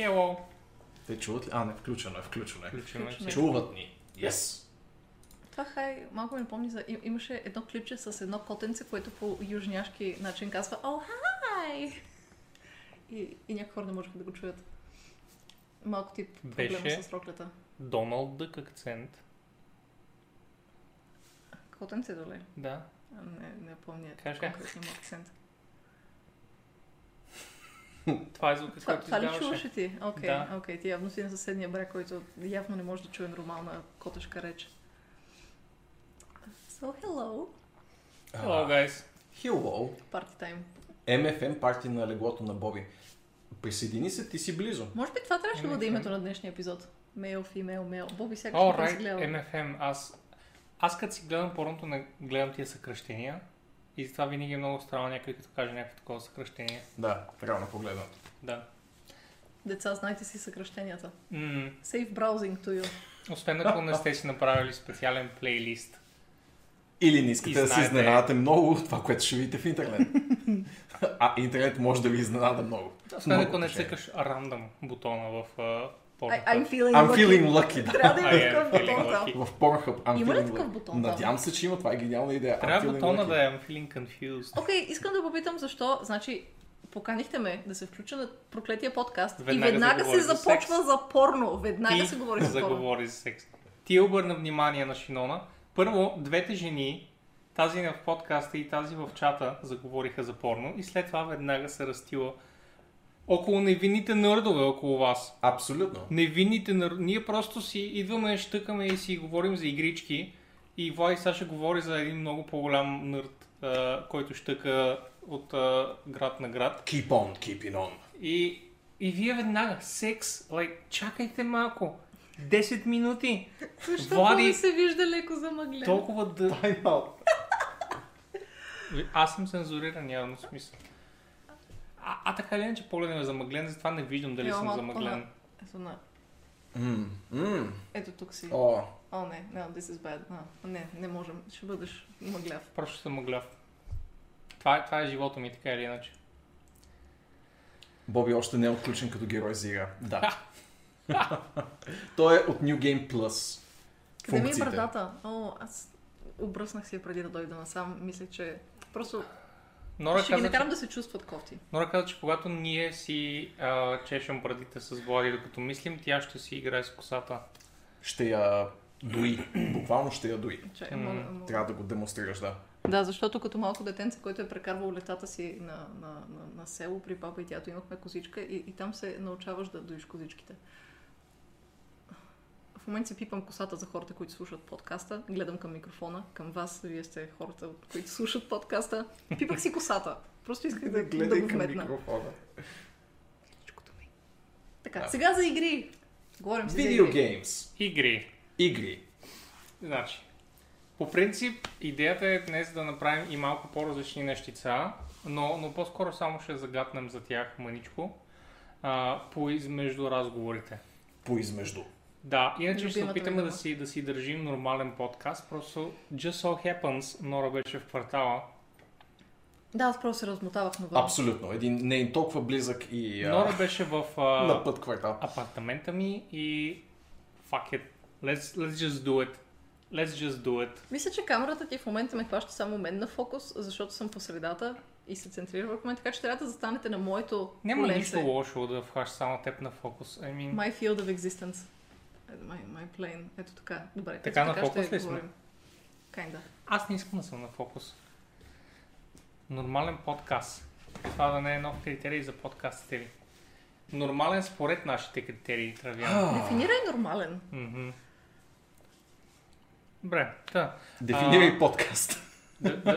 Hello! Те чуват ли? А, не, включено е, включено е. Чуват ни. Yes! Това хай, малко ми помни за... Имаше едно клипче с едно котенце, което по южняшки начин казва "О, хай!" И някои хора не можеха да го чуят. Малко тип проблема с роклята. Доналд Дък акцент. Котенце доле? Да. Не помня конкретно акцент. Това е звукът, който издаваше. Това ли чуваше ти? Окей, ти явно си на съседния бряг, който явно не може да чуе нормална котешка реч. So, hello. Hello, guys. Hello. Party time. MFM парти на леглото на Боби. Присъедини се, ти си близо. Може би това трябваше да бъде името на днешния епизод. Мейл, фимейл, мейл. Боби сякаш не си гледал. MFM. Аз като си гледам порното, не гледам тия съкръщения. И затова винаги е много странно някой, като каже някакво такова съкръщение. Да, реално погледам. Да. Деца, знаете си съкръщенията. Safe browsing to you. Освен ако не сте си направили специален плейлист. Или не искате да се изненадате много от това, което ще видите в интернет. Интернет може да ви изненада много. Освен ако не цъкаш рандъм бутона в Pornhub. I'm feeling lucky. Трябва да има такъв бутон. В Pornhub I'm има ли такъв бутон? Надявам се, че има. Това е гениална идея. Трябва бутона да е I'm feeling confused. Окей, искам да попитам защо. Значи, поканихте ме да се включа на проклетия подкаст и веднага се започва за порно. Веднага се говори за порно. Заговори за секс. Ти обърна внимание на Шинона. Първо, двете жени, тази в подкаста и тази в чата, заговориха за порно и след това веднага се разтила около невинните нърдове около вас. Абсолютно. Невинните нърдове. Ние просто си идваме, щъкаме и си говорим за игрички и Влади Саша говори за един много по-голям нърд, който щъка от град на град. Keep on, keeping on. И вие веднага, секс, чакайте малко. 10 минути. Защо Влади се вижда леко за мъгле? Толкова да... Аз съм цензуриран, явно смисъл. Така ли не, че погледнем за мъглен, затова не виждам дали съм за мъглен. Ето тук си. О, не, this is bad. Не можем, ще бъдеш мъгляв. Просто съм мъгляв. Това е живота ми, така или иначе. Боби още не е отключен като герой за игра. Да. Той е от New Game Plus. Къде ми е брадата? Аз обръснах си преди да дойда насам. Мисля, че просто ще ги накарам да се чувстват кофти. Нора каза, че когато ние си чешем брадите с Влади, докато мислим, тя ще си играе с косата. Ще я дуи. Буквално ще я дуи. Трябва да го демонстрираш, да. Да, защото като малко детенце, който е прекарвал летата си на село при баба и дядо, имахме козичка и там се научаваш да дуиш козичките. В момента си пипам косата за хората, които слушат подкаста. Гледам към микрофона, към вас. Вие сте хората, които слушат подкаста. Пипах си косата. Просто исках да го вметна. Всичкото ми. Така, сега за игри. Говорим си за игри. Video games. Игри. Значи, по принцип, идеята е днес да направим и малко по-различни нещица, но по-скоро само ще загатнем за тях мъничко. Поизмежду разговорите. Поизмежду. Да, иначе ще се опитаме да си държим нормален подкаст, просто just so happens, Нора беше в квартала. Да, аз просто се размотавах много. Абсолютно, един не е толкова близък и... Нора беше в на път квартал. Апартамента ми и fuck it, let's just do it. Мисля, че камерата ти в момента ме хваща само мен на фокус, защото съм по средата и се центрира върху мен, така че трябва да застанете на моето коленце. Няма нищо лошо да хваща само теб на фокус. My field of existence. My plane. Ето така. Добре. Така на фокус ли сме? Kinda. Аз не искам да съм на фокус. Нормален подкаст. Това да не е нов критерий за подкастите ви. Нормален според нашите критерии, Травян. Дефинирай нормален. Добре. Да. Дефинирай подкаст.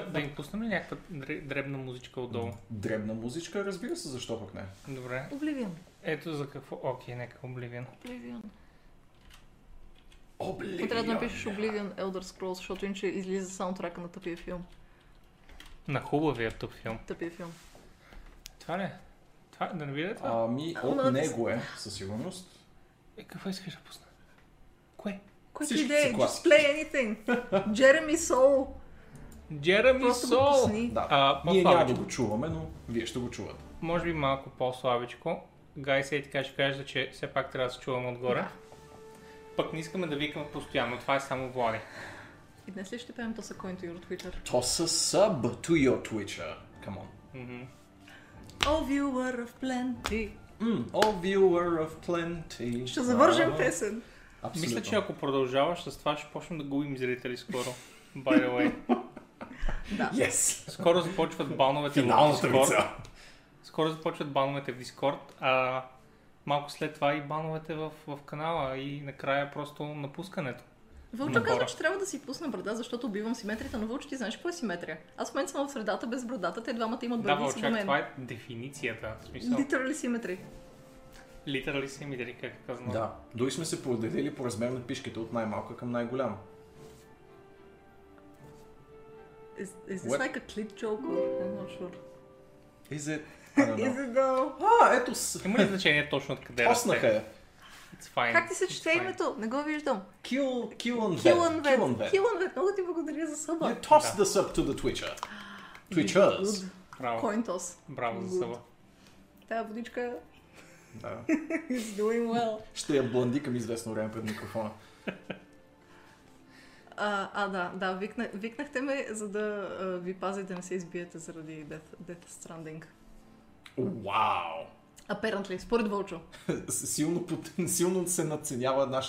Да им пуснем ли някаква дребна музичка отдолу? Дребна музичка? Разбира се, защо пък не. Добре. Обливион. Ето за какво. Окей, нека Обливион. Трябва да напишеш Oblivion Elder Scrolls, защото иначе излиза саундтрака на тъпия филм. На хубавия тъпия филм. Това ли е? Да не видя това? От него е, със сигурност. Какво искаш да пусна? Кое ти идея? Just play anything! Jeremy Soul! Да, ние няма да го чуваме, но вие ще го чувате. Може би малко по-слабичко. Гай се така ще кажа, че все пак трябва да се чуваме отгоре. Да. Пък не искаме да викаме постоянно, това е само Влади. И днес ли ще пеем Toss a coin to your Twitter? Toss a sub to your Twitter. Come on. Mm-hmm. Oh, viewer of plenty. Oh, viewer of plenty. Ще завържем песен. Абсолютно. Мисля, че ако продължаваш с това, ще почнем да губим зрители скоро. By the way. Да. Yes. Скоро започват бановете в Discord. А малко след това и бановете в канала. И накрая просто напускането. Вълчо казва, че трябва да си пусна брада, защото убивам симетрията, но Вълчо, ти знаеш какво е симетрия? Аз в момента съм в средата без брадата, те двамата имат бради с мен. Да, това е дефиницията. Literally symmetry. Literally symmetry, как казвам. Да, дори сме се поделили по размер на пишките от най-малка към най-голяма. Is this like a clip joke or I'm not sure? Is it? Is it though? Ето с... Има ли значение точно откъде расте? Как ти се чете името? Не го виждам. Килънвет. Много ти благодаря за съба. You toss the sub to the Twitcher. Twitchers. Coin toss. Браво за съба. Тая водичка... Да. It's doing well. Ще я бландикам известно време пред микрофона. Да. Викнахте ме, за да ви пазите да не се избиете заради Death Stranding. Вау! Apparently, според Вълчо. Силно се надценява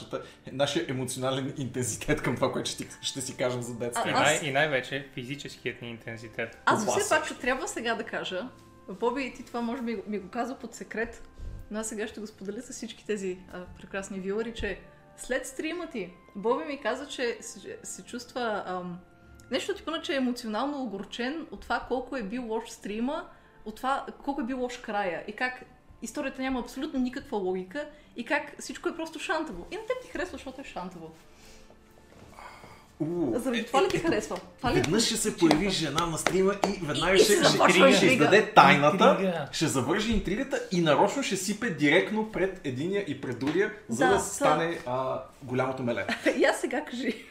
нашия емоционален интензитет към това, което ще си кажем за детството. И най-вече физическият ни интензитет. Аз все пак трябва сега да кажа, Боби, ти това може би ми го казва под секрет, но аз сега ще го споделя с всички тези прекрасни вилъри, че след стрима ти, Боби ми каза, че се чувства нещо типа, че е емоционално огорчен от това колко е бил лош стрима, от това колко е бил лош края и как историята няма абсолютно никаква логика и как всичко е просто шантаво. И на теб ти харесва, защото е шантаво. Заради това ли ти харесва? Веднъж ще се появи жена на стрима и веднага ще издаде тайната, ще завържи интригата и нарочно ще сипе директно пред единия и пред другия, за да стане голямото меле. Я сега кажи.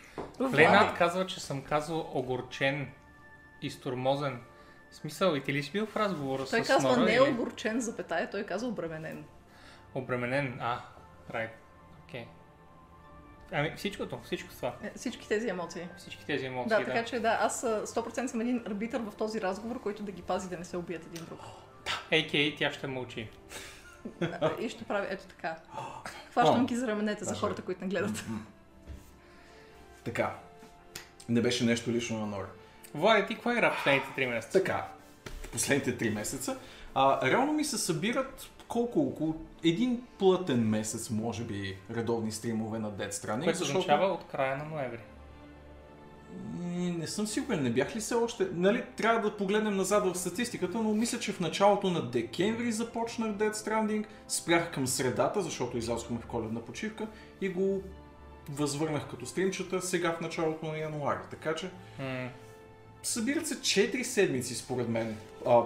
Ленат казва, че съм казал огорчен и стурмозен. В смисъл, и ти ли си бил в разговора с Нора? Той казва не е огорчен, запетая, той казва обременен. Обременен, окей. Ами всичко това. Всички тези емоции. Да, така че да, аз 100% съм един арбитър в този разговор, който да ги пази да не се убият един друг. А.к.а. тя ще мълчи. И ще прави ето така. Хващам ги за раменете за хората, които не гледат. Така. Не беше нещо лично на Нора. Влади, ти кога игра последните 3 месеца? Така, последните 3 месеца. Реално ми се събират около един плътен месец, може би, редовни стримове на Death Stranding. Което означава от края на ноември. Не съм сигурен, не бях ли се още... Нали, трябва да погледнем назад в статистиката, но мисля, че в началото на декември започнах Death Stranding, спрях към средата, защото излязохме в коледна почивка и го възвърнах като стримчета сега в началото на януари, така че... Събират се 4 седмици, според мен,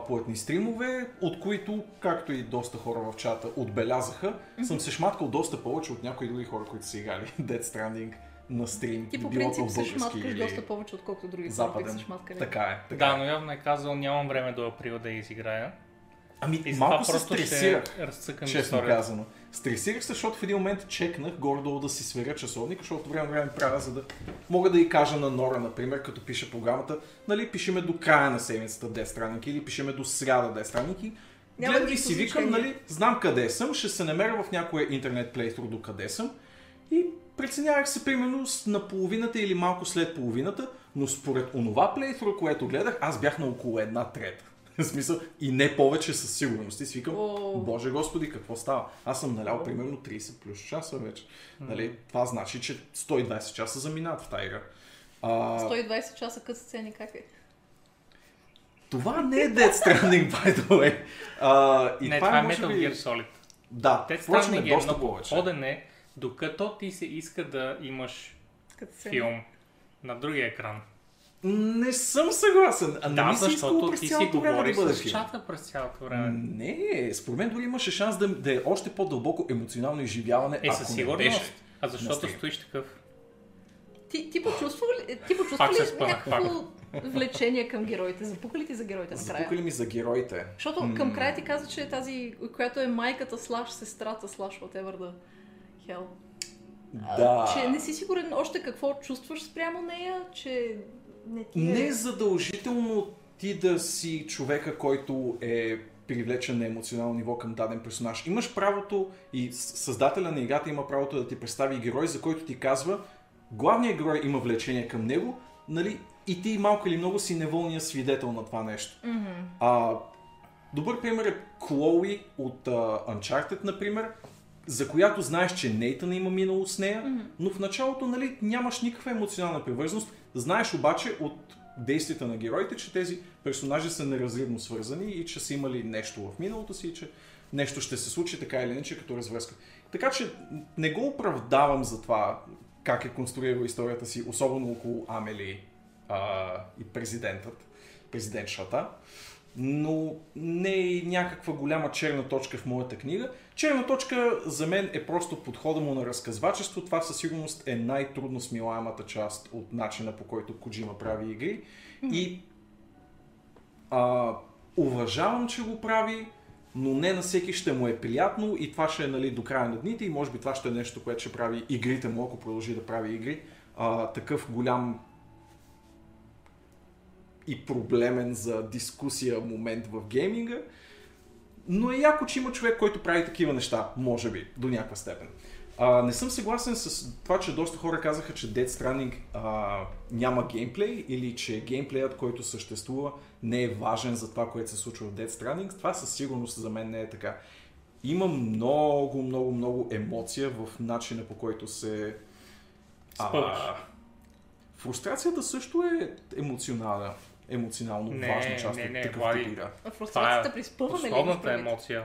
плътни стримове, от които, както и доста хора в чата отбелязаха, съм се шматкал доста повече от някои други хора, които са играли Death Stranding на стрим. Ти по принцип се шматкаш доста повече, отколкото други хора, които са шматкали. Така е. Да, но явно е казал, нямам време до април да изиграя. Ами и малко се стресирах, честно казано. Стресирах се, защото в един момент чекнах горе-долу да си сверя часовника, защото време правя, за да мога да й кажа на Нора, например, като пише програмата, нали, пишеме до края на седмицата Death Stranding или пишеме до сряда Death Stranding. Гледам и си викам, нали, знам къде съм, ще се намеря в някоя интернет плейстру до къде съм и преценявах се примерно на половината или малко след половината, но според онова плейстру, което гледах, аз бях на около 1/3. В смисъл, и не повече със сигурност. И свикам, Боже Господи, какво става? Аз съм налял примерно 30 плюс часа вече. Нали? Това значи, че 120 часа заминават в тази игра. 120 часа късцени, как е? Това не е Death Stranding, by the way. Не, това е Metal Gear Solid. Да, впрочем е доста повече. Оден е, докато ти се иска да имаш филм на другия екран. Не съм съгласен. Да, защото ти си говориш с чата през цялото време. Не, според мен дори имаше шанс да е още по-дълбоко емоционално изживяване, ако не беше. А защото стоиш такъв? Ти почувства ли някакво... влечение към героите. Запука ли ти за героите накрая? Запука ли ми за героите? Защото към края ти каза, че е тази, която е майката, слаш, сестрата, слаш, whatever the hell. Да. Че не си сигурен още какво чувстваш спрямо нея, че не ти е... Не е задължително ти да си човека, който е привлечен на емоционално ниво към даден персонаж. Имаш правото и създателя на играта има правото да ти представи герой, за който ти казва, главният герой има влечение към него, нали? И ти малко или много си неволният свидетел на това нещо. Mm-hmm. Добър пример е Клоуи от Uncharted, например, за която знаеш, че Нейтън има минало с нея, mm-hmm. но в началото, нали, нямаш никаква емоционална привързаност. Знаеш обаче от действията на героите, че тези персонажи са неразривно свързани и че са имали нещо в миналото си и че нещо ще се случи така или иначе като развръзка. Така че не го оправдавам за това как е конструирал историята си, особено около Амели и президентшата, но не е някаква голяма черна точка в моята книга. Черна точка за мен е просто подхода му на разказвачество. Това със сигурност е най-трудно смилаемата част от начина, по който Коджима прави игри. И уважавам, че го прави, но не на всеки ще му е приятно и това ще е, нали, до края на дните и може би това ще е нещо, което ще прави игрите му, ако продължи да прави игри, такъв голям и проблемен за дискусия момент в гейминга, но е яко, че има човек, който прави такива неща, може би, до някаква степен. Не съм съгласен с това, че доста хора казаха, че Death Stranding няма геймплей или че геймплеят, който съществува, не е важен за това, което се случва в Death Stranding. Това със сигурност за мен не е така. Има много, много, много емоция в начина, по който се... Фрустрацията също е емоционална. Емоционално важна част от такъв тип игра. Фрустрацията при спъване ли? Основната емоция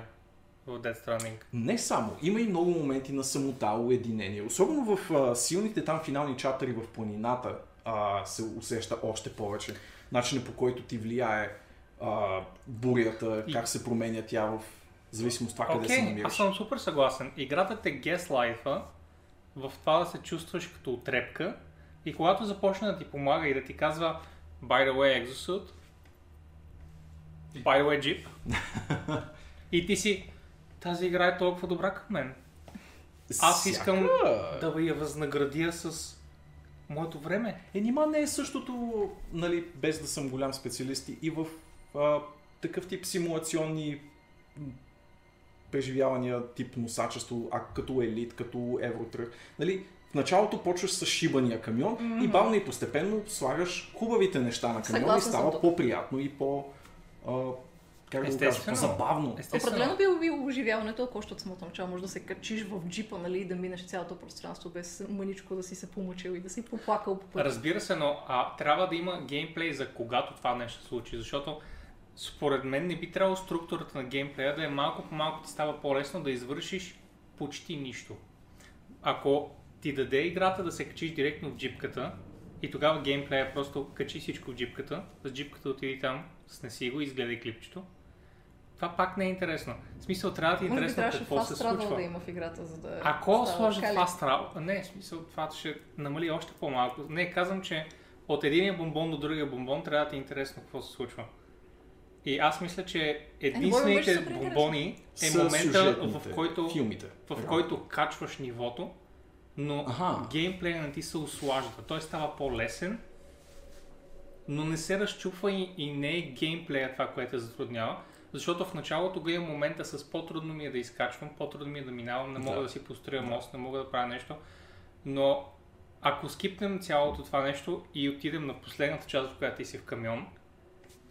в Death Stranding. Не само. Има и много моменти на самота, уединение. Особено в силните там финални чаптери в планината се усеща още повече. Начинът, по който ти влияе бурята, как се променя тя в зависимост от това къде се намираш. Аз съм супер съгласен. Играта те геслайфа в това да се чувстваш като отрепка. И когато започне да ти помага и да ти казва by the way exosuit, by the way jeep, и ти си, тази игра е толкова добра към мен. Аз искам да я възнаградя с моето време. Нима не е същото, нали, без да съм голям специалист и в такъв тип симулационни преживявания, тип носачество, като Elite, като Eurotrack, нали? В началото почваш с шибания камион и бавно и постепенно слагаш хубавите неща на камион и става по-приятно и по... как да го кажа, по-забавно. Определено би било оживяването, ако още от самото начало може да се качиш в джипа, нали, и да минеш цялото пространство без мъничко да си се помъчил и да си поплакал по пътя. Разбира се, но трябва да има геймплей за когато това нещо се случи, защото според мен не би трябвало структурата на геймплея да е малко по малко, ти става по-лесно да извършиш почти нищо. Ако ти даде играта да се качиш директно в джипката и тогава геймплея просто качи всичко в джипката, с джипката отиди там, снеси го и изгледай клипчето. Това пак не е интересно. В смисъл, трябва да ти е интересно какво се случва. Да има в играта, за да ако сложат Fast Travel, не, в смисъл, това ще намали още по-малко. Не, казвам, че от единия бомбон до другия бомбон трябва да ти е интересно какво се случва. И аз мисля, че единствените бомбони е момента, в който качваш нивото, но геймплея на ти се услажда. Той става по-лесен, но не се разчупва и не е геймплея това, което затруднява, защото в началото го е момента с по-трудно ми е да изкачвам, по-трудно ми е да минавам, не мога да си построя мост, не мога да правя нещо, но ако скипнем цялото това нещо и отидем на последната част, в която ти си в камион,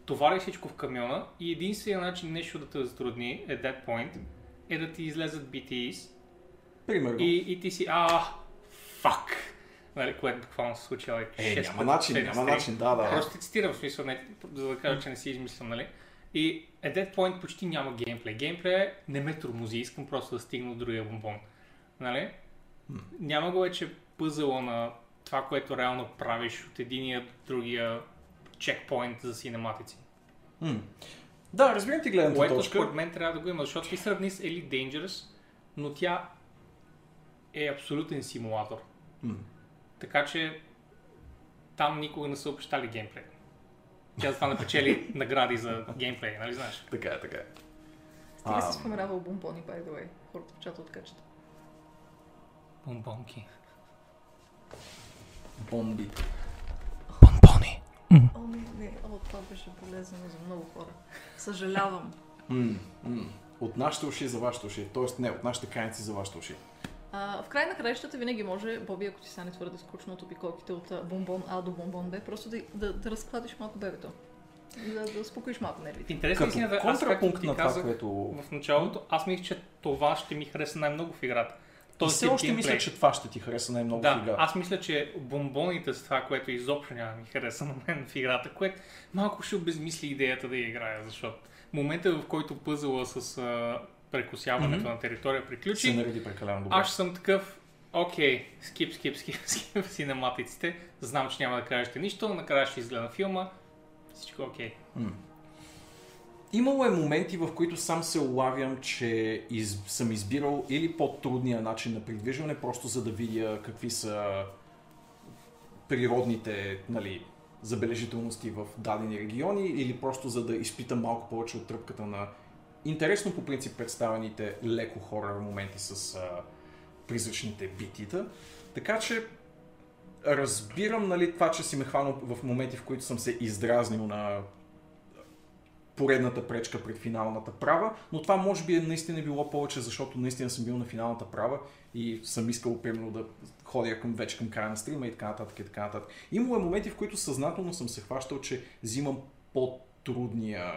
товари всичко в камиона и единственият начин нещо да те затрудни at that point е да ти излезат BTEs. И ти си, фак, нали, което буквално се случи, няма начин, да. Просто ти цитирам, в смисъл, за да кажа, че не си измислям, нали. И at that point почти няма геймплей. Геймплей не ме тормози, искам просто да стигна от другия бомбон, нали. Няма го вече пъзъла на това, което реално правиш от единия другия чекпоинт за синематици. Да, разбирам ти гледната точка. Което според мен трябва да го има, защото ти сравни с Elite Dangerous, но тя е абсолютен симулатор. Така че там никога не са обещали геймплей. Тя затова напечели награди за геймплей, нали знаеш? Така е, така е. Стига си споменавал бомбони, by the way. Хората в чата откачат. Бомбонки. Бомби. Бомбони. О, не, това беше полезно за много хора. Съжалявам. От нашите уши за вашите уши. Тоест не, от нашите крайници за вашите уши. В край на краищата винаги може, Боби, ако ти стане твърде скучно от обиколките от бомбон А до бомбон Б, просто да разкладиш малко бебето. Да успокоиш малко нервите. Интересно е да контрапункт на това, което в началото. Аз мисля, че това ще ми хареса най-много в играта. Този все още мисля, че това ще ти хареса най-много в играта. Аз мисля, че бомбоните с това, което изобщо няма ми хареса на мен в играта, което малко ще обезмисли идеята да я играя, защото момента, в който пъзела с прекосяването на територия приключи, аз съм такъв, окей, скип синематиците, знам, че няма да кажете нищо, накрая ще изгледа филма, всичко окей. Имало е моменти, в които сам се улавям, че съм избирал или по-трудния начин на придвижване, просто за да видя какви са природните, нали, забележителности в дадени региони, или просто за да изпитам малко повече от тръпката на интересно по принцип представените леко хорър моменти с призрачните битита. Така че разбирам, нали, това, че си ме хванал в моменти, в които съм се издразнил на поредната пречка пред финалната права, но това може би наистина било повече, защото наистина съм бил на финалната права и съм искал примерно да ходя вече към края на стрима и така нататък и така нататък. Имало е моменти, в които съзнателно съм се хващал, че взимам по-трудния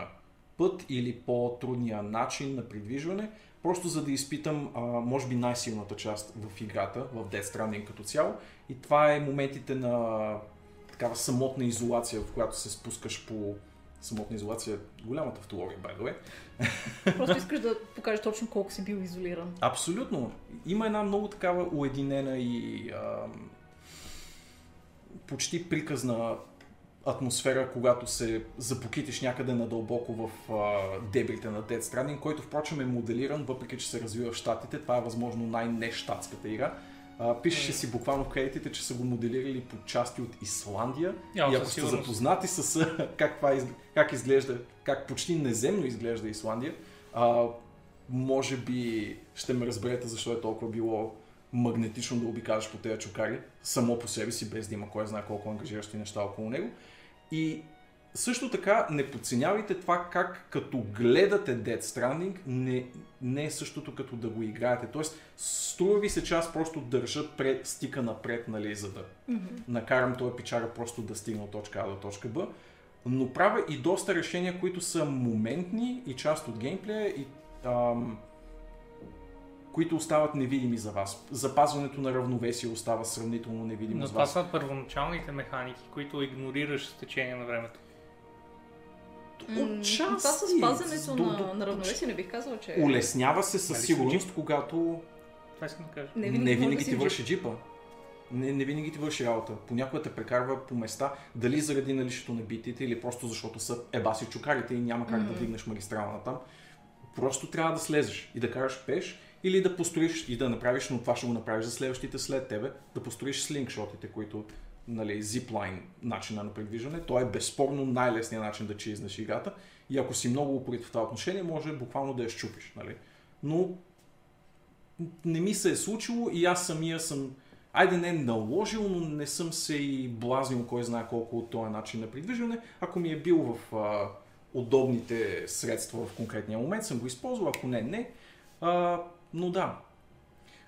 път или по-трудния начин на придвижване, просто за да изпитам, може би, най-силната част в играта, в Death Stranding като цяло, и това е моментите на такава самотна изолация, в която се спускаш по... Самотна изолация е голямата автология, by the way. Просто искаш да покажеш точно колко си бил изолиран. Абсолютно. Има една много такава уединена и почти приказна атмосфера, когато се запокитиш някъде надълбоко в дебрите на Death Stranding, който впрочем е моделиран, въпреки че се развива в щатите. Това е възможно най-нештатската игра. Пишеше си буквално в кредитите, че са го моделирали по части от Исландия. И ако сте запознати с как изглежда, как почти неземно изглежда Исландия, може би ще ме разберете защо е толкова било магнетично да обикажеш по тези чукари само по себе си, без да има кой знае колко ангажиращи неща около него. И също така не подценявайте това как като гледате Death Stranding не е същото като да го играете. Тоест, струва ви се, че аз просто държа стика напред, нали, за да накарам този пичара просто да стигна от точка А до точка Б. Но правя и доста решения, които са моментни и част от геймплея, и които остават невидими за вас. Запазването на равновесие остава сравнително невидимо за вас. Но това са първоначалните механики, които игнорираш с течение на времето. Отчасти. Това със спазването на равновесие не бих казал, че... Улеснява се със сигурност, когато... Това искам да кажа. Не винаги ти върши джипа. Не винаги ти върши работа. Понякога те прекарва по места, дали заради наличието на битите или просто защото са ебаси чукарите и няма как да вдигнеш магистрала там. Просто трябва да слезеш и да караш пеш или да построиш и да направиш, но това ще го направиш за следващите след тебе, да построиш слингшотите, които... Нали, zipline начина на предвижване. Той е безспорно най-лесният начин да чизнеш играта и ако си много упорит в това отношение, може буквално да я щупиш. Нали? Но не ми се е случило и аз самия съм, айде не наложил, но не съм се и блазнил кой знае колко от този начин на предвижване. Ако ми е бил в удобните средства в конкретния момент, съм го използвал, ако не. Но да.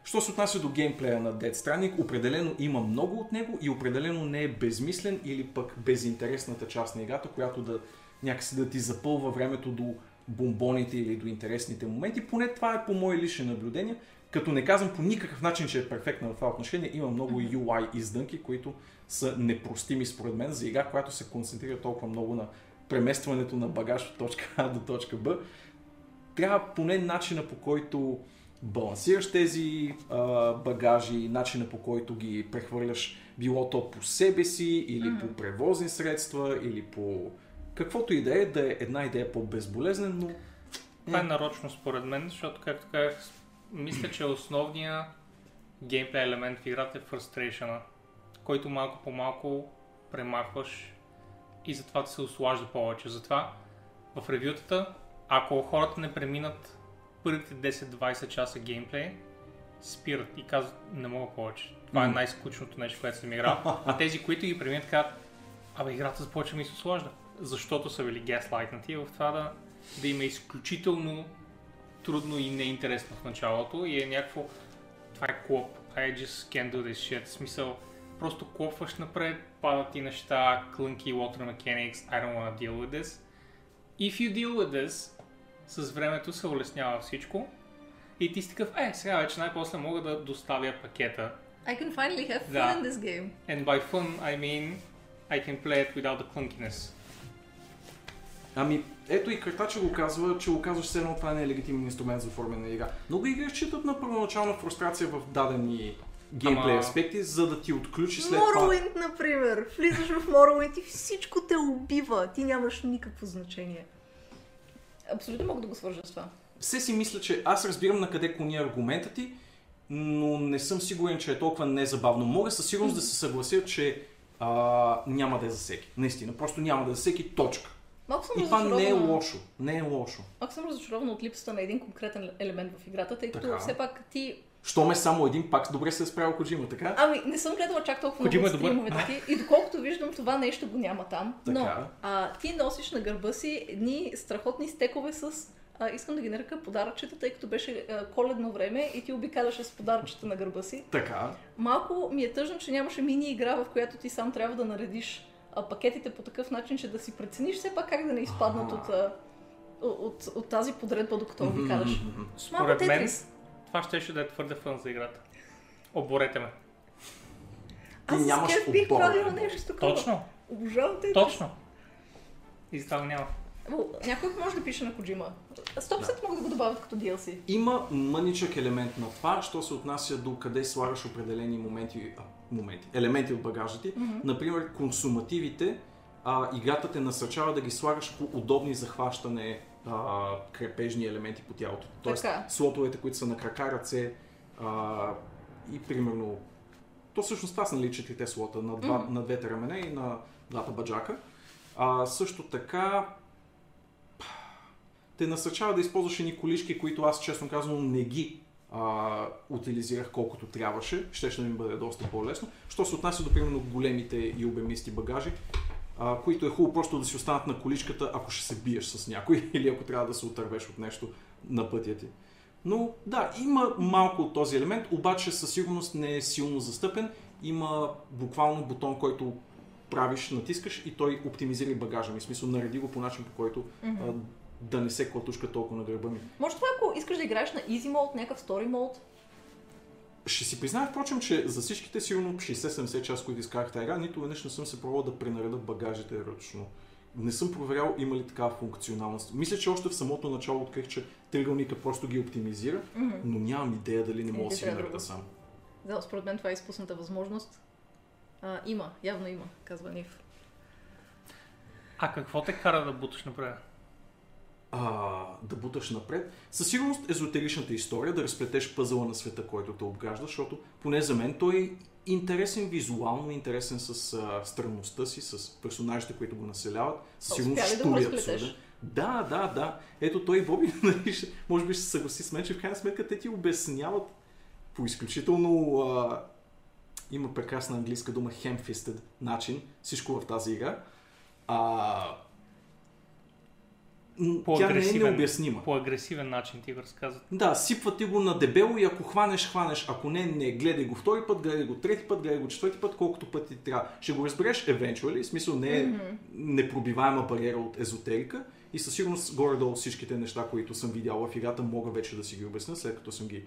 Що се отнася до геймплея на Death Stranding, определено има много от него и определено не е безмислен или пък безинтересната част на играта, която да някакси да ти запълва времето до бомбоните или до интересните моменти. Поне това е по мои лични наблюдения, като не казвам по никакъв начин, че е перфектна в това отношение. Има много UI издънки, които са непростими според мен за игра, която се концентрира толкова много на преместването на багаж от точка А до точка Б. Трябва поне начина, по който балансираш тези багажи, начина, по който ги прехвърляш, било то по себе си или по превозни средства, или по каквото и да е една идея по-безболезнена, но... Това е нарочно според мен, защото, както казах, мисля, че основният геймплей елемент в играта е фрустрейшъна, който малко по малко премахваш и затова да се услажда повече. Затова в ревютата, ако хората не преминат първите 10-20 часа геймплей, спират и казват не мога повече. Това е най-скучното нещо, което съм играл. А тези, които ги преминат, казват, абе играта започва ми се услажда. Защото са били геслайтнати в това да им е изключително трудно и неинтересно в началото и е някакво, това е клоп, I just can't do this shit, смисъл, просто клопваш напред, падат ти неща, clunky water mechanics, I don't wanna deal with this. If you deal with this, с времето се улеснява всичко и ти си такъв, сега вече най-после мога да доставя пакета. I can finally have fun in this game. And by fun, I mean, I can play it without the clunkiness. Ами, ето и Картача го казва, че го казваш все едно това не е легитимен инструмент за оформена игра. Много игри считат на първоначална фрустрация в дадени геймплей аспекти, за да ти отключи след това. Morrowind, например. Влизаш в Morrowind и всичко те убива. Ти нямаш никакво значение. Абсолютно мога да го свържа с това. Все си мисля, че аз разбирам на къде клони аргумента ти, но не съм сигурен, че е толкова незабавно. Мога със сигурност да се съглася, че няма да е за всеки. Наистина, просто няма да е за всеки, точка. И това не е лошо. Не е лошо. Малко съм разочарована от липсата на един конкретен елемент в играта, тъй като все пак ти... Щом е само един, пак добре се е справил Коджима, така? Ами, не съм гледала чак толкова много стримовете ти и доколкото виждам, това нещо го няма там. Така. Но ти носиш на гърба си едни страхотни стекове с... искам да ги нарека подаръчета, тъй като беше коледно време и ти обикаляше с подаръчета на гърба си. Така. Малко ми е тъжно, че нямаше мини игра, в която ти сам трябва да наредиш пакетите по такъв начин, че да си прецениш все пак как да не изпаднат от тази подредба, докато обикаляш. Според мен, това щеше да е твърде фън за играта. Оборете ме. Аз скъп бих правила нещо такова. Точно. Обожавам Тетрис. Точно. И там няма. Някой може да пише на Коджима. 100% могат да го добавят като DLC. Има мъничък елемент на това, що се отнася до къде слагаш определени елементи от багажа ти. Например, консумативите, играта те насърчава да ги слагаш по удобни захващане крепежни елементи по тялото. Тоест, слотовете, които са на крака, ръце и примерно... То всъщност това са четирите слота на двете рамене и на двата баджака. Също така... те насърчава да използваш едни колишки, които аз честно казвам не ги утилизирах колкото трябваше. Щеше да ми бъде доста по-лесно. Що се отнася до примерно големите и обемисти багажи, които е хубаво просто да си останат на количката, ако ще се биеш с някой или ако трябва да се отървеш от нещо на пътя ти. Но да, има малко от този елемент, обаче със сигурност не е силно застъпен. Има буквално бутон, който правиш, натискаш и той оптимизира багажа ми. В смисъл, нареди го по начин, по който да не се клатушка толкова на гърба ми. Може това, ако искаш да играеш на easy mode, някакъв story mode? Ще си призная, впрочем, че за всичките сигурно 60-70 часа, които изкарах тази игра, нито веднъж не съм се пробвал да пренареда багажите ръчно. Не съм проверял има ли такава функционалност. Мисля, че още в самото начало открих, че триъгълника просто ги оптимизира, но нямам идея дали не мога да си нареда сам. Да, според мен това е изпусната възможност. Явно има, казва Нив. А какво те кара да буташ напред? Да буташ напред. Със сигурност езотеричната история, да разплетеш пъзъла на света, който те обгажда, защото поне за мен той е интересен визуално, интересен с странността си, с персонажите, които го населяват. Със сигурност студията си. Да. Ето той и Боби, може би ще се съгласи с мен, че в крайна сметка те ти обясняват по изключително, има прекрасна английска дума, ham-fisted начин, всичко в тази игра. Тя не е необяснима. По агресивен начин ти го разказват. Да, сипва ти го на дебело и ако хванеш. Ако не, гледай го втори път, гледай го трети път, гледай го четвърти път, колкото пъти ти трябва. Ще го разбереш eventually, в смисъл не е непробиваема бариера от езотерика и със сигурност горе-долу всичките неща, които съм видял в играта, мога вече да си ги обясня, след като съм ги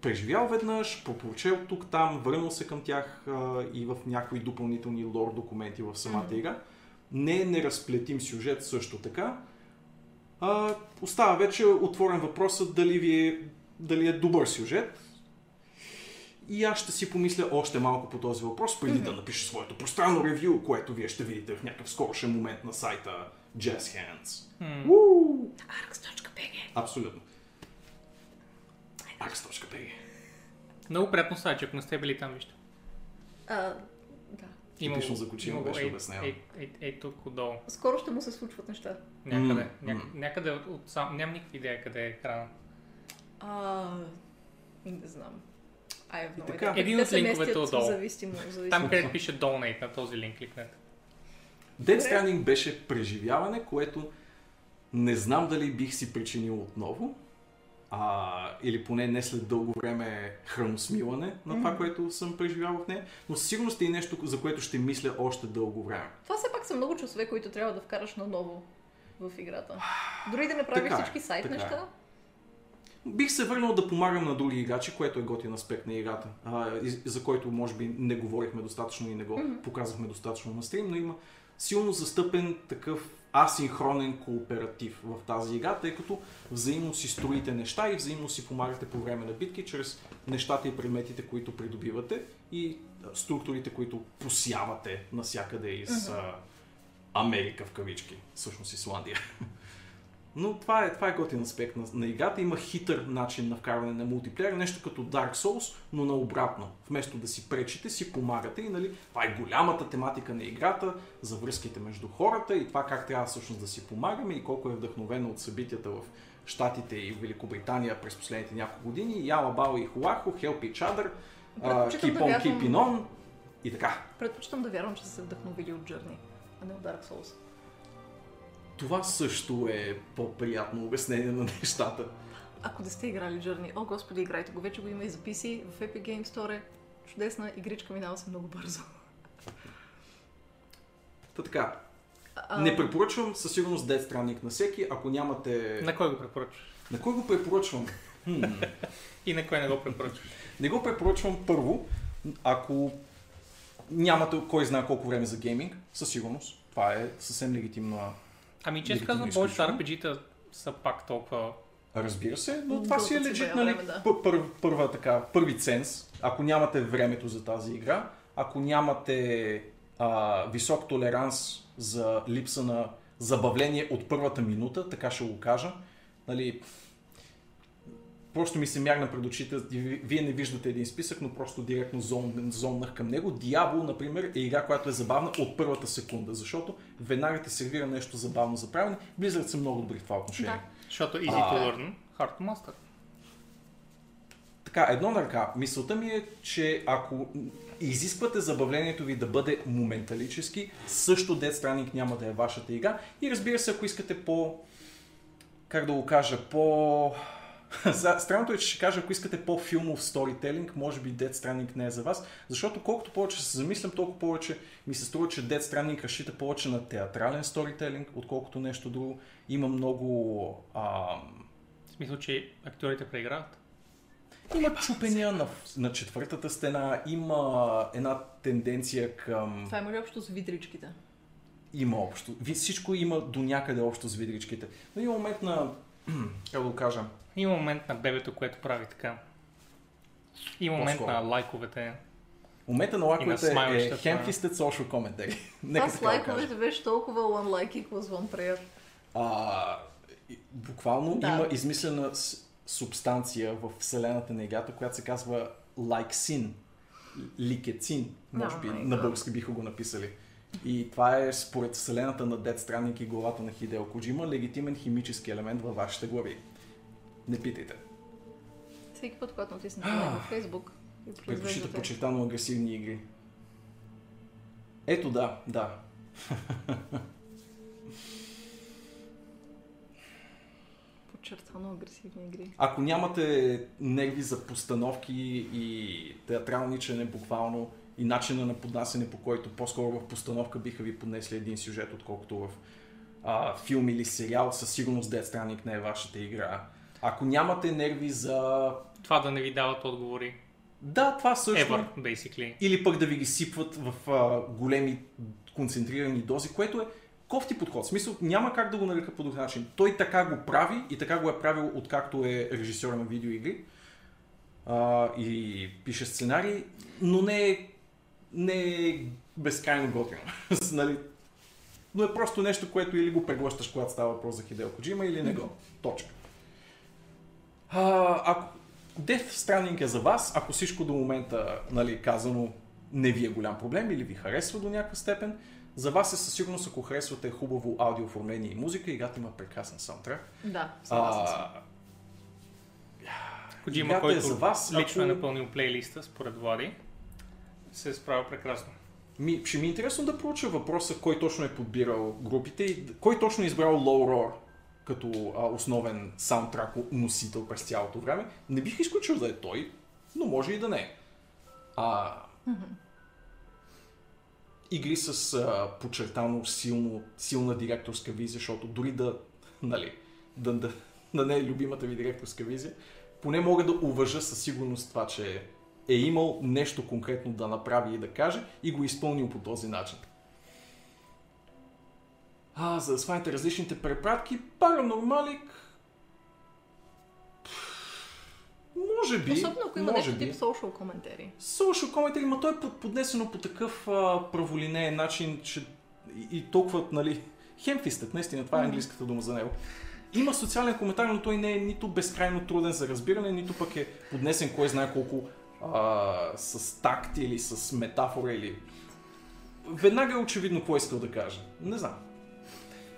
преживял веднъж, прополучел тук-там, върнал се към тях и в някои допълнителни лор документи в самата игра. Не е неразплетим сюжет също така. Остава вече отворен въпросът дали е добър сюжет. И аз ще си помисля още малко по този въпрос, преди да напиша своето пространно ревю, което вие ще видите в някакъв скорошен момент на сайта Jazz Hands. Arx.bg. Абсолютно. Arx.bg. Много приятно сайт, ако не сте били там, вижте. Да. типично заключено беше обяснено. Ей тук отдолу. Скоро ще му се случват неща. Някъде. Някъде от сам. Нямам никаква идея къде е екрана. Не знам. Един от линковете отдолу. Там където пише Donate, на този линк кликнете. Death Stranding беше преживяване, което не знам дали бих си причинил отново. Или поне не след дълго време храносмилане на това, което съм преживял в нея, но сигурно е и нещо, за което ще мисля още дълго време. Това все пак са много часове, които трябва да вкараш наново в играта. Дори да направиш всички сайт неща. Бих се върнал да помагам на други играчи, което е готин аспект на играта, за който може би не говорихме достатъчно и не го показахме достатъчно на стрим, но има силно застъпен такъв асинхронен кооператив в тази игра, тъй като взаимно си строите неща и взаимно си помагате по време на битки чрез нещата и предметите, които придобивате и структурите, които посявате навсякъде из Америка в кавички, всъщност Исландия. Но това е готин аспект на играта. Има хитър начин на вкарване на мултиплеер, нещо като Dark Souls, но наобратно. Вместо да си пречите, си помагате и нали, това е голямата тематика на играта за връзките между хората и това как трябва всъщност да си помагаме и колко е вдъхновено от събитията в Щатите и в Великобритания през последните няколко години. Яла, бала и хуахо, help each other, keep on, keep on и така. Предпочитам да вярвам, че са се вдъхновили от Journey, а не от Dark Souls. Това също е по-приятно обяснение на нещата. Ако не сте играли Journey, о господи, играйте го, вече го има и за PC, в Epic Game Store, чудесна игричка, минава се много бързо. Та така, не препоръчвам със сигурност Death Stranding на всеки, ако нямате... На кой го препоръчваш? На кой го препоръчвам? И на кой не го препоръчваш? Не го препоръчвам първо, ако нямате кой знае колко време за гейминг, със сигурност, това е съвсем легитимна... Ами често казвам, повечето RPG-та са пак толкова... Разбира се, но това си е легит, нали, първи ценз. Ако нямате времето за тази игра, ако нямате висок толеранс за липса на забавление от първата минута, така ще го кажа, нали, просто ми се мярна пред очите, вие не виждате един списък, но просто директно зоннах към него. Diablo, например, е игра, която е забавна от първата секунда, защото веднага те сервира нещо забавно за правене. Blizzard са много добри в това отношение. Да. Защото easy to learn, hard to master. Така, едно на ръка. Мисълта ми е, че ако изисквате забавлението ви да бъде моменталически, също Death Stranding няма да е вашата игра. И разбира се, ако искате странното е, че ще кажа, ако искате по-филмов сторителинг, може би Death Stranding не е за вас, защото колкото повече се замислям, толкова повече ми се струва, че Death Stranding разчита повече на театрален сторителинг, отколкото нещо друго. Има много... В смисъл, че актьорите преиграват? Има чупения на четвъртата стена, има една тенденция към... Това има ли общо с видричките? Има общо. Всичко има до някъде общо с видричките. Но има момент на... Как да го кажа? Има момент на бебето, което прави така. Има момент на лайковете. Момента на лайковете е hand-fisted social commentary. Аз лайковете беше толкова one like equals one prayer. Буквално има измислена субстанция в вселената на играта, която се казва лайксин. Ликецин, може би. На български биха го написали. И това е според вселената на Death Stranding и главата на Хидео Коджима легитимен химически елемент във вашите глави. Не питайте. Всеки път, когато натиснете в Фейсбук... Предпочитате подчертано агресивни игри. Ето да. Подчертано агресивни игри. Ако нямате нерви за постановки и театралничене буквално и начина на поднасене, по който по-скоро в постановка биха ви поднесли един сюжет, отколкото в филм или сериал, със сигурност Death Stranding не е вашата игра. Ако нямате нерви за... Това да не ви дават отговори. Да, това също. Ever, basically. Или пък да ви ги сипват в големи концентрирани дози, което е кофти подход. В смисъл, няма как да го нарека по друг начин. Той така го прави и така го е правил откакто е режисьор на видеоигри и пише сценарии, но не е безкрайно готино. Нали? Но е просто нещо, което или го преглъщаш, когато става въпрос за Хидео Коджима, или не го. Точка. Ако Death Stranding е за вас, ако всичко до момента, нали, казано не ви е голям проблем или ви харесва до някаква степен. За вас е със сигурност, ако харесвате хубаво аудио оформление и музика, играта има прекрасен саундтрак. Да, съгласен съм. Коджима, който за вас, лично е напълнил плейлиста, според Влади, се е справил прекрасно. Ще ми е интересно да проуча въпроса, кой точно е подбирал групите и кой точно е избрал Low Roar като основен саундтрак носител през цялото време. Не бих изключил да е той, но може и да не е. Игри с подчертано силна директорска визия, защото дори да не е любимата ви директорска визия, поне мога да уважа със сигурност това, че е имал нещо конкретно да направи и да каже и го изпълнил по този начин. За да сваните различните препратки, Паранормалик... Може би... Особено ако има нещо тип social коментари. Social коментари, но той е поднесено по такъв праволинеен начин, че и толкова, нали... Хемфистът, наистина, това е английската дума за него. Има социален коментар, но той не е нито безкрайно труден за разбиране, нито пък е поднесен кой знае колко с такт или с метафора или... Веднага е очевидно какво искал да кажа. Не знам.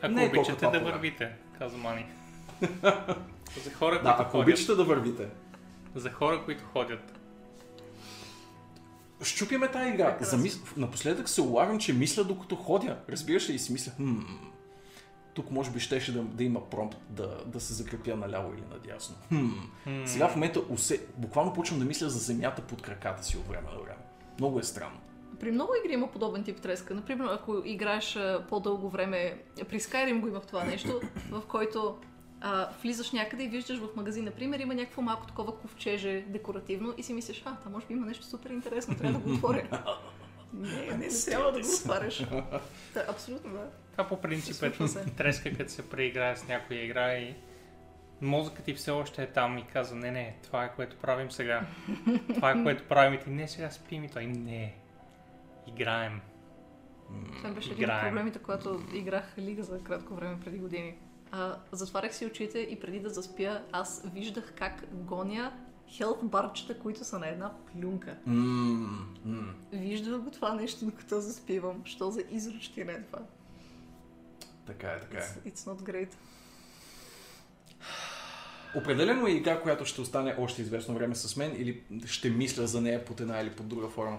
Ако не обичате да вървите, каза Мани. За хора, които ако ходят, обичате да вървите. За хора, които ходят. Щупиме тази игра. Напоследък се улавям, че мисля докато ходя. Разбираш ли? И си мисля, тук може би щеше да има промпт да се закрепя наляво или надясно. Сега в момента буквално почвам да мисля за земята под краката си от време на време. Много е странно. При много игри има подобен тип треска. Например, ако играеш по-дълго време, при Skyrim го имах това нещо, в който влизаш някъде и виждаш в магазин, например, има някакво малко такова ковчеже декоративно и си мислиш, там може би има нещо супер интересно, трябва да го отворя. Не трябва да го отваряш. Абсолютно, да. Това по принцип е треска, като се преиграе с някоя игра и мозъкът ти все още е там и казва, не, това е което правим сега. Това е което правим и ти, не, сега спим и той, не. Играем. Това беше един от проблемите, когато играх Лига за кратко време преди години. Затварях си очите и преди да заспя, аз виждах как гоня хелт барчета, които са на една плюнка. Виждах го това нещо, докато заспивам. Що за изручки не е това? Така е. It's not great. Определено е игра, която ще остане още известно време с мен или ще мисля за нея под една или под друга форма.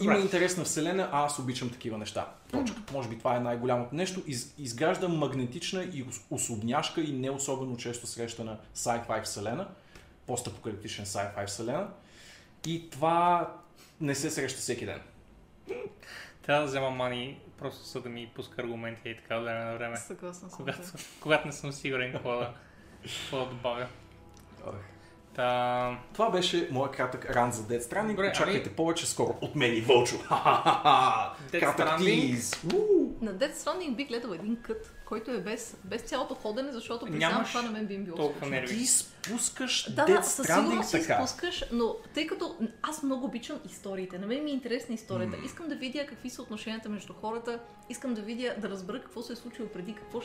Има интересна вселена, а аз обичам такива неща. Точката, може би това е най-голямото нещо. Изгражда магнетична и особняшка и не особено често срещана sci-fi вселена, постапокалиптичен sci-fi вселена. И това не се среща всеки ден. Трябва да взема Мани, просто за да ми пуска аргументи и така от време на време. Съгласна съм. Когато не съм сигурен какво да добавя. Това беше моя кратък ран за Death Stranding. Чакайте повече скоро от мен и Вълчо. Кратък тиз. На Death Stranding би гледал един кът, който е без цялото ходене, защото признавам, това на мен би им било случайно. Ти спускаш Death Stranding така. Да, със сигурност си спускаш, но тъй като аз много обичам историите, на мен ми е интересна историята. Искам да видя какви са отношенията между хората, искам да видя, да разбера какво се е случило преди, какво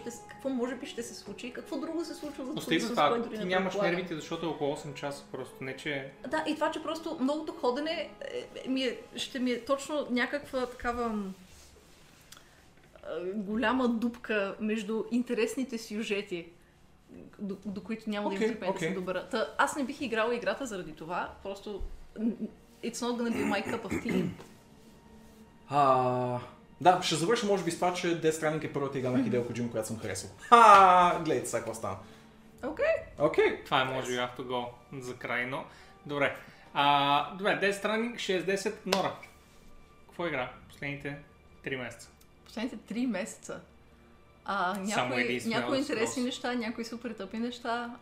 може би ще се случи, какво друго се случва за това. Ти нямаш нервите, защото около 8 часа просто не че... Да, и това, че просто многото ходене ще ми е точно някаква такава голяма дупка между интересните сюжети, до които няма да им търпение да се добра. Аз не бих играла играта заради това, просто it's not gonna be my cup of tea. Да, ще завърша може би с това, че Death Stranding е първата игра на Хидео Коджима, която съм харесал. Гледайте сега какво стана. Окей. Това е може би автогол за край, но... Добре, Death Stranding 6-10, Нора. Какво игра последните 3 месеца? Последните 3 месеца? Някои интересни неща, някои супер тъпи неща.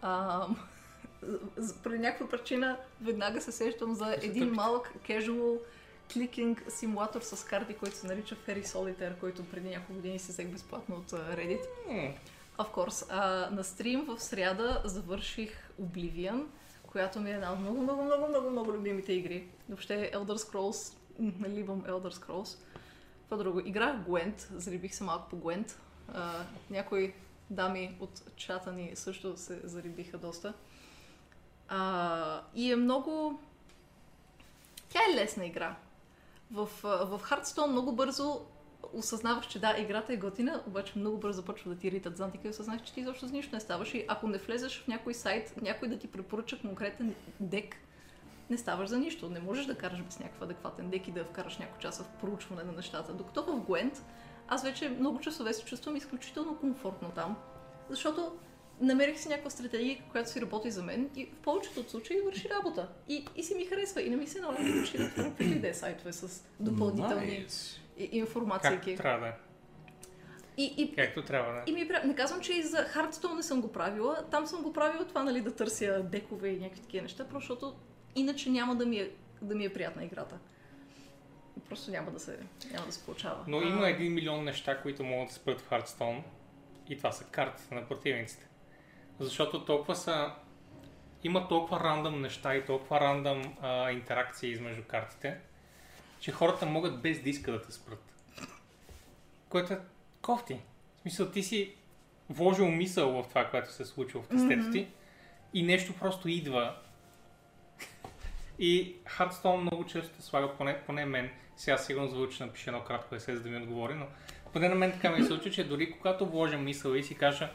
При някаква причина веднага се сещам за един малък casual clicking симулатор с карти, който се нарича Fairy Solitaire, който преди няколко години се взех безплатно от Reddit. Of course. На стрим в сряда завърших Oblivion, която ми е една от много любимите игри. Въобще Elder Scrolls, наливам Elder Scrolls. Това друго. Играх Gwent, зарибих се малко по Gwent. Някои дами от чата ни също се зарибиха доста. И е много Тя е лесна игра. В Hearthstone много бързо осъзнаваш, че да, играта е готина, обаче много бързо започва да ти ритат зантика и осъзнах, че ти изобщо с нищо не ставаш и ако не влезеш в някой сайт, някой да ти препоръча конкретен дек, не ставаш за нищо. Не можеш да караш без някакъв адекватен дек и да вкараш някой час в проучване на нещата. Докато в Gwent, аз вече много часове се чувствам изключително комфортно там, защото намерих си някаква стратегия, която си работи за мен и в повечето от случаи върши работа. И си ми харесва и не ми се налага да учи на какви сайтове с допълнителни информации. Както трябва. Както трябва, да. Не казвам, че и за Hearthstone не съм го правила. Там съм го правила това, нали, да търся декове и някакви такива неща, защото иначе няма да ми е приятна играта. Просто няма да се получава. Но има 1 милион неща, които могат да спрат в Hearthstone. И това са картите на противниците. Защото има толкова рандъм неща и толкова рандъм интеракции измежду картите, че хората могат без диска да те спрат. Което е кофти. В смисъл, ти си вложил мисъл в това, което се случва в тестето ти и нещо просто идва. И Hearthstone много често слага, поне мен, сега сигурно звучи, напише едно кратко есея, за да ми отговори, но поне на мен така ми се случи, че дори когато вложа мисъл и си кажа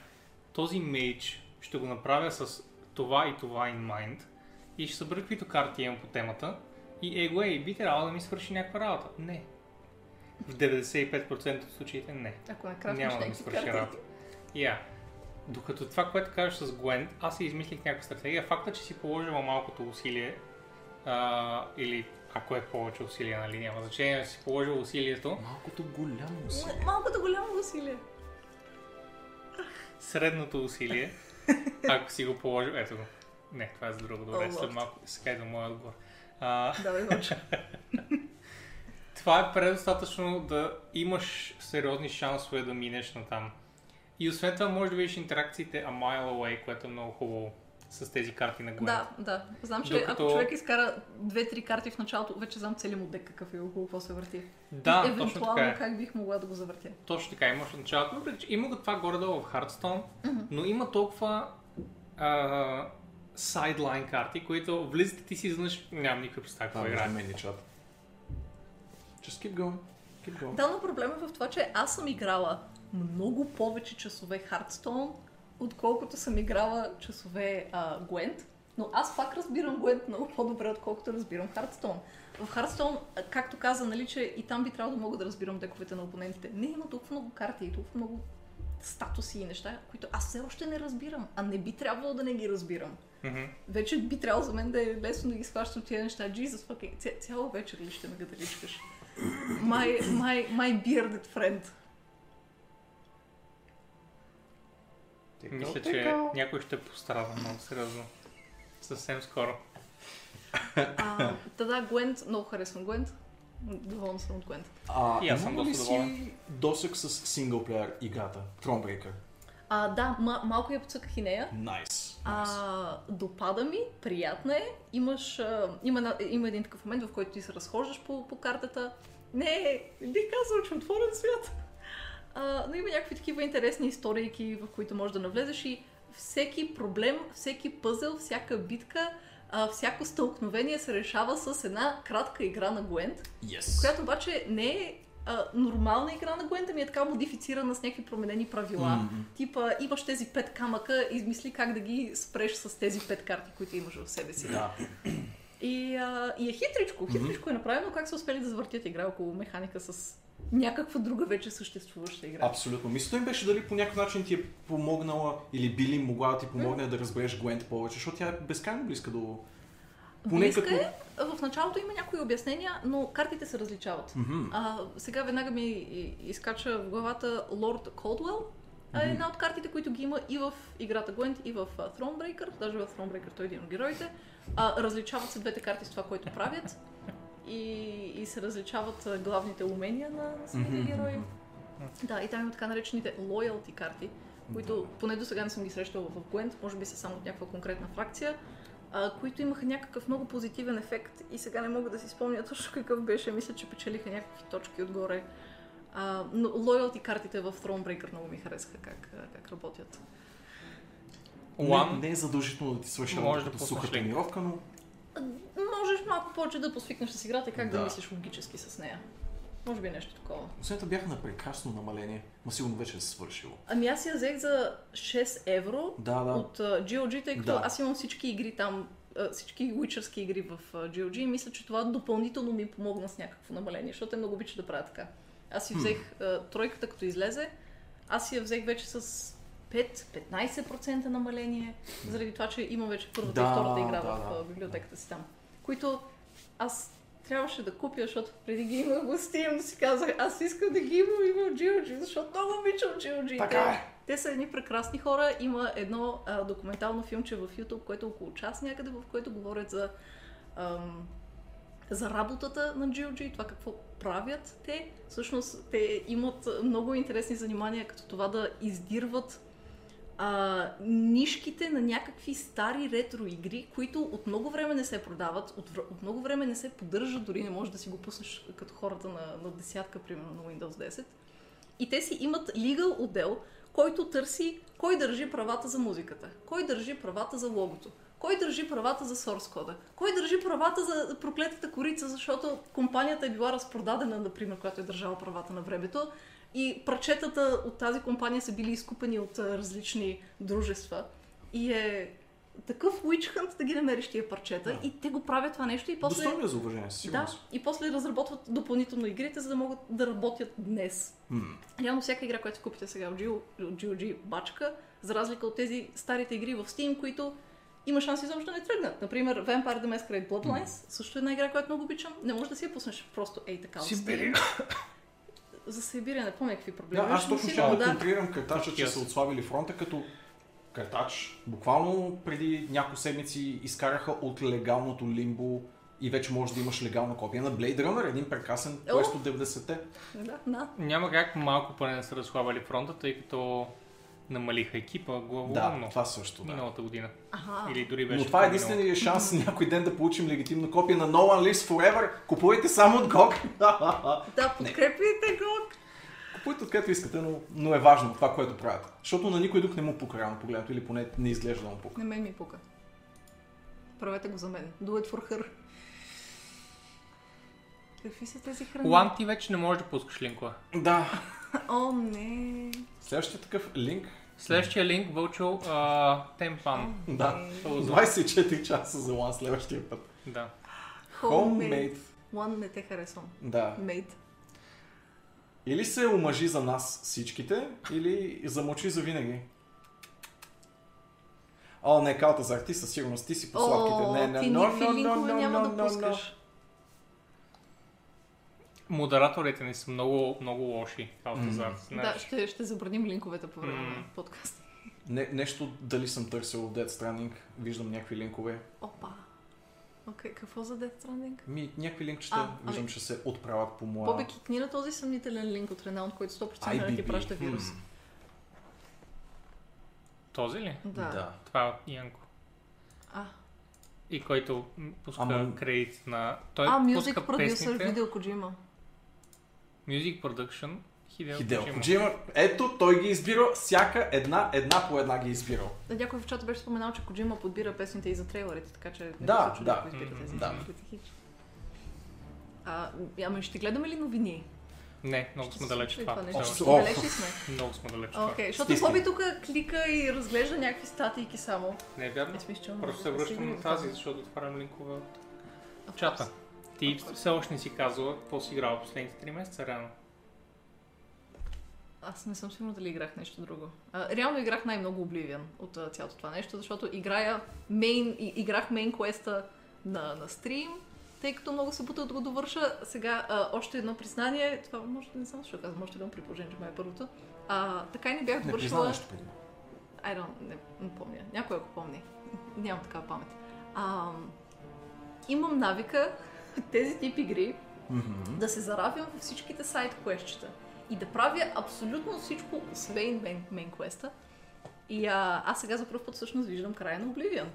този мейдж ще го направя с това и това in mind и ще събера каквито карти имам по темата и би трябвало да ми свърши някаква работа. Не. В 95% от случаите не. Няма да ми свърши работа. Докато това, което кажеш с Gwent, аз си измислих някаква стратегия. Факта, че си положила малкото усилие или ако е повече усилие, нали, няма значение, си положил усилието. Малкото голямо усилие. Средното усилие, ако си го положил, ето го. Не, това е за друго, добре, след малко, сега идва моят отговор. Давай, моча. Това е предостатъчно да имаш сериозни шансове да минеш на там. И освен това можеш да видиш интеракциите a mile away, което е много хубаво. С тези карти на Gwent. Да. Знам, че ако човек изкара 2-3 карти в началото, вече знам цели му дек какъв е, около какво се върти. Да, и евентуално точно как бих могла да го завъртя. Точно така, имаш в началото. Има го това горе-долу в Hearthstone, но има толкова сайдлайн карти, които влизате ти си изнъж, нямам никакъв представа какво играе. Just keep going. Да, но проблемът е в това, че аз съм играла много повече часове Hearthstone, отколкото съм играла часове Gwent, но аз пак разбирам Gwent много по-добре, отколкото разбирам Hearthstone. В Hearthstone, както каза, нали, че и там би трябвало да мога да разбирам дековете на опонентите. Не, има толкова много карти и толкова много статуси и неща, които аз все още не разбирам, а не би трябвало да не ги разбирам. Вече би трябвало за мен да е лесно да ги схващам тия неща. Jesus fucking, цяла вечер ли ще ме гадаличкаш? My bearded friend. Мисля, че някой ще пострада много сериозно. Съвсем скоро. Gwent, много харесвам Gwent. Доволен съм от Gwent. И аз съм доста доволен. Досък с синглплеер играта, Thronebreaker. Да, малко я подсъках и нея. Nice. Допада ми, приятна е. Има един такъв момент, в който ти се разхождаш по картата. Не, бих казал, че отворен свят. Но има някакви такива интересни истории, в които можеш да навлезеш и всеки проблем, всеки пъзъл, всяка битка, всяко стълкновение се решава с една кратка игра на Gwent, която обаче не е нормална игра на Gwent, ами е така модифицирана с някакви променени правила. Типа, имаш тези 5 камъка, измисли как да ги спреш с тези 5 карти, които имаш в себе си. Да. И е хитричко е направено, как са успели да завъртят игра около механика с някаква друга вече съществуваща игра. Абсолютно. Мислято им беше дали по някакъв начин ти е помогнала или били могла да ти помогне да разбереш Gwent повече, защото тя е безкрайно близка до... В началото има някои обяснения, но картите се различават. Сега веднага ми изкача в главата Лорд Колдуел. Една от картите, които ги има и в играта Gwent, и в Thronebreaker. Даже в Thronebreaker той е един от героите. Различават се двете карти с това, което правят. И се различават главните умения на самите герои. Да, и там има така наречените loyalty карти, които поне до сега не съм ги срещала в Gwent, може би са само от някаква конкретна фракция, които имаха някакъв много позитивен ефект и сега не мога да си спомня точно какъв беше, мисля, че печелиха някакви точки отгоре. Но loyalty картите в Thronebreaker много ми харесаха как работят. Не е задължително да ти свърши сухата тренировка, но... можеш малко повече да посвикнеш с играта, как да мислиш логически с нея. Може би нещо такова. Освенето бяха на прекрасно намаление, но сигурно вече е свършило. Ами аз я взех за 6 евро от GOG, тъй като аз имам всички игри там, всички уичърски игри в GOG и мисля, че това допълнително ми помогна с някакво намаление, защото е много обича да правя така. Аз си взех тройката, като излезе, аз си я взех вече с 5-15% намаление, заради това, че имам вече първата и втората игра в библиотеката си там, които аз трябваше да купя, защото преди ги имах в Steam, да си казах, аз искам да ги имам в GOG, защото много обичам GOG. Те са едни прекрасни хора, има едно документално филмче в YouTube, което е около час някъде, в което говорят за работата на GOG, това какво правят те. Всъщност те имат много интересни занимания, като това да издирват нишките на някакви стари ретро игри, които от много време не се продават, от много време не се поддържат, дори не можеш да си го пуснеш като хората на десятка, примерно на Windows 10. И те си имат legal отдел, който търси кой държи правата за музиката, кой държи правата за логото, кой държи правата за source кода, кой държи правата за проклетата корица, защото компанията е била разпродадена, например, която е държала правата на времето. И прачетата от тази компания са били изкупени от различни дружества. И е такъв witch hunt да ги намериш тия парчета. Да. И те го правят това нещо и после... Достойно за уважение, сигурно. Да, и после разработват допълнително игрите, за да могат да работят днес. Реално всяка игра, която купите сега в GOG бачка, за разлика от тези старите игри в Steam, които има шанс изобщо да не тръгнат. Например, Vampire the Masquerade Bloodlines, също е една игра, която много обичам. Не можеш да си я пуснеш просто ей така от Steam. За Сибирия не помня какви проблеми. Да, аз точно ще контрирам картача, че са отслабили фронта, като картач. Буквално преди няколко седмици изкараха от легалното лимбо и вече можеш да имаш легална копия на Blade Runner, един прекрасен квест от 90-те. Да. Няма как малко поне да са разхлабали фронта, тъй като намалиха екипа главоломно. Да, това също, миналата година. Или дори беше. Но това е единственият шанс някой ден да получим легитимна копия на No One Lives Forever. Купувайте само от GOG. Да, подкрепите GOG. Купуйте откъдето искате, но е важно това, което правят. Защото на никой друг не му пука рано погледнато, или поне не изглежда да му пука. На мен ми пука. Правете го за мен. Do it for her. Какви са тези храни? Лам, ти вече не можеш да пускаш линкова. Да. О, не. Следващия такъв линк. Следващия линк вълчил Темпан. Да. 24 часа за One следващия път. Да. Homemade. One не те харесвам. Да. Made. Или се омъжи за нас всичките, или замълчи за винаги. О, не, Калтазар, ти със сигурност ти си по сладките. Не, ти никакви линкове няма да пускаш. Модераторите ни са много, много лоши. Да, ще забраним линковете по време на подкаста. Нещо дали съм търсил в Death Stranding, виждам някакви линкове. Опа! Окей, какво за Death Stranding? Някакви линкчета, виждам, че се отправят по моя... Бобе, кикни на този съмнителен линк от Renault, който 100% ти праща вирус. Този ли? Да. Това е Янко. И който пуска кредит на... Той пуска продюсър Хидео Коджима. Music Production Хидео Коджима. Ето, той ги избира всяка една по една ги избира. Някой в чата беше споменал, че Коджима подбира песните и за трейлерите, така че не се чуди, ако избира тези песни. Ама ще гледаме ли новини? Не, много сме далеч от това. Много сме далеч от това. Окей, защото Боби тук клика и разглежда някакви статийки само. Не е вярно. Просто се връщам на тази, защото отварям линкове от чата. Ти все още не си казала какво си играла последните 3 месеца реално. Аз не съм сигурна дали играх нещо друго. Реално играх най-много Oblivion от цялото това нещо, защото играх мейн квеста на стрим. Тъй като много се бутат да го довърша, сега още едно признание, това може да не съм защо казвам, може да имам предположение, че май е първото. Така и не бях довършила... Не признаваш не помня. Някой ако помни. Нямам такава памет. Имам навика тези тип игри да се заравям във всичките сайд квестчета и да правя абсолютно всичко, освен мейн квеста. И аз сега за пръв път всъщност виждам края на Oblivion.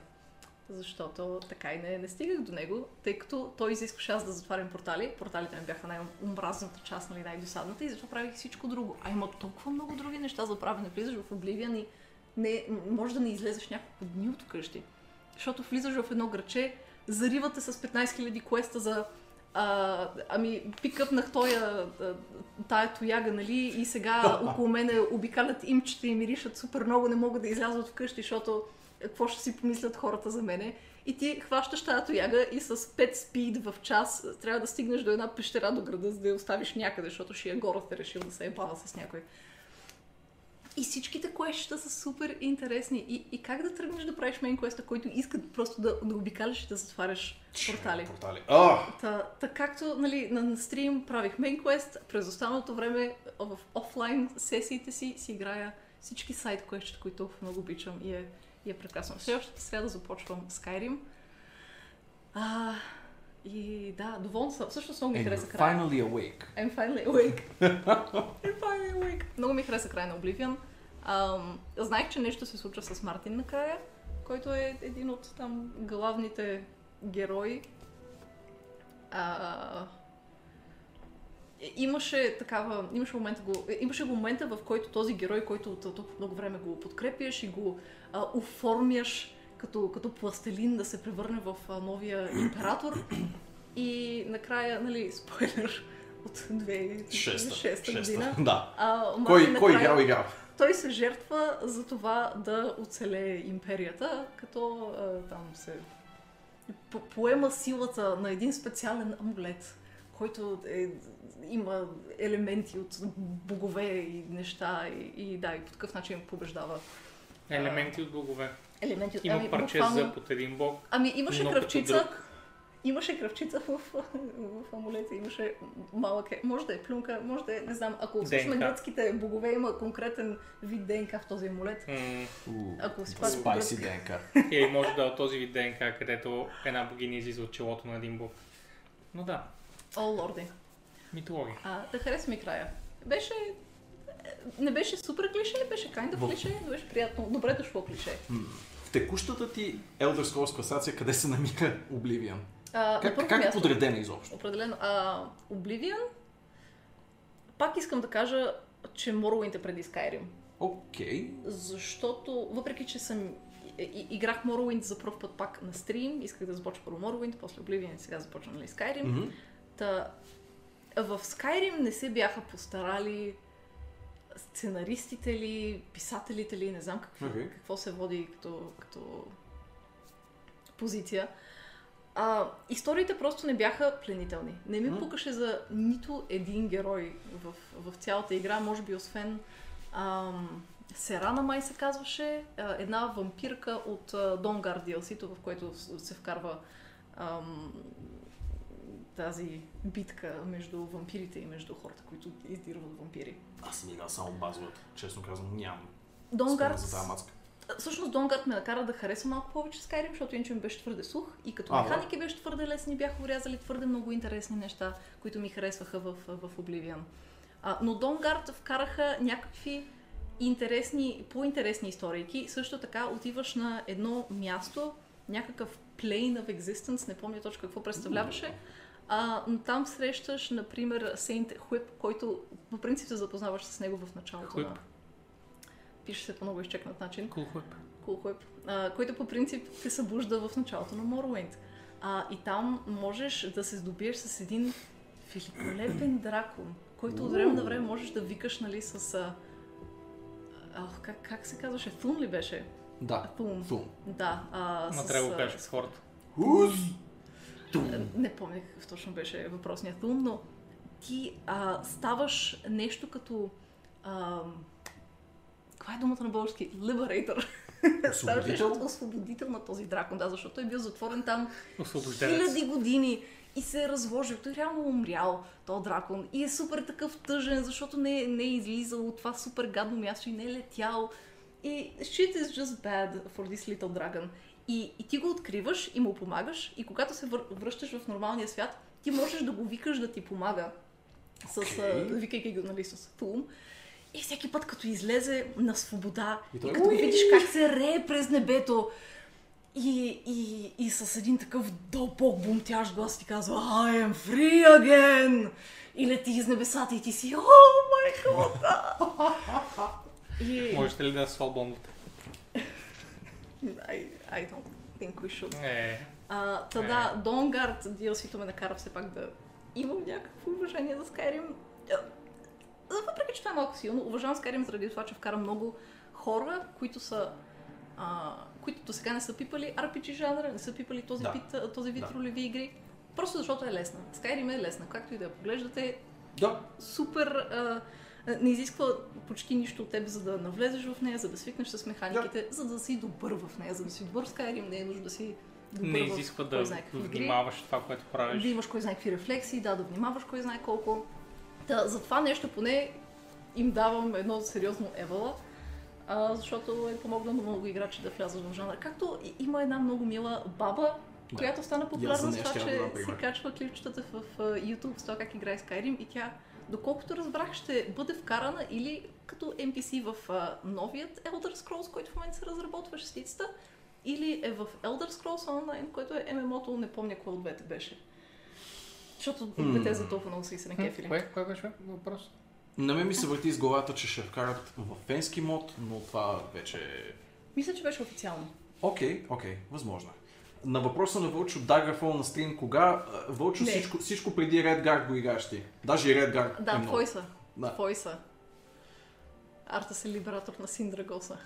Защото така и не стигах до него, тъй като той изискваше аз да затварям портали. Порталите ми бяха най-омразната част, най-досадната и затова правих всичко друго. А има толкова много други неща за правене. Влизаш в Oblivion и може да не излезеш няколко дни от къщи. Защото влизаш в едно граче, заривате с 15 000 квеста за пикъпнах тая тояга, нали, и сега около мене обикалят имчета и миришат супер много, не могат да излязат вкъщи, защото какво ще си помислят хората за мене. И ти хващаш тая тояга и с 5 спид в час трябва да стигнеш до една пещера до града, за да я оставиш някъде, защото Шиагорът е решил да се ебава с някой. И всичките квестчета са супер интересни. И как да тръгнеш да правиш мейн квеста, който искат просто да обикаляш и да затваряш портали. Та както, нали, на стрим правих мейн квест, през останалото време в офлайн сесиите си играя всички сайд квестчета, които много обичам и е прекрасно. Все още сряда започвам Skyrim. И да, доволна съм. Всъщност много ми хареса края. I'm finally awake. Много ми хареса края на Oblivion. Знаех, че нещо се случва с Мартин накрая, който е един от там главните герои. Имаше момента, в който този герой, който от много време го подкрепяш и го оформяш като пластелин да се превърне в новия император. И накрая, нали, спойлер от 2006 година. Да. Кой играл? Той се жертва за това да оцелее империята, като там се поема силата на един специален амулет, който има елементи от богове и неща и по такъв начин побеждава. Елементи от богове. Има парче зъб от един бог. Имаше кръвчица. Имаше кръвчица в амулета, имаше малък. Може да е плюнка, може да е, не знам, ако слушаме гръцките богове, има конкретен вид ДНК в този амулет. Ако си пази спайси ДНК. Или може да е този вид ДНК, където една богиня излиза от челото на един бог. Но да. О, лорди. Митология. Да, хареса ми края. Не беше супер клише, беше клише, но беше приятно. Добре дошло клише. В текущата ти Elder Scrolls класация къде се намира Oblivion? Как е подредена изобщо? Определено. Oblivion? Пак искам да кажа, че Morrowind е преди Skyrim. Окей. Защото, въпреки че играх Morrowind за пръв път пак на стрим, исках да започна първо Morrowind, после Oblivion и сега започна, нали, Skyrim. Mm-hmm. В Skyrim не се бяха постарали сценаристите ли, писателите ли, не знам какво се води като позиция. Историите просто не бяха пленителни. Не ми пукаше за нито един герой в цялата игра, може би освен Серана, май се казваше, една вампирка от Донгард DLC-то, в което се вкарва тази битка между вампирите и между хората, които издирват вампири. Аз мина само базовата, честно казвам, нямам. Донгард. Всъщност Донгард ме накара да харесва малко повече Skyrim, защото иначе ми беше твърде сух и като механики беше твърде лесни, бяха урязали твърде много интересни неща, които ми харесваха в Oblivion. Но Донгард вкараха някакви по-интересни историйки. Също така отиваш на едно място, някакъв plane of existence, не помня точно какво представляваше, но там срещаш, например, Сейнт Хуип, който по принцип се запознаваш с него в началото. Хуип. Пише се по много изчекнат начин. Кул Хуип. Който по принцип се събужда в началото на Morrowind. И там можеш да се здобиеш с един великолепен дракон, който от време на време можеш да викаш, нали, с... как се казваше? Thun ли беше? Да. Thun. Да. Ма трябва да кажеш с хората. Не помня какъв точно беше въпросният Thun, но ти ставаш нещо като... каква е думата на български? Liberator. Ставаш нещо освободител на този дракон, да, защото е бил затворен там хиляди години и се е разложил. Той реално умрял, този дракон, и е супер такъв тъжен, защото не е излизал от това супер гадно място и не е летял. И shit is just bad for this little dragon. И ти го откриваш и му помагаш, и когато се връщаш в нормалния свят, ти можеш да го викаш да ти помага, викайки го, нали, с Thun. И всеки път, като излезе на свобода, и като видиш как се рее през небето, и с един такъв дълбок бумтящ глас ти казва I am free again! И лети из небесата и ти си О, майката! Можете ли да свалбомбите? I don't think we should. Да, Dawnguard DLC-то ме накара все пак да имам някакво уважение за Skyrim. Въпреки, че това е малко силно, уважавам Skyrim заради това, че вкара много хора, които са които до сега не са пипали RPG жанра, не са пипали този вид ролеви игри. Просто защото е лесна. Skyrim е лесна, както и да я поглеждате. Да. Супер, не изисква почти нищо от теб, за да навлезеш в нея, за да свикнеш с механиките, за да си добър в нея, за да си добър в Skyrim, не е нужно да си добър не изисква в кой знае какви игри. Да внимаваш това, което правиш. Да имаш кой знае какви рефлексии, да внимаваш кой знае колко. Да, за това нещо поне им давам едно сериозно евала, защото е помогнало много играчи да влязат в жанра. Както има една много мила баба, която стана популярна с това, че си качва клипчетата в YouTube с това как играе Skyrim и тя, доколкото разбрах, ще бъде вкарана или като NPC в новият Elder Scrolls, който в момента се разработва шестицата, или е в Elder Scrolls Online, който е ММО-то, не помня кой от двете беше. Защото двете за толкова много са и се накефили. Кой беше въпрос? На мен ми се върти из главата, че ще вкарат в фенски мод, но това вече... Мисля, че беше официално. Окей, възможно. На въпроса на Вълчо, Daggerfall на стрим кога? Вълчо, всичко преди Redguard го играеш ти. Даже и Redguard е много. Твой са. Артас е либератор на Синдрагоса.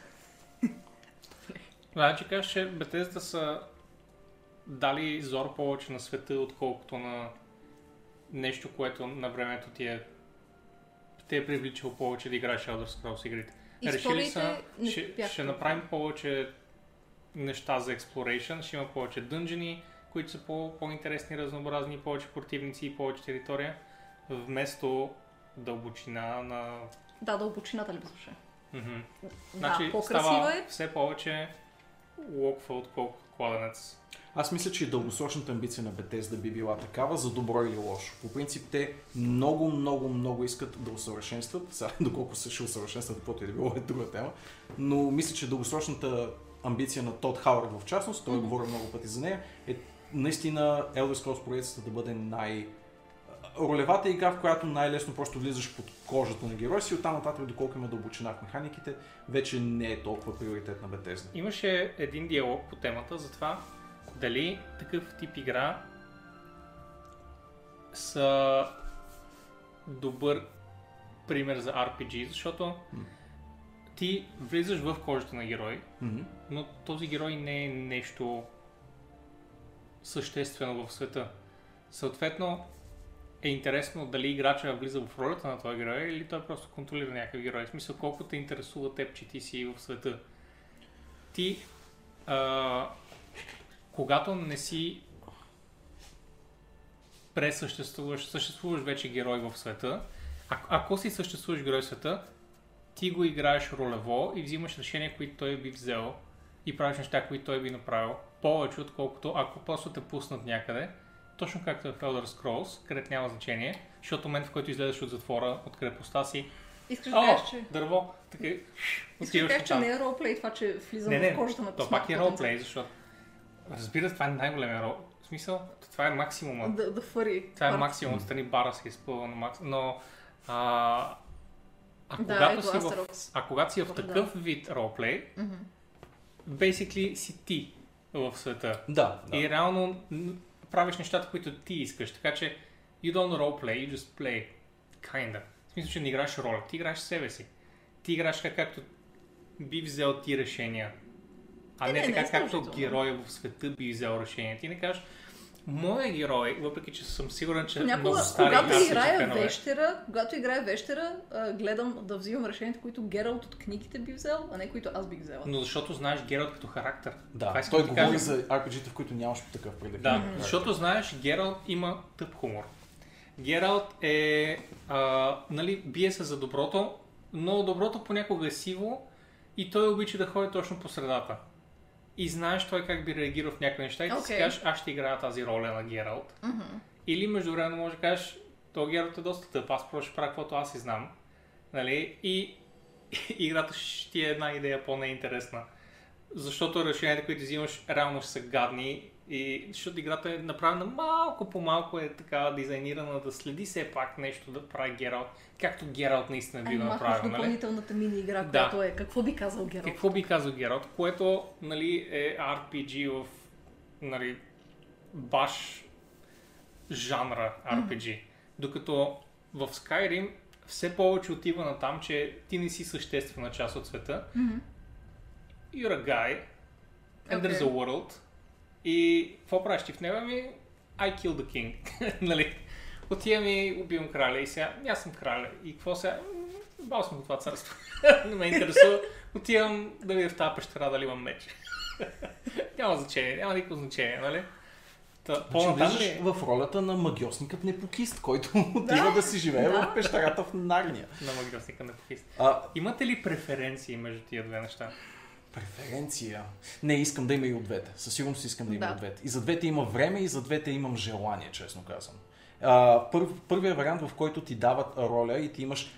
Значи кажеш, че Bethesda са дали зор повече на света, отколкото на нещо, което на времето ти е привличало повече да играеш Elder Scrolls игрите. Решили са, ще направим повече неща за exploration, ще има повече дънжени, които са по-интересни, разнообразни, повече противници и повече територия, вместо дълбочина на... Да, дълбочината ли безуше? Значи става все повече локва, отколкото кладенец. Аз мисля, че дългосрочната амбиция на Bethesda би била такава, за добро или лошо. По принцип, те много искат да усъвършенстват. Сега, доколко се ще усъвършенстват, каквото и да било е друга тема. Но мисля, че дългосрочната амбиция на Тод Хауърд в частност, той говори много пъти за нея, е наистина Elder Scrolls проектът да бъде ролевата игра, в която най-лесно просто влизаш под кожата на героя си и оттам нататък, доколко има дълбочина в механиките, вече не е толкова приоритет на Bethesda. Имаше един диалог по темата за това, дали такъв тип игра са добър пример за RPG, защото ти влизаш в кожата на герой, но този герой не е нещо съществено в света. Съответно е интересно дали играча влиза в ролята на този герой или той просто контролира някакъв герой. В смисъл, колко те интересува теб, че ти си в света. Ти когато не си съществуваш вече герой в света, ако си съществуваш герой в света, ти го играеш ролево и взимаш решения, които той би взел и правиш неща, които той би направил повече, отколкото ако просто те пуснат някъде, точно както е в Elder Scrolls, където няма значение, защото момент, в който излезеш от затвора, от крепостта си, искаш да кажеш, че... дърво, така отиваш там. Че не е ролплей това, че влизам в кожата на писмата. То пак е ролплей, защото разбира се, това е най-големия рол. В смисъл, това е максимумът. Да фари. Това е максимумът, страни бара се изпълва на максимум. Но когато си в такъв вид ролплей, basically си ти в света. Да. И реално правиш нещата, които ти искаш. Така че you don't roleplay, you just play. Kinda. В смисъл, че не играеш роля. Ти играеш себе си. Ти играеш както би взел ти решения. А не така, както героя в света би взел решение. Ти не кажеш, моя герой, въпреки че съм сигурен, че много стари когато играя вещера, гледам да взимам решенията, които Гералт от книгите би взел, а не които аз бих взела. Но защото знаеш Гералт като характер. Да, той говори за RPG-та, в които нямаш такъв предъпред. Да, защото знаеш, Гералт има тъп хумор. Гералт е, бие се за доброто, но доброто понякога е сиво и той обича да ходи точно по средата. И знаеш той как би реагирал в някакви неща и ти си кажеш, аз ще играя тази роля на Гералт. Или междувременно може да кажеш, то Гералт е доста тъп, аз просто ще правя каквото аз и знам. Нали? И играта ще ти е една идея по-неинтересна. Защото решенията, които взимаш, реално ще са гадни. И защото играта е направена малко по малко, е така дизайнирана да следи все пак нещо да прави Гералт, както Гералт наистина бива направил. Допълнителната мини игра, която е какво би казал Гералт? Какво би казал Гералт, което нали, е RPG в нали, баш жанра RPG. Mm-hmm. Докато в Skyrim все повече отива на там, че ти не си съществена част от света. Mm-hmm. You're a guy and there's a world. И какво правиш ти в него? Ами, I kill the king. нали? Отивам и убивам краля и сега, аз съм краля. И какво сега? Бал съм от това царство. Не ме интересува. Отивам да видя в тази пещера дали имам меч. няма значение, няма никакво значение, нали? Влизаш в ролята на магиосникът непокист, който отива да си живее в пещерата в Нарния. На магиосника непокист. Имате ли преференции между тия две неща? Преференция. Не, искам да има и от двете. Със сигурност искам да има от двете. И за двете има време, и за двете имам желание, честно казвам. Първият вариант, в който ти дават роля и ти имаш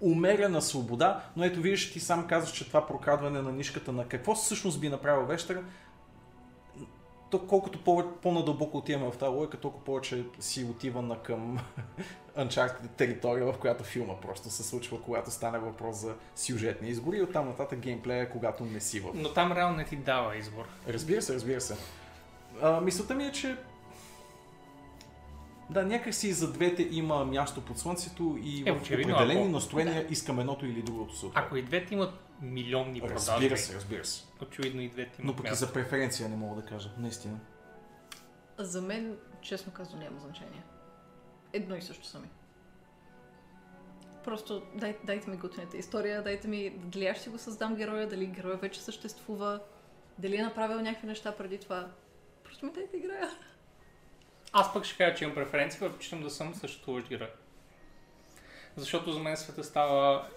умерена свобода, но ето виждаш, ти сам казваш, че това прокрадване на нишката на какво всъщност би направил Вещера, то колкото по-надълбоко отиваме в тази логика, толкова повече си отива на към Uncharted територия, в която филма просто се случва, когато стане въпрос за сюжетни избори и оттам нататък геймплея, когато не си във. Но там реално не ти дава избор. Разбира се. Мисълта ми е, че да, някак си за двете има място под слънцето и в определени настроения искам едното или другото се. Ако и двете имат милионни продажби. Разбира се. Очевидно и двете имат. Но пък и за преференция не мога да кажа, наистина. За мен, честно казано, няма значение. Едно и също сами. Просто дайте ми готината история, дайте ми дали аз ще го създам героя, дали героя вече съществува, дали е направил някакви неща преди това. Просто ми дайте играя. Аз пък ще кажа, че имам преференция, предпочитам да съм съществуващ герой. Защото за мен света става,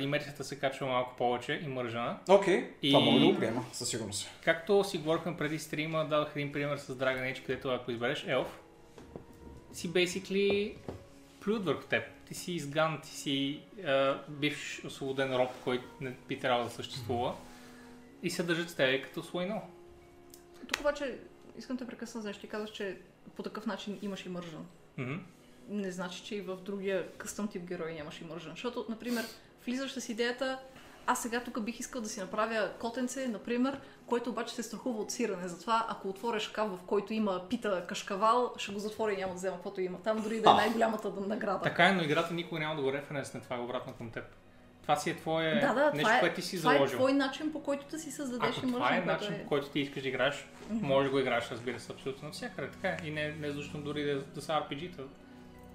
имерсията се качва малко повече и мържана. Окей, това мога да го приема, със сигурност. Както си говорихме преди стрима, дадох един пример с Dragon Age, където ако избереш елф, си basically плюят върху теб. Ти си изган, ти си бивш освободен роб, който не би трябвало да съществува и се държат с тебе като слойно. Тук обаче искам да прекъсна, защото ти казваш, че по такъв начин имаш и мържан. Mm-hmm. Не значи, че и в другия къстъм тип герой нямаш и мържан. Защото, например, влизаш с идеята, аз сега тук бих искал да си направя котенце, например, което обаче се страхува от сиране. Затова, ако отворя шкаф, в който има пита кашкавал, ще го затворя и няма да взема каквото има. Там дори да е най-голямата награда. Така е, но играта никога няма да го референсне това е обратно към теб. Това си е твое нещо, което ти си заложил. Това е твой начин, по който да си създадеш и мържан. Това е начин, по който ти искаш да играеш, може да го играеш, разбира се, абсолютно навсякъде. Така и не защото дори да са RPG-та.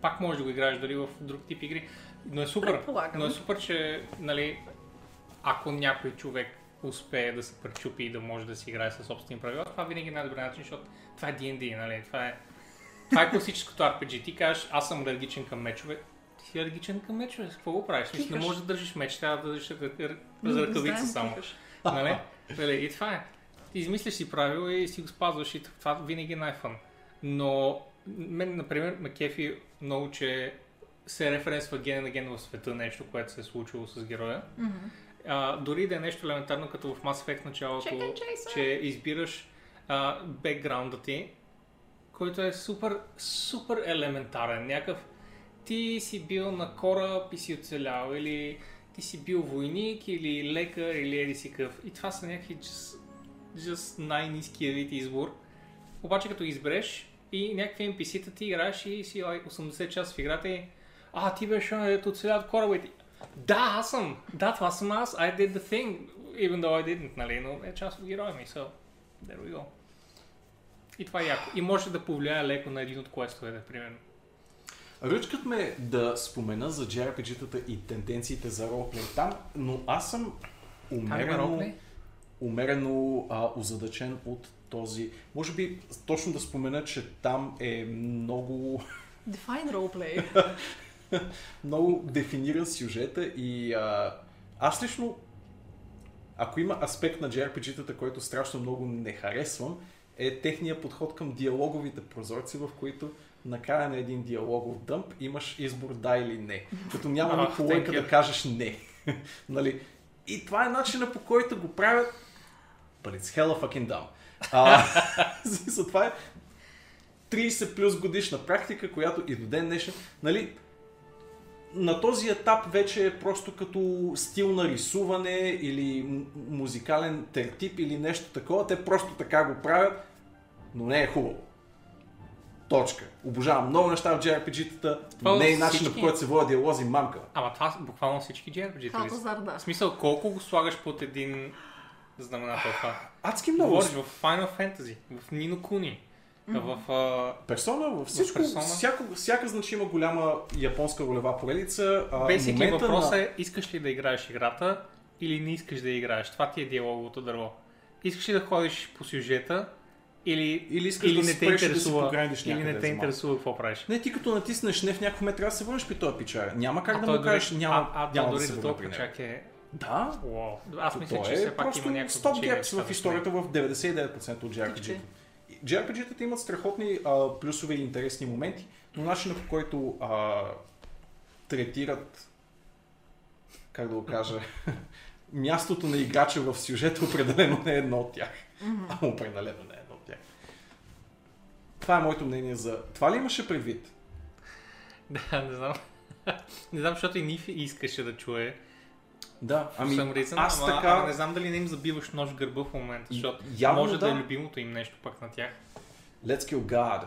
Пак можеш да го играеш дори в друг тип игри. Но е супер, че нали, ако някой човек успее да се пречупи и да може да си играе със собствени правила, това винаги е най-добре начин, защото това е D&D, нали? Това е класическото RPG. Ти кажеш, аз съм алергичен към мечове. Ти си алергичен към мечове, какво го правиш? Не можеш да държиш меч, трябва да държиш ръкавица само. Нали? И това е. Ти измисляш си правило и си го спазваш и това винаги е най-фън. Но мен, например, ме кефи много, че се референсва ген на ген в света нещо, което се е случило с героя. Mm-hmm. Дори да е нещо елементарно, като в Mass Effect началото, че избираш бекграунда ти, който е супер, супер елементарен. Някакъв ти си бил на кораб и си оцелял, или ти си бил войник, или лекар, или еди си къв. И това са някакви just най-ниския вид избор. Обаче като избереш, и някакви NPC-та ти играеш и си 80 часа в играта и ти беше оцеляват кораба и ти да, аз съм! Да, това съм аз! I did the thing, even though I didn't, нали? Но е част от героя ми, so there we go. И това е яко. И може да повлияе леко на един от квестовете, примерно. Ръчкът ме да спомена за JRPG-тата и тенденциите за ролплей там, но аз съм умерено озадачен от този. Може би точно да спомена, че там е много Define roleplay. много дефиниран сюжета и аз лично, ако има аспект на JRPG-тата, който страшно много не харесвам, е техния подход към диалоговите прозорци, в които накрая на един диалогов дъмп имаш избор да или не. Като няма никаква лойка да кажеш не. нали? И това е начинът, по който го правят. But it's hella fucking dumb. Затова е 30 плюс годишна практика, която и до ден днешен, нали, на този етап вече е просто като стил на рисуване или музикален тертип или нещо такова. Те просто така го правят, но не е хубаво. Точка. Обожавам много неща в JRPG-тата, но не е начинът, по който се водят диалози, мамка. Ама това буквално всички JRPG-та. В смисъл, колко го слагаш под един знаменател това? Адски много. Говориш в Final Fantasy, в Ni no Kuni, в Persona, в всичко, всяка значима голяма японска ролева поредица. Basically въпросът е, искаш ли да играеш играта или не искаш да играеш? Това ти е диалоговото дърво. Искаш ли да ходиш по сюжета, или искаш да спреш да си пограндиш някъде. Или не те интересува какво правиш. Не, ти като натиснеш не в някакъв момент трябва да се върнеш при този печар. Няма как да му кажеш, няма да се върна при него. Да, аз мисля, че все пак има някакво стоп гепс в историята в 99% от JRPG-та. JRPG-тата имат страхотни плюсове и интересни моменти, но начинът, по който третират, как да го кажа, мястото на играча в сюжета определено не е едно от тях. Определено не е. Това е моето мнение за... Това ли имаше предвид? Да, не знам. Не знам, защото и Нифи искаше да чуе. Да, ами аз така... Ама не знам дали не им забиваш нож в гърба в момента, защото може да е любимото им нещо пък на тях. Let's kill God.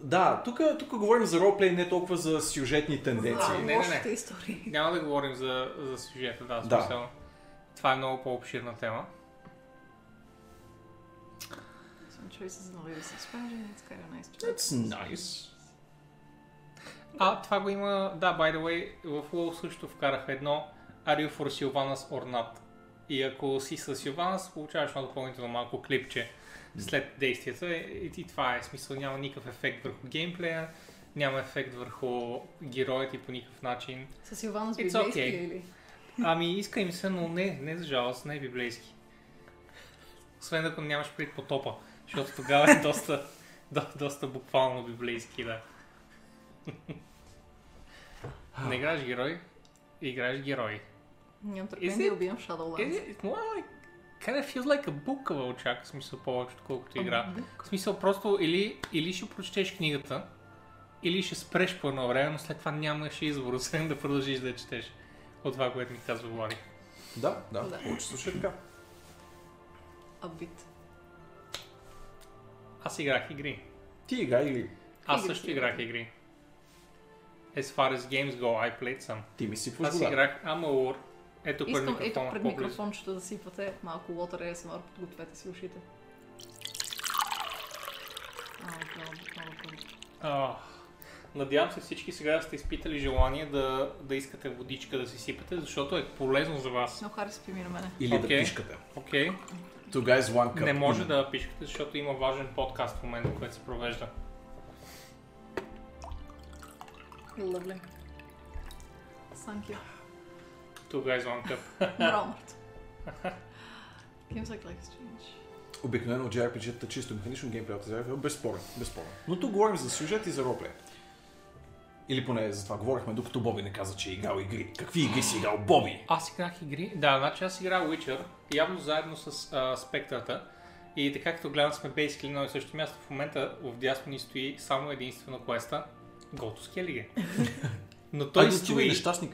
Да, тук говорим за ролплей, не толкова за сюжетни тенденции. Не. Истории. Няма да говорим за сюжета, да, смисъл. Да. Това е много по-обширна тема. Choices and layers of expansion, it's kind of nice choice. That's nice. Това го има, да, by the way, в WoW също вкараха едно Are you for Sylvanas or not? И ако си с Sylvanas, получаваш на допълнително малко клипче след действията и това е смисъл. Няма никакъв ефект върху геймплея, няма ефект върху героите по никакъв начин. С Sylvanas библейски или? Ами иска им се, но не за жалост, не е библейски. Освен ако нямаш пред потопа. Защото тогава е доста буквално библейски, да. Не играеш герой, играеш герой. Нямам търпение да убивам Shadowlands. Kind of feels like a book, вълчак, в смисъл повече, отколкото игра. В смисъл просто или ще прочетеш книгата, или ще спреш по едно време, но след това нямаш избор, освен да продължиш да четеш от това, което ми казва Влади. Да, повече слушай така. A bit. Аз играх игри. Ти играй игри. Аз също играх игри. As far as games go, I played some. Ти ми си позволя. Аз играх Amalur. Ето пред микрофона. Ето пред микрофончето да сипате малко water ASMR, подгответе си ушите. Надявам се всички сега сте изпитали желание да искате водичка да си сипате, защото е полезно за вас. Но Хари спи ми на мене. Или да пишкате. Окей. Не може да пишкате, защото има важен подкаст в момента, който се провежда. Lovely. Thank you. Two guys, one cup. Walmart. Games like Life Strange. Обикновено JRPG-тата чисто механично геймплей от JRPG, безспорно. Но тук говорим за сюжет и за роплей. Или поне за това говорихме, докато Боби не каза, че е играл игри. Какви игри си играл, Боби? Аз играх игри. Да, значи аз играл Witcher, явно заедно с Спектрата. И така като гледам сме basically на същото място, в момента в дясно ни стои само единствено квеста Go to Skellige.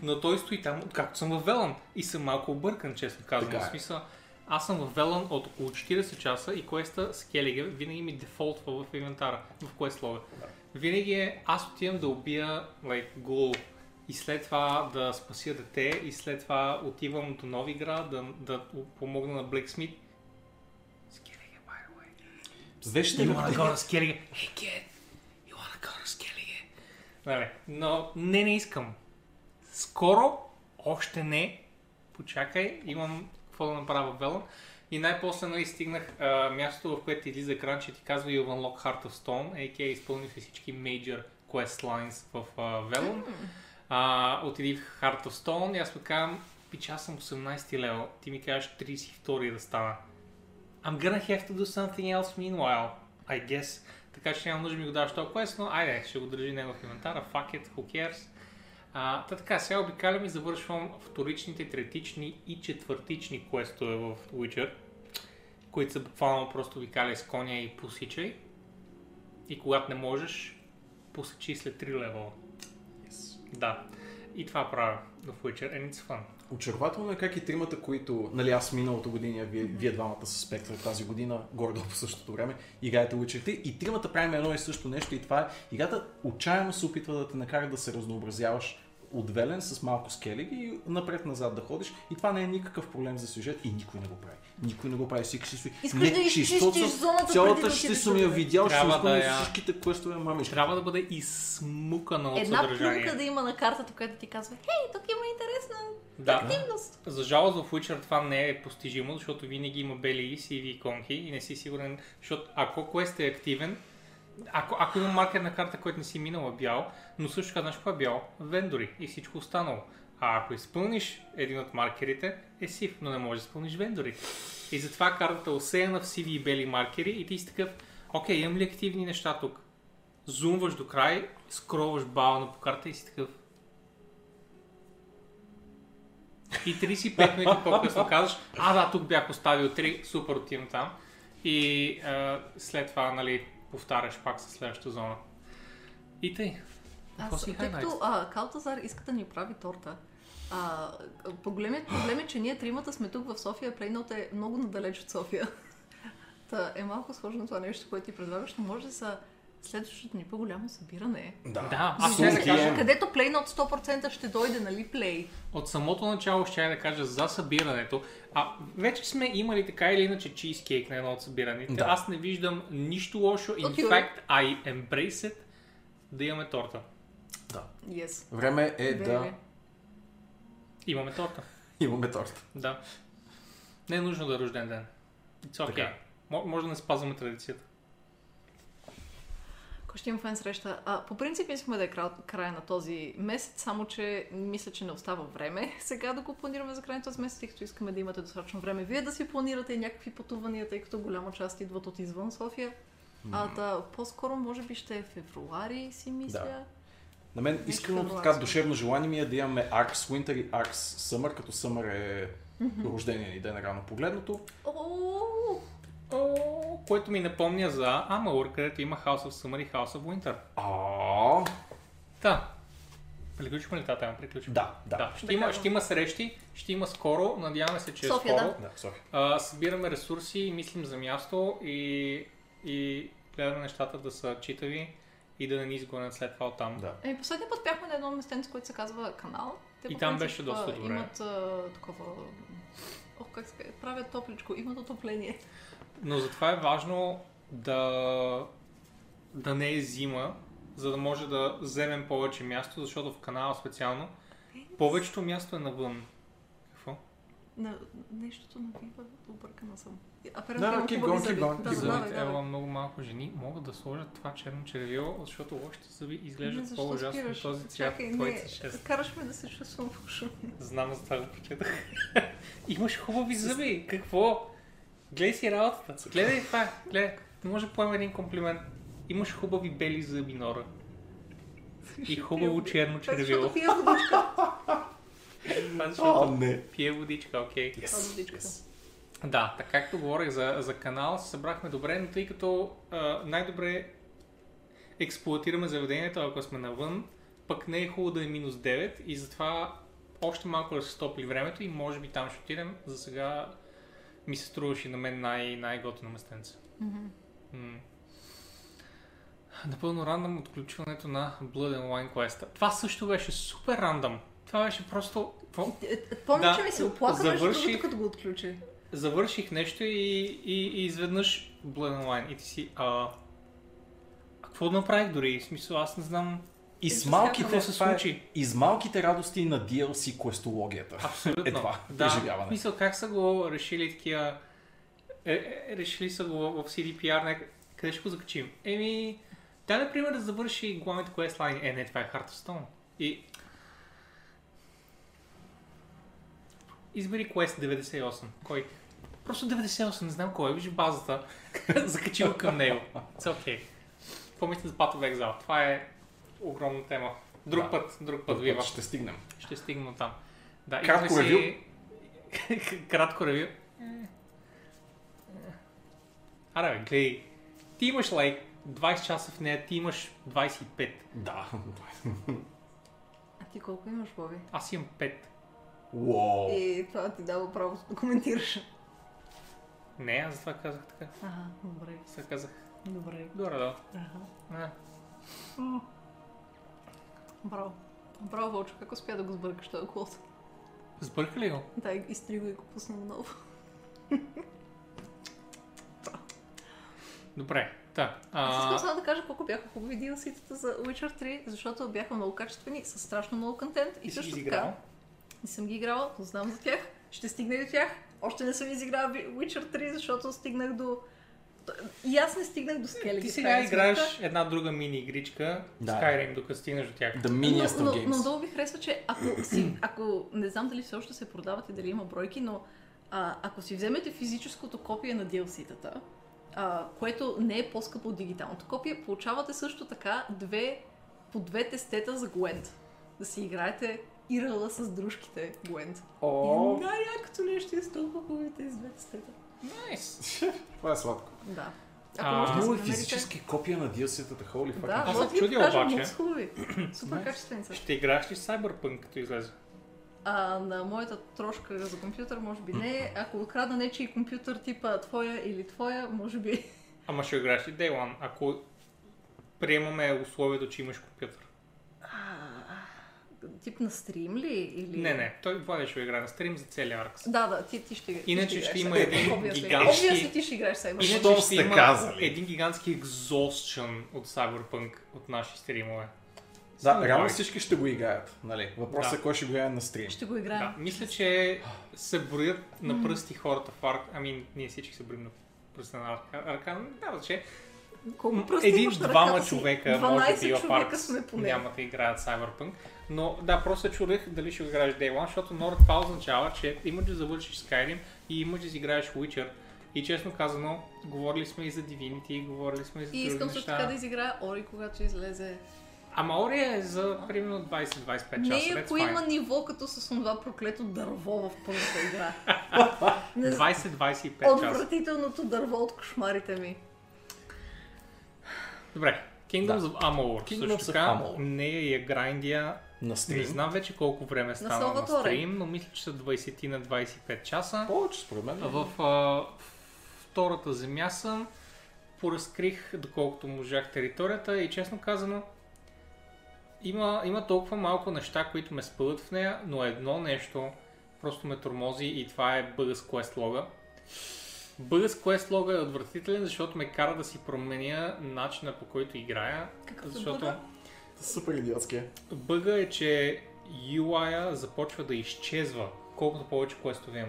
Но той стои там, както съм във Велан. И съм малко объркан, честно казвам. В смисъл, аз съм във Велан от около 40 часа и квеста Skellige винаги ми дефолтва в инвентара, в квестлога. Винаги е, аз отивам да убия гол и след това да спася дете и след това отивам до Новиград да помогна на Blacksmith. Skellige, by the way. You wanna go to Skellige? Hey kid, you wanna go to Skellige? Добре, но не искам. Скоро, още не. Почакай, имам какво да направя Велан. И най-после стигнах мястото, в което ти излиза кранче, ти казва Юван Локхарт of Stone, а.к.а. изпълних всички major quest lines в Велон. Отидих в Heart of Stone и аз му казвам, пича съм 18 лева, ти ми кажеш 32 да стана. I'm gonna have to do something else meanwhile, I guess. Така че няма нужда ми го даваш този quest, но айде, ще го държи него в инвентара, fuck it, who cares. Така, сега обикалям и завършвам вторичните, третични и четвъртични квестове в Witcher. които са буквално просто викали с коня и посичай. И когато не можеш, посечи след 3 левела. Yes. Да. И това правя в Witcher and it's fun. Очарователно е как и тримата, които, нали, аз миналото година, вие двамата с Спектър тази година, горе-долу по същото време, играете Witcher 3 и тримата правим едно и също нещо и това е, играта отчаяно се опитва да те накара да се разнообразяваш отвелен с малко скелеги и напред-назад да ходиш и това не е никакъв проблем за сюжет и никой не го прави. Никой не го прави, всеки си стои. Искаш да изчистиш зоната, цялата ще съм я видял, ще изпълни всичките квестове мамиш. Трябва да бъде изсмукана от съдържание. Една плюнка да има на картата, която ти казва, хей, тук има интересна активност. За жалост в Witcher това не е постижимо, защото винаги има бели, сиви иконки и не си сигурен, защото ако квест е активен, ако има маркерна карта, която не си минала бял, но също казваш кой е бял, вендори и всичко останало. А ако изпълниш един от маркерите, е сив, но не можеш да изпълниш вендори. И затова картата е осеяна в сиви и бели маркери и ти си такъв, окей, имам ли активни неща тук? Зумваш до край, скролваш бавно по карта и си такъв. И 35 минути по-късно казваш, да, тук бях оставил 3, супер, отивам там. И след това, нали, повтаряш пак със следващата зона. И тъй. Тъй като Калтазар иска да ни прави торта, големият проблем е, че ние тримата сме тук в София, Плейнаут е много надалеч от София. Та е малко сложно това нещо, което ти предлагаш, но може да са следващото ни по-голямо събиране. Да. Аз ще да кажа, където Плейнаут 100% ще дойде, нали, Плей? От самото начало ще да кажа за събирането. Вече сме имали така или иначе чизкейк на едно от събираните. Да. Аз не виждам нищо лошо. In fact, I embrace it. Да имаме торта. Да. Yes. Време е да... Имаме торта. Имаме торта. Да. Не е нужно да е рожден ден. It's okay. Може да не спазваме традицията. Ще има фен среща. По принцип искаме да е края на този месец, само че мисля, че не остава време сега да го планираме за края на този месец, тъй като искаме да имате достатъчно време вие да си планирате и някакви пътувания, тъй като голяма част идват от извън София. По-скоро може би ще е февруари, си мисля. Да. На мен искрено така душевно желание ми е да имаме Arx Winter и Arx Summer, като Summer е рождения ни ден рано погледното. Което ми напомня за Amalur, където има House of Summer и House of Winter. Да. Приключваме ли тази тема? Да. Ще има срещи, ще има скоро, надяваме се, че София, е скоро. София. Събираме ресурси, мислим за място и гледаме нещата да са читави и да не ни изгонят след това оттам. Да. Последния път бяхме на едно местенце, което се казва Канал. И там беше доста добре. Имат такова... правят топличко, имат отопление. Но затова е важно да не е зима, за да може да вземем повече място, защото в Канала специално повечето място е навън. Какво? Нещото навива, объркана съм. Много малко жени могат да сложат това черно червило, защото лошите зъби изглеждат по-ужасно от този цвят. Караш ме да се чувствам лошо. Знам, за това го прочетах. Имаш хубави зъби, какво? Гледай си работата. Гледай това. Гледай. Не може да поема един комплимент. Имаш хубави бели зъби, Нора. И хубаво черно червило. Защото пие водичка. Пие водичка, окей. Да, така както говорих за Канал, се събрахме добре, но тъй като най-добре експлоатираме заведението, ако сме навън, пък не е хубаво да е минус 9 и затова още малко да се стопли времето и може би там ще отидем. За сега ми се струваше на мен най-готино местенце. Напълно рандъм отключването на Blood and Wine Quest. Това също беше супер рандъм. Това беше просто... Помня, че ми се оплака между като го отключи. Завърших нещо и изведнъж Blood and Wine. И ти си... какво да направих дори? В смисъл, аз не знам... Из малките радости на DLC квестологията. Абсолютно. Преживяване. В смисъл, как са го решили такива... решили са го в CDPR, къде ще го закачим? Дай, например, да завърши главните квестлайни. Не, това е Hearthstone. И... избери квест 98. Кой? Просто 98, не знам кой. Виж базата. Закачил към него. It's okay. Помислите за Path of Exile. Това е... огромна тема. Друг път вива. Ще стигнем там. Да, кратко ревю. А, да, гледай, ти имаш лайк 20 часа в нея, ти имаш 25. Да. А ти колко имаш, Боби? Аз имам 5. Уоу. И това ти дава право да коментираш. Не, аз затова казах така. Ага, добре. Сега казах. Добре. Добре, да. Ага. Браво. Браво, Волчо, как успя да го сбъркаш този колос? Сбърка ли го? Да, изтри го и го пусна отново. Добре, да. Аз искам да кажа колко бяха хубави DLC-тата за Witcher 3, защото бяха много качествени, с страшно много контент. И също така, не съм ги играла, но знам за тях. Ще стигна и до тях. Още не съм изиграла Witcher 3, защото стигнах до... И аз не стигнах до Skellige. Ти сега играеш една друга мини-игричка, да, Skyrim, докато стигнеш до тях. Но много ви харесва, че ако не знам дали все още се продават и дали има бройки, но ако си вземете физическото копие на DLC-тата, което не е по-скъпо от дигиталното копие, получавате също така по две тестета за Gwent. Да си играете Ирала с дружките Gwent. И най-якото нещо е с толкова хубавите из две тестета. Найс! Това е сладко. Да. Много физически копия на DLC-тата, holy fuck. Да, аз съм чудил обаче. Супер качествени са. Ще играеш ли Cyberpunk, като излезе? На моята трошка за компютър, може би не. Ако открадна нечий компютър типа твоя или твоя, може би... Ама ще играеш ли Day One, ако приемаме условието, че имаш компютър? Тип на стрим ли? Или... Не, той Владя ще играе на стрим за целия Аркс. Да, ти ще играеш. Иначе ще има един гигантски... Обвисно ти ще играеш Cyberpunk. Иначе ще има един гигантски екзостшън от Cyberpunk от наши стримове. Да, реално всички ще го играят, нали? Въпросът е кой ще го играе на стрим. Ще го играем. Да, мисля, че се броят на пръсти хората в Арк. Ами, ние всички се броим на пръсти на Аркан. Да, че... Един-двама човека може би в Аркс няма да играят Cyberpunk. Но да, просто чудех дали ще играеш Day One, защото North Pal означава, че имаш да завършиш Skyrim и имаш да играеш Witcher. И честно казано, говорили сме и за Divinity, говорили сме и за други неща. И искам също така да изиграя Ori, когато излезе. Ама Ori е за примерно 20-25 часа. Не, ако има ниво като с това проклето дърво в първата игра. 20-25 часа. Отвратителното дърво от кошмарите ми. Добре, Kingdoms of Amalur. Също така, не я грайндия. На стрим. Не знам вече колко време стана на стрим, но мисля, че са 20 на 25 часа. Повече според мен. В втората земя съм, поразкрих доколкото можах територията и честно казано, има толкова малко неща, които ме спъват в нея, но едно нещо просто ме тормози и това е Bugger's Quest лога. Bugger's Quest лога е отвратителен, защото ме кара да си променя начина, по който играя. Какъвто бъга? Супер идиотски. Бъга е, че UI-а започва да изчезва, колкото повече квестове има.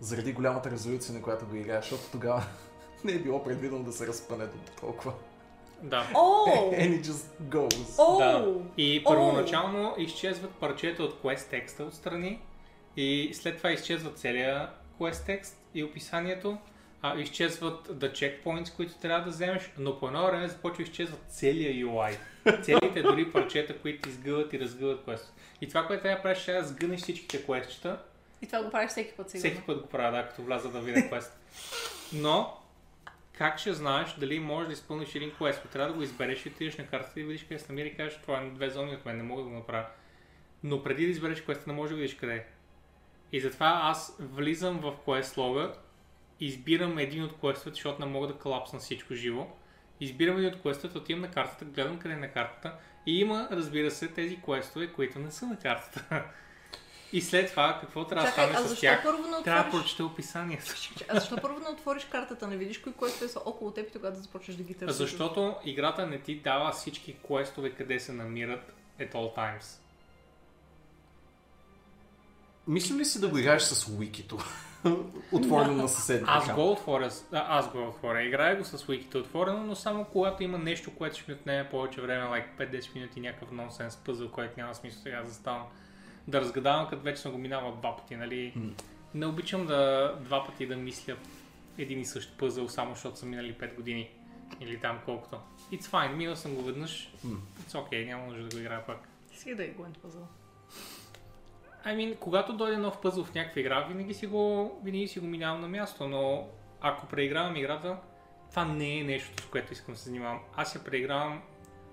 Заради голямата резолюция, на която го играеш, защото тогава не е било предвидено да се разпъне до толкова. Да. And it just goes. Да. И първоначално изчезват парчета от квест текста отстрани и след това изчезва целия квест текст и описанието. Изчезват the checkpoints, които трябва да вземеш, но по едно време започва изчезват целия UI. Целите дори парчета, които изгъват и разгъват квест. И това, което трябва да правиш, ще сгънеш всичките квестчета. И това го правиш всеки път сега. Всеки път го правя, да, като вляза да видя квест. Но как ще знаеш дали можеш да изпълниш един квест? Трябва да го избереш и отидеш на картата и видиш къде се намира и кажеш, това е на две зони от мен, не мога да го направя. Но преди да избереш квеста, не можеш да видиш къде. И затова аз влизам в квест лога, избирам един от квестовете, защото не мога да колапсна всичко живо. Избирам един от квестовете, отивам на картата, гледам къде е на картата и има, разбира се, тези квестове, които не са на картата. И след това, какво трябва да стане с тях? Трябва да прочета описанието. А защо първо не отвориш картата, не видиш кои квестове са около теб и тогава да започнеш да ги търсиш? Защото играта не ти дава всички квестове, къде се намират at all times. Мислим ли си да го играеш с Wiki-то? Отворено на съседната камера. Аз го отворя. Играя го с Wiki-то отворено, но само когато има нещо, което ще ми отнеме повече време, like 5-10 минути, някакъв нонсенс пъзъл, който няма смисъл сега да заставам да разгадавам, като вече съм го минавал два пъти, нали? Не обичам да два пъти да мисля един и същ пъзъл, само защото са минали 5 години или там колкото. It's fine, минал съм го веднъж, it's okay, няма нужда да го играя пак. Исках да е Gwent пъзъл. Когато дойде нов пъзъл в някаква игра, винаги си го минавам на място, но ако преигравам играта, това не е нещо, с което искам да се занимавам. Аз я преигравам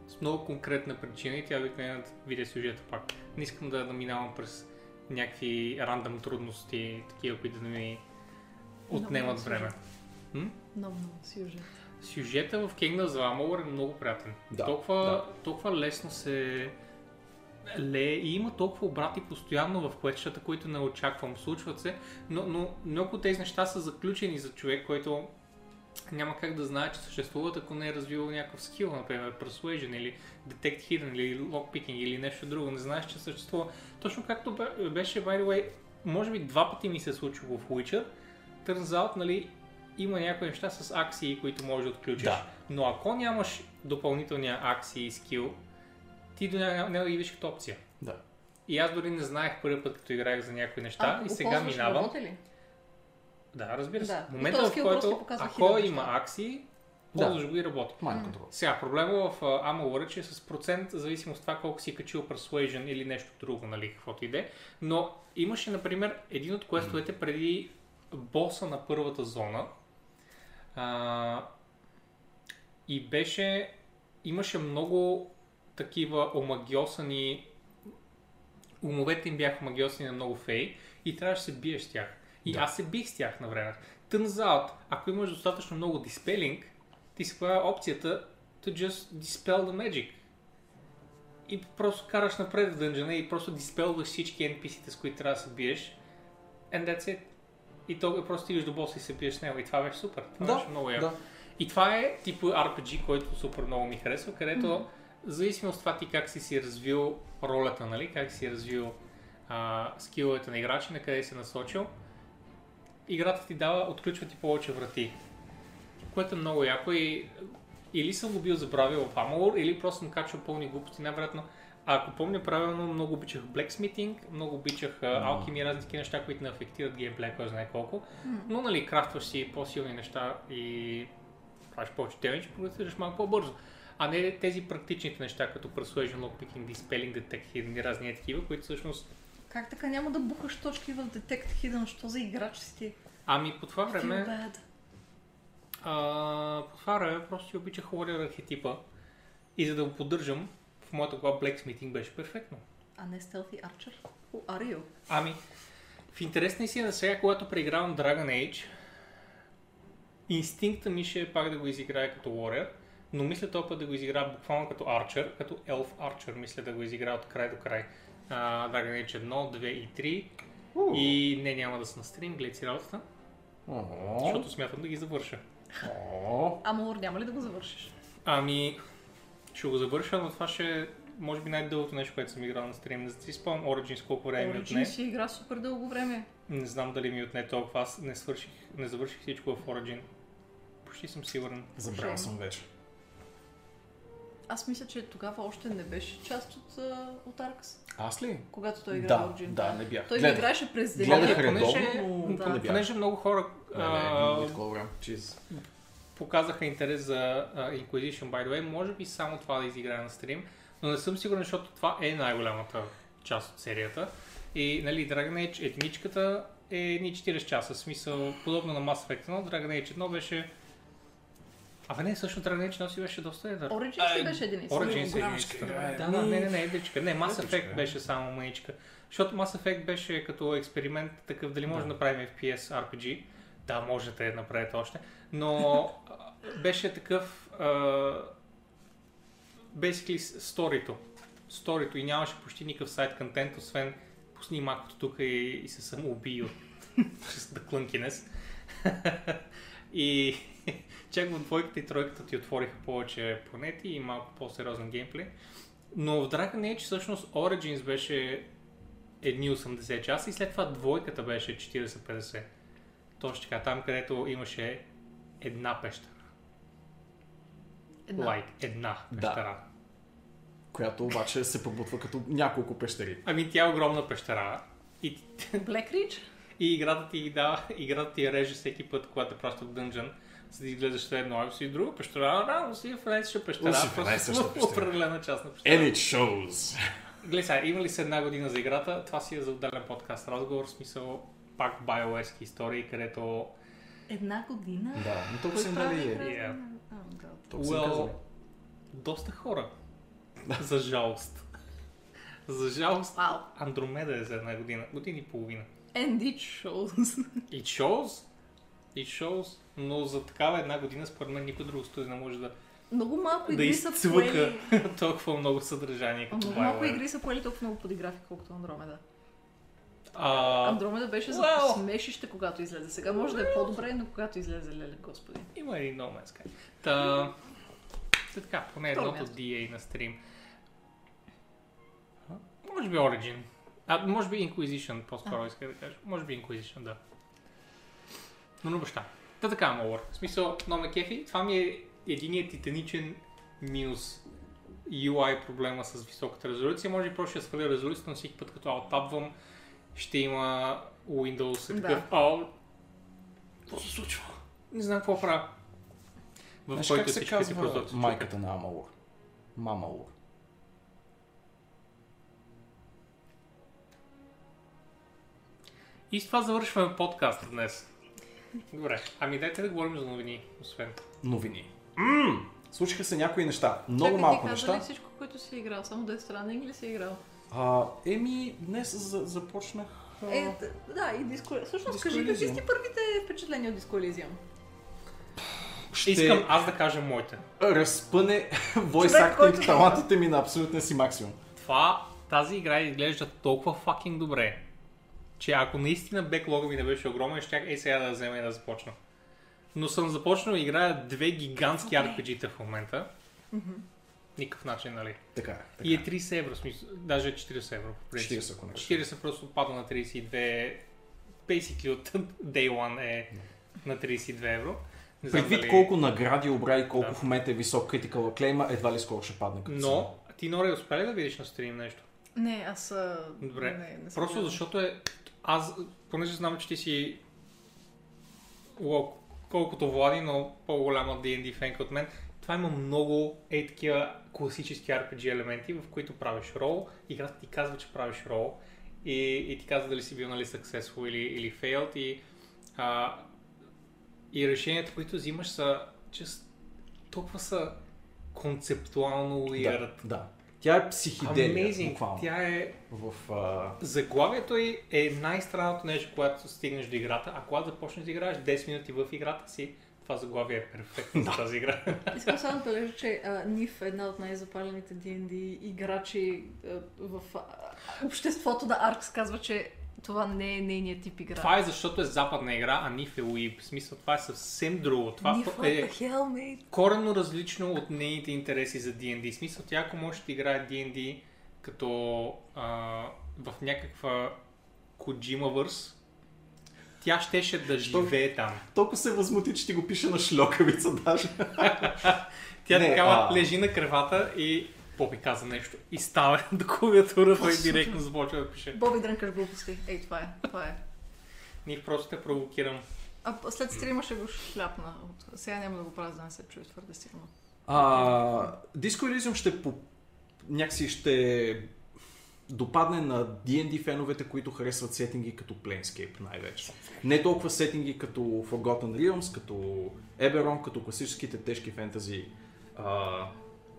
с много конкретна причина и тя обикновено видя сюжета пак. Не искам да наминавам през някакви рандъм трудности, такива, които да ми отнемат време. Много сюжет. Сюжета в Kingdoms 2 Amalur е много приятен. Да, толкова лесно се лее и има толкова обрати постоянно в клетчата, които не очаквам. Случват се, но много от тези неща са заключени за човек, който няма как да знае, че съществуват, ако не е развивал някакъв скил, например, Persuasion или Detect Hidden или Lockpicking или нещо друго. Не знаеш, че съществува. Точно както беше, by the way, може би два пъти ми се случило в Witcher. Turns out, нали, има някои неща с акции, които можеш да отключиш. Да. Но ако нямаш допълнителния акции и скил, ти до няма да ги видиш като опция. Да. И аз дори не знаех първи път, като играех за някои неща и сега минавам. Да, разбира се. Да. Момента, в който ако има акции, ползваш го и работи. Сега, проблема в Amalur е, че с процент, зависимо от това колко си качил Persuasion или нещо друго, нали, каквото иде. Но имаше, например, един от квестовете преди боса на първата зона, и беше, имаше много такива омагиосани, умовете им бяха омагиосани на много феи и трябваше да се биеш с тях. И аз се бих с тях на време. Turns out, ако имаш достатъчно много диспелинг, ти се появява опцията to just dispel the magic. И просто караш напред в дънжена и просто диспелваш всички NPC-те, с които трябва да се биеш. And that's it. И тогава просто стигаш до боса и се биеш с него. И това беше супер. Това беше много яко. Да. И това е типа RPG, който супер много ми харесва, където зависимо от това ти как си развил ролята, нали? Как си развил скиловете на играчи, на къде си насочил, играта ти дава, отключва ти повече врати. Което е много яко и или съм го бил забравил в Amalur, или просто съм качвал пълни глупости, най-вероятно. Ако помня правилно, много обичах Blacksmithing, много обичах алхимия, разлики неща, които не афектират геймплея, кой знае колко. Но, нали, крафтваш си по-силни неща и правиш повече демидж, прогресираш малко по-бързо. А не тези практичните неща, като Persuasion, Lockpicking, Dispelling, Detect Hidden, разни такива, които всъщност... Как така няма да бухаш точки в Detect Hidden? Що за играч си ти? Ами по това време... по това време просто си обичах Warrior архетипа и за да го поддържам, в моята глава Blacksmithing беше перфектно. А не Stealthy Archer? Who are you? Ами, в интересна си е да сега, когато преигравам Dragon Age, инстинкта ми ще е пак да го изиграя като Warrior, но мисля този път да го изиграя буквално като Archer, като Elf Archer, мисля да го изиграя от край до край. Dragon Age 1, 2 и 3 и не, няма да съм на стрим, гледай си работата, защото смятам да ги завърша. Amalur няма ли да го завършиш? Ами, ще го завърша, но това ще е, може би, най-дългото нещо, което съм играл на стрим. Не си спомням Origins колко време ми отне. Origins си игра супер дълго време. Не знам дали ми отне толкова, аз не завърших всичко в Origin. Почти съм сигурен. Забравял съм вече. Аз мисля, че тогава още не беше част от Arx. Аз ли? Когато той играе Origin. Да, не бях. Той ги играеше през деня. Понеже много хора показаха интерес за Inquisition, by the way, може би само това да изиграя на стрим, но не съм сигурен, защото това е най-голямата част от серията. И, нали, Dragon Age единичката е едни 40 часа, в смисъл, подобно на Mass Effect, но Dragon Age 1 беше... Абе не, всъщност Dragon Age 1 си беше доста едър. Origins ли беше единица? Origins е единичка. Да, не, единичка. Не, Mass Effect беше само мъничка. Защото Mass Effect беше като експеримент такъв, дали може да направим FPS RPG. Да, може да я направите още, но беше такъв basically сторито и нямаше почти никакъв сайт контент, освен пусни макото тук и се самоубий от the clunkiness. И чак в двойката и тройката ти отвориха повече планети и малко по-сериозен геймплей, но в Dragon Age всъщност Origins беше едни 80 часа и след това двойката беше 40-50. Точно така, там където имаше една пещера. Една пещера. Да. Която обаче се пробутва като няколко пещери. Ами тя е огромна пещера. Black Ridge? И играта ти реже всеки път, когато праща в дънжън, за да изглеждаш след едно, и друга пещера, рано си в най-съща пещера. В определена част на пещера. And it shows. Гледай сега, има ли се една година за играта, това си е за отделен подкаст разговор, в смисъл пак BioWare-ски истории, където Една година? Да, но толкова съм дали е. Доста хора. За жалост. За жалост, Андромеда е за една година. Година и половина. And it shows. It shows? It shows, но за такава една година според мен никой друг студия не може да... Много малко игри са поели... толкова много съдържание като Bioware. Много малко игри са поели толкова много подиграфика, колкото Андромеда. Андромеда беше за посмешище, когато излезе. Сега може да е по-добре, но когато излезе, леле господи. Има един No Man's Sky. Та... така, поне едното DA на стрим. Може би Origin. Може би Inquisition, по-скоро иска да кажа. Може би Inquisition, да. Но баща. Та така, Малор. В смисъл, много ме кефи. Това ми е единият титаничен минус UI проблема с високата резолюция. Може би просто ще сваля резолюцията, но всеки път като alt-табвам ще има Windows и такъв. Какво се случва? Не знам какво правя. В който се казва майката на Малор. Мама Лор. И с това завършваме подкаста днес. Добре, ами дайте да говорим за новини, освен. Новини. Случиха се някои неща. Много малко неща. Ти каза ли всичко, което си играл? Само да е странен или си играл? Днес започнах... и Диско Елизиум. Всъщност, кажи какви сте първите впечатления от Диско Елизиум? Искам аз да кажа моите. Разпъне voice acting талантите ми на абсолютния си максимум. Тази игра изглежда толкова fucking добре, че ако наистина беклога ми не беше огромен, щях сега да взема и да започна. Но съм започнал да играя две гигантски RPG-та в момента. Никакъв начин, нали? Така. И е 30 евро, смисъл, даже 40 евро. 40 просто пада на 32, basically от Day One е на 32 евро. Предвид колко награди обра и колко в момента е висок critical acclaim, едва ли скоро ще падне като цена. Но ти, Нора, успели да видиш на стрим нещо? Не, аз... Добре, не просто гледам. Защото аз, понеже знам, че ти си колкото Влади, но по-голяма D&D фенка от мен, това има много такива класически RPG елементи, в които правиш рол, играта ти казва, че правиш рол и ти казва дали си бил, нали, successful или failed и решенията, които взимаш са, че толкова са концептуално лират. Да. Тя е психиделия, буквално. Тя е... Заглавието е най-странното нещо, когато стигнеш до играта, а когато започнеш да играеш 10 минути в играта си, това заглавие е перфектно за тази игра. Искам само да кажа, че Ниф е една от най-запалените D&D играчи в обществото на Аркс, казва, че това не е нейният тип игра. Това е защото е западна игра, а Ниф е уиб. В смисъл, това е съвсем друго. Това е коренно различно от нейните интереси за D&D. В смисъл, тя ако може да играе D&D като в някаква Коджимавърс, тя щеше да живее там. Толкова се възмути, че ти го пише на шльокавица даже. Тя такава лежи на кревата и Боби каза нещо и става до клавиатурата и директно започва да пише. Боби, дрънкаш глупости. Ей, това е. Ние просто те провокирам. А след стрима ще го шляпна. Сега няма да го правя, да не се чуя твърде сигурно. Диско Елизиум някакси ще допадне на D&D феновете, които харесват сетинги като Planescape най-вече. Не толкова сетинги като Forgotten Realms, като Eberron, като класическите тежки фентази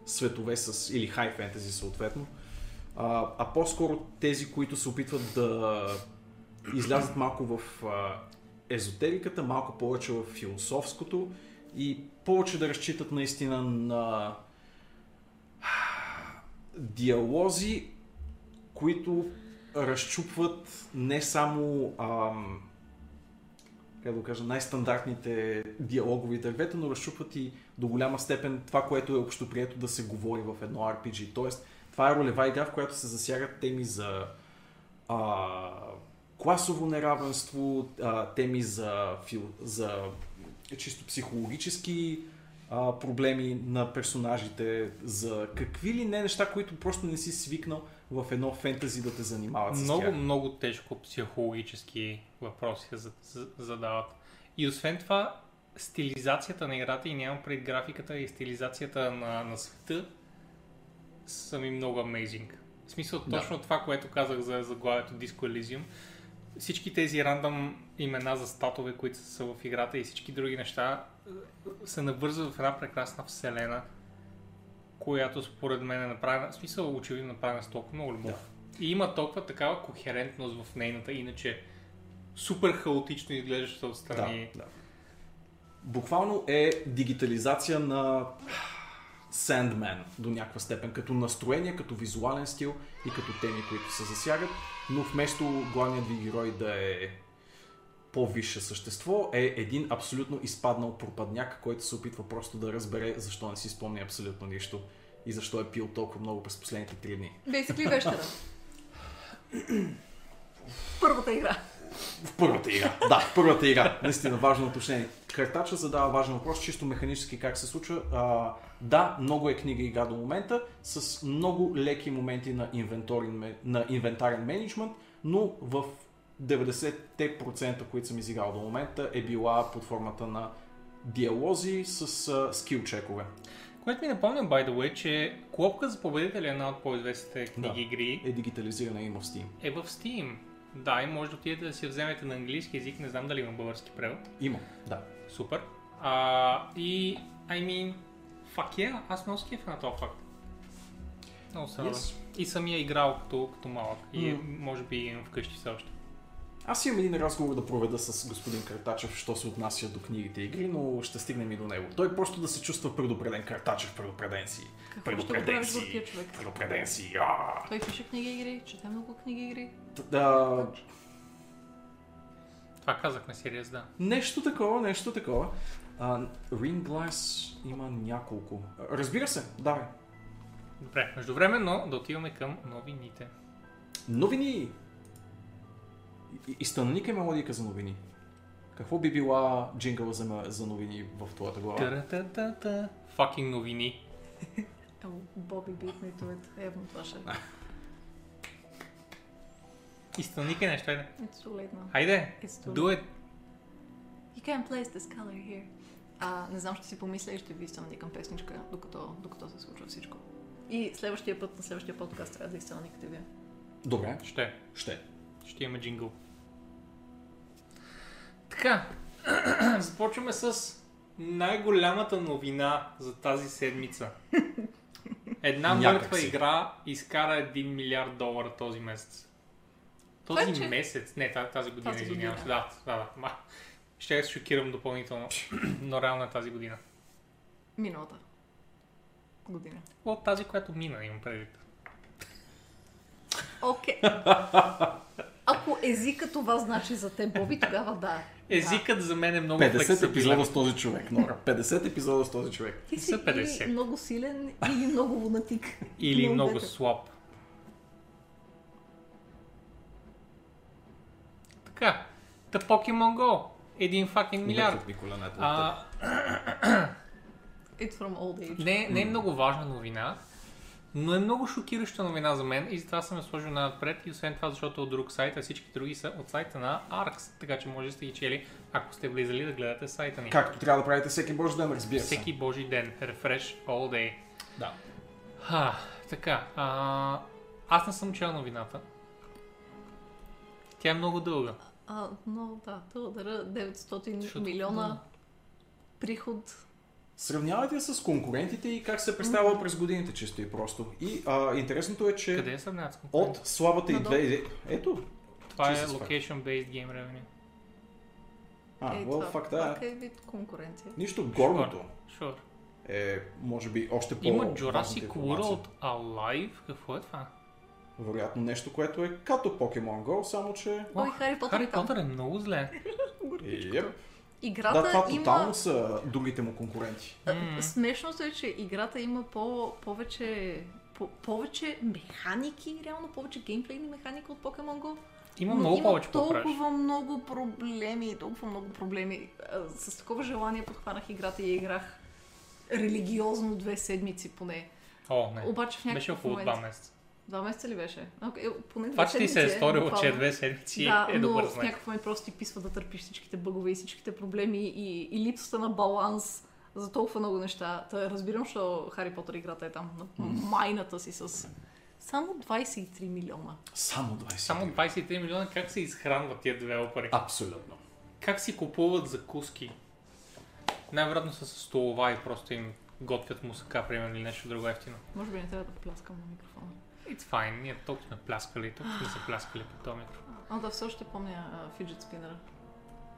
светове с или хай фентези съответно, а по-скоро тези, които се опитват да излязат малко в езотериката, малко повече в философското и повече да разчитат наистина на диалози, които разчупват не само най-стандартните диалогови дървета, но разчупват и до голяма степен това, което е общоприето да се говори в едно RPG. Тоест, това е ролева игра, в която се засягат теми за класово неравенство, теми за чисто психологически проблеми на персонажите, за какви ли не неща, които просто не си свикнал в едно фентези да те занимават с тях. Много тежко психологически въпроси задават. И освен това, стилизацията на играта, и нямам пред графиката и стилизацията на света, са ми много amazing. В смисъл, точно това, което казах за заглавието Disco Elysium, всички тези рандъм имена за статове, които са в играта и всички други неща се навързват в една прекрасна вселена, която според мен е направена, в смисъл очевидно направена с толкова много любов. Да. И има толкова такава кохерентност в нейната, иначе супер хаотично изглеждаща отстрани. Да, да. Буквално е дигитализация на Sandman до някаква степен, като настроение, като визуален стил и като теми, които се засягат, но вместо главният ви герой да е по-висше същество, е един абсолютно изпаднал пропадняк, който се опитва просто да разбере защо не си спомня абсолютно нищо и защо е пил толкова много през последните 3 дни. Basically вещера. В първата игра. Да, в първата игра. Наистина важно уточнение. Картача задава важен въпрос, чисто механически как се случва. Да, много е книга игра до момента, с много леки моменти на инвентарен менеджмент, но в 90%, които съм изиграл до момента, е била под формата на диалози с скил чекове. Което ми напомня, by the way, че клопка за победителя е една от по-известните книги игри. Е дигитализирана и в Steam. Е в Steam. Да, и може да отидете да си вземете на английски език, не знам дали има български превод. Има, да. Супер. И, fuck yeah, аз много скеф на това факт. Много се радвам. Yes. И самия играл като малък. И може би имам вкъщи все още. Аз имам един разговор да проведа с господин Картачев, що се отнася до книгите и игри, но ще стигнем и до него. Той просто да се чувства предупреден. Картачев, предупреден си. Той пише книги и игри, чете много книги и игри. Да. Това казахме сериез, да. Нещо такова. Ring Glass има няколко. Разбира се, давай. Добре, междувременно да отиваме към новините. Новини! Изтънника е мелодика за новини. Какво би била джингъла за новини в твоята глава? Та-та-та-та. Fucking новини. Боби битмейтовете. Явно това ще. Изтънника е нещо, айде. It's too late now. Хайде, do it. You can't place this color here. Не знам, ще си помисля и ще ви изтънникам песничка, докато се случва всичко. И следващия път, на следващия подкаст трябва да изтънникате вие. Добре, ще. Ще имаме джингъл. Така, започваме с най-голямата новина за тази седмица. Една мъртва игра изкара $1 милиард този месец. Тази година, извинявам се. Да. Ще я шокирам допълнително, но реално е тази година. Миналата година. От тази, която мина, имам предвид. Окей. Ако езикът това значи за те, Боби, тогава да. Езикът за мен е много флексибилен. 50 епизода с този човек, Нора. Ти си или много силен, или много лунатик. Или много слаб. Така. Та Pokemon Go. $1 милиард. It's from old age. Не е много важна новина. Но е много шокираща новина за мен и затова съм я сложил напред и освен това, защото е от друг сайт, а всички други са от сайта на ARX, така че може да сте ги чели, ако сте влизали да гледате сайта ни. Както трябва да правите всеки божи ден, разбира се. Всеки божи ден, refresh all day. Да. Така, аз не съм чел новината. Тя е много дълга. Но да, дълга 900 милиона приход. Сравнявайте с конкурентите и как се представя през годините, чисто и просто. И интересното е, че къде е сравняват с конкурентите? От слабата идея... Ето! Това е location-based game revenue. Факт да е. Вид конкуренция. Нищо горното. Sure. Е, може би, още по... Има Jurassic World Alive? Какво е това? Вероятно нещо, което е като Pokemon Go, само че... Ой, Хари Потър е много зле. Играта това тотално са другите му конкуренти. Смешното е, че играта има повече механики, реално повече геймплейни механики от Pokemon Go. Има много повече поправиш. Толкова много проблеми, С такова желание подхванах играта и играх религиозно 2 седмици поне. Обаче в някакъв момент... Беше около 2 месеца. 2 месеца ли беше? Поне 2 седмици. Това ще ти се е сторило, че 2 седмици е добър знак. Да, но в някакъв момент просто ти писва да търпиш всичките бъгове и всичките проблеми и липсата на баланс за толкова много неща. Разбирам, що Хари Потър играта е там на майната си с Само 23 милиона. Само 23 милиона. Как се изхранват тия девелопери? Абсолютно. Как си купуват закуски? Най-вероятно са с столова и просто им готвят мусака, примерно, или нещо друго ефтино. Може би не трябва да пляскам на микрофона. It's fine. Ние толкова сме пляскали и толкова сме се пляскали по този микрофон. А, да, все още помня фиджет спинъра.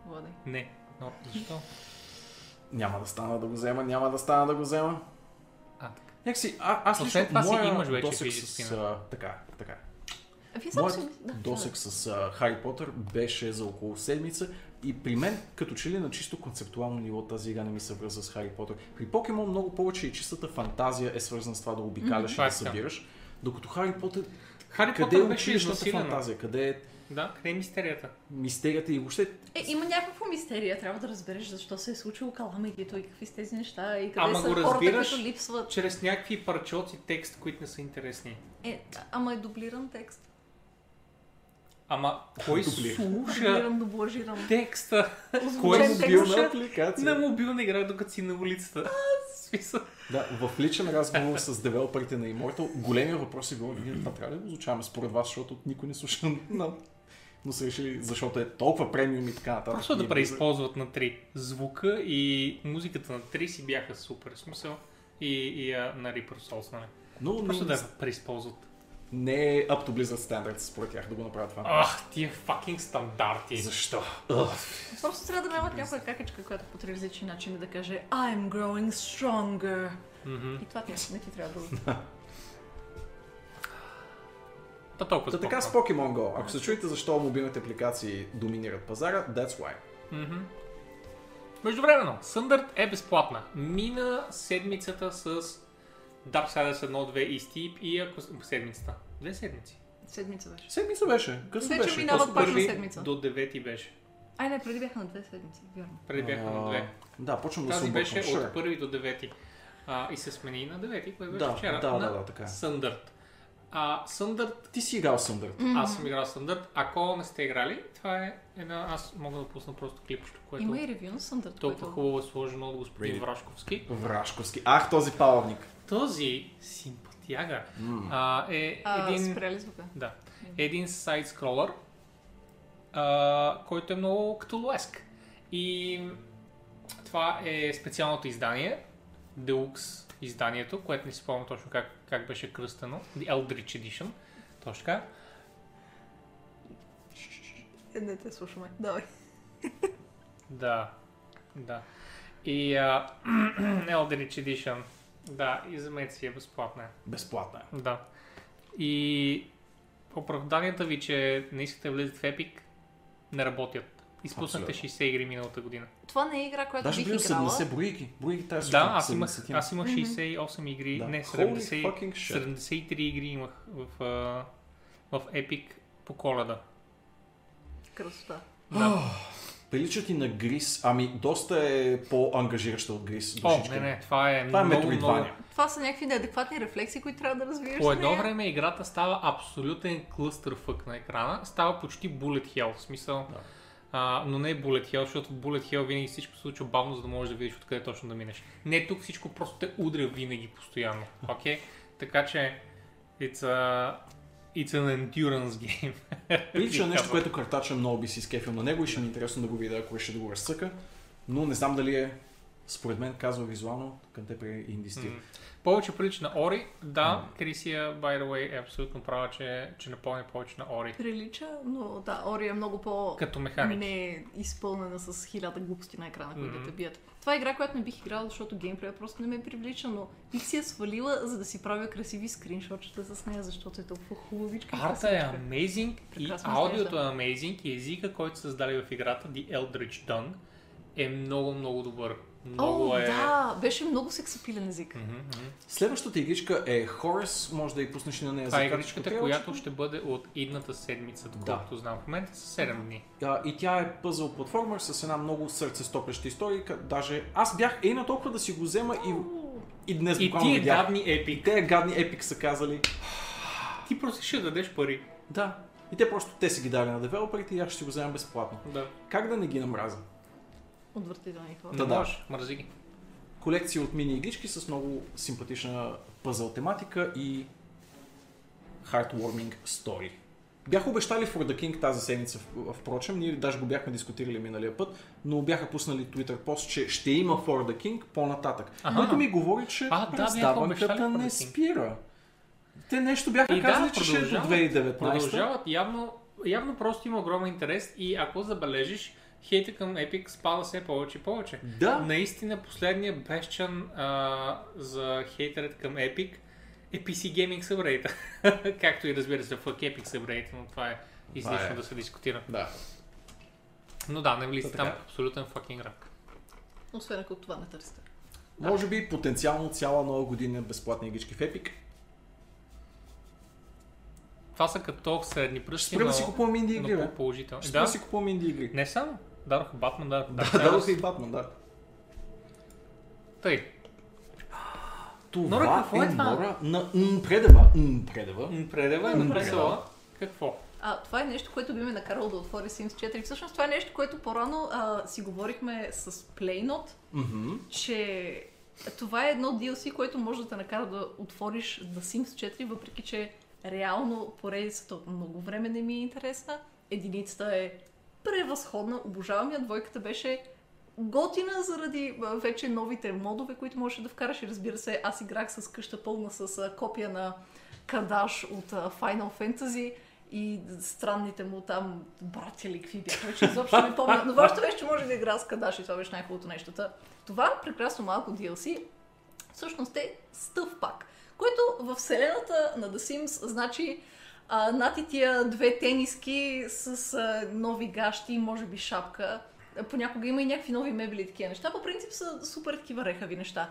Влади. Не. Но защо? Няма да стана да го взема. Някакси, аз лично, моя досек с... Така. Моят досек с Хари Потър беше за около седмица и при мен, като че ли на чисто концептуално ниво, тази игра не ми се връзва с Хари Потър. При Покемон много повече и чистата фантазия е свързана с това да обикаляш и да събираш, докато Хари Потър... Къде е училищната фантазия? Къде е мистерията? Мистерията и въобще... Има някаква мистерия, трябва да разбереш защо се е случило каламитито и какви са тези неща и къде са хората, които липсват. Чрез някакви парчоци текст, които не са интересни. Ама е дублиран текст. Ама кой слуша текста? Кой слуша на мобилна игра, докато си на улицата? Да, в личен разговор с девелоперите на Immortal, големия въпрос е било, ние това трябва да го звучаваме според вас, защото никой не слуша, но са решили, защото е толкова премиум и така нататък. Просто да преизползват на 3 звука и музиката на 3 си бяха супер смисъл и на Reaper Souls, нали? Просто да преизползват. Не е up to Blizzard Standards, според тях, да го направят това. Ах, тия fucking стандарти. Защо? Просто трябва да нямат някаква какачка, която по различни начини да каже I'm growing stronger. Mm-hmm. И това не ти трябва да го... Та така с Pokemon Go. Ако се чуете защо мобилните апликации доминират пазара, that's why. Mm-hmm. Междувременно, Sundered е безплатна. Мина седмицата с Darksiders 1-2 и Steep и ако... Седмицата. 2 седмици. Седмица беше. Късно вече минават пак на седмица. До 9 беше. Не, преди бяха на 2 седмици. Вярно. Преди бяха на 2. Да, почвам да се объркам. Тази беше от 1 до 9. И се смени на 9, кое беше вчера. Да, така. Sundered. Sundered... Ти си играл Sundered. Mm-hmm. Аз съм играл Sundered. Ако не сте играли, това е една... Аз мога да пусна просто клипчето, което... Има и ревю на Sundered. Толкова хубаво е сложено от господин Врашковски. Ах, този палавник. Този симпатяга е един... Спрели звука. Да. Един сайдскролър, който е много като леск. И това е специалното издание, Deluxe изданието, което не си помня точно как беше кръстено. The Eldritch Edition. Точно така. Не те слушаме. Давай. Да. И Eldritch Edition. Да, и за мен си е безплатна. Безплатна е. Да. И оправданията ви, че не искате да влезете в Epic, не работят. Изпуснахте 60 игри миналата година. Това не е игра, която бих играла. Даже бил 70 броики тази сутрин. Да, аз имах 68 игри, да. 73 игри имах в Epic по Коледа. Красота. Да. Прилича ти на Грис, доста е по-ангажираща от Грис. Не, това е много. Това са някакви неадекватни рефлекси, които трябва да развиеш. По едно време играта става абсолютен клъстърфък на екрана, става почти Bullet Hell, в смисъл, да. Но не е Bullet Hell, защото Bullet Hell винаги всичко се случва бавно, за да можеш да видиш откъде точно да минеш. Не, тук всичко просто те удря винаги постоянно, окей? Така че, it's an endurance game. Прилича нещо, което картача много би си скефил на него и ще ми е интересно да го видя, ако ще да го разцъка. Но не знам дали е, според мен, казва визуално, къде при инди стил. Повече прилича на Ori. Да, Крисия, by the way, е абсолютно права, че напълни повече на Ori. Прилича, но да, Ori е много по... Като механик. Не изпълнена с 1000 глупости на екрана, които те бият. Това е игра, която не бих играла, защото геймплея просто не ме привлича, но бих си я свалила, за да си правя красиви скриншотчета с нея, защото е толкова хубавичка. Арта е amazing и аудиото е amazing и езика, който са създали в играта, The Eldritch Dawn, е много добър. Да, беше много сексапилен език. Следващата игричка е Horus, може да я пуснеш на нея. Това е игричката, която ще бъде от идната седмица, доколкото знам в момента, са 7 дни. И тя е пъзъл платформер с една много сърцестоплеща история. Даже аз бях на толкова да си го взема и днес буквално видях. Те гадни епик са казали. Ти просто ще дадеш пари. Да. И те просто си ги дали на девелоперите и аз ще си го взема безплатно. Да. Как да не ги намразя? Отвратителни хора. Мързи ги. Колекция от мини игрички с много симпатична пъзъл тематика и heartwarming story. Бяха обещали For The King тази седмица, впрочем, ние даже го бяхме дискутирали миналия път, но бяха пуснали Twitter пост, че ще има For The King по-нататък. Което ми говори, че представанката не спира. Те нещо бяха казали, че ще е до 2019. Продължават, явно просто има огромен интерес и ако забележиш, хейта към Epic спада все повече и повече. Да. Наистина последният бешчан за хейтерът към Epic е PC Gaming Subreddit. Както и разбира се, Fuck Epic Subreddit, но това е излишно да се дискутира. Да. Но да, не влизате там абсолютен fucking рак. Освен ако това не търсите. Може би потенциално цяла нова година безплатни игрички в Epic. Това са като средни пръщи, но по-положително. Спрем да си купувам инди игри. Не само. Дароха Батман, дароха и Батман, да. Тъй. Това Нора, какво е Нора на Предева е напресала. Какво? Това е нещо, което би ме накарало да отвори Sims 4. Всъщност това е нещо, което по-рано си говорихме с Playnot, че това е едно DLC, което може да те накара да отвориш на Sims 4, въпреки че реално поредицата много време не ми е интересна. Единицата е превъзходна, обожавам я. Двойката беше готина заради вече новите модове, които можеш да вкараш. И разбира се, аз играх с къща пълна с копия на Кадаш от Final Fantasy и странните му там брати или какви бяха, вече изобщо не помня. Но важното беше, че може да игра с Кадаш и това беше най-хубавото нещо. Това прекрасно малко DLC всъщност е стъв пак, което във вселената на The Sims значи нати тия две тениски с нови гащи, може би шапка. Понякога има и някакви нови мебели и такива неща. По принцип са супер такива рехави неща.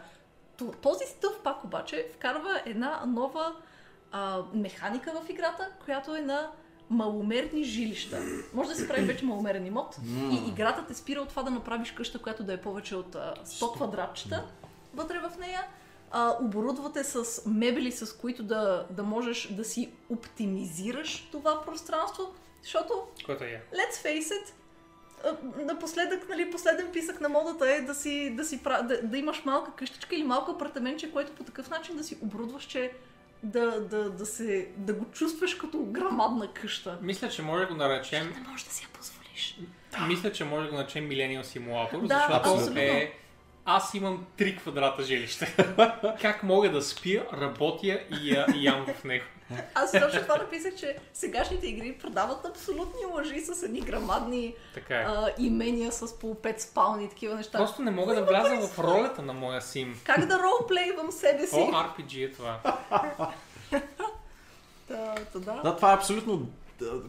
Този стъв пак обаче вкарва една нова механика в играта, която е на маломерни жилища. Може да си прави вече маломерен имот и играта те спира от това да направиш къща, която да е повече от 100 квадратчета вътре в нея. Оборудвате с мебели, с които да можеш да си оптимизираш това пространство, защото, let's face it, напоследък, последен писък на модата е да имаш малка къщичка или малко апартаментче, което по такъв начин да си оборудваш, че да го чувстваш като грамадна къща. Мисля, че може да го наречем... Защото не можеш да си я позволиш. Да. Мисля, че може да го наречем Millennium Simulator, защото е... Аз имам 3 квадрата жилище. Как мога да спя, работя и ям в него? Аз точно това написах, че сегашните игри продават абсолютни лъжи с едни грамадни имения с по 5 спални и такива неща. Просто не мога да вляза в ролята на моя сим. Как да ролплейвам себе си? RPG е това. Да, това е абсолютно...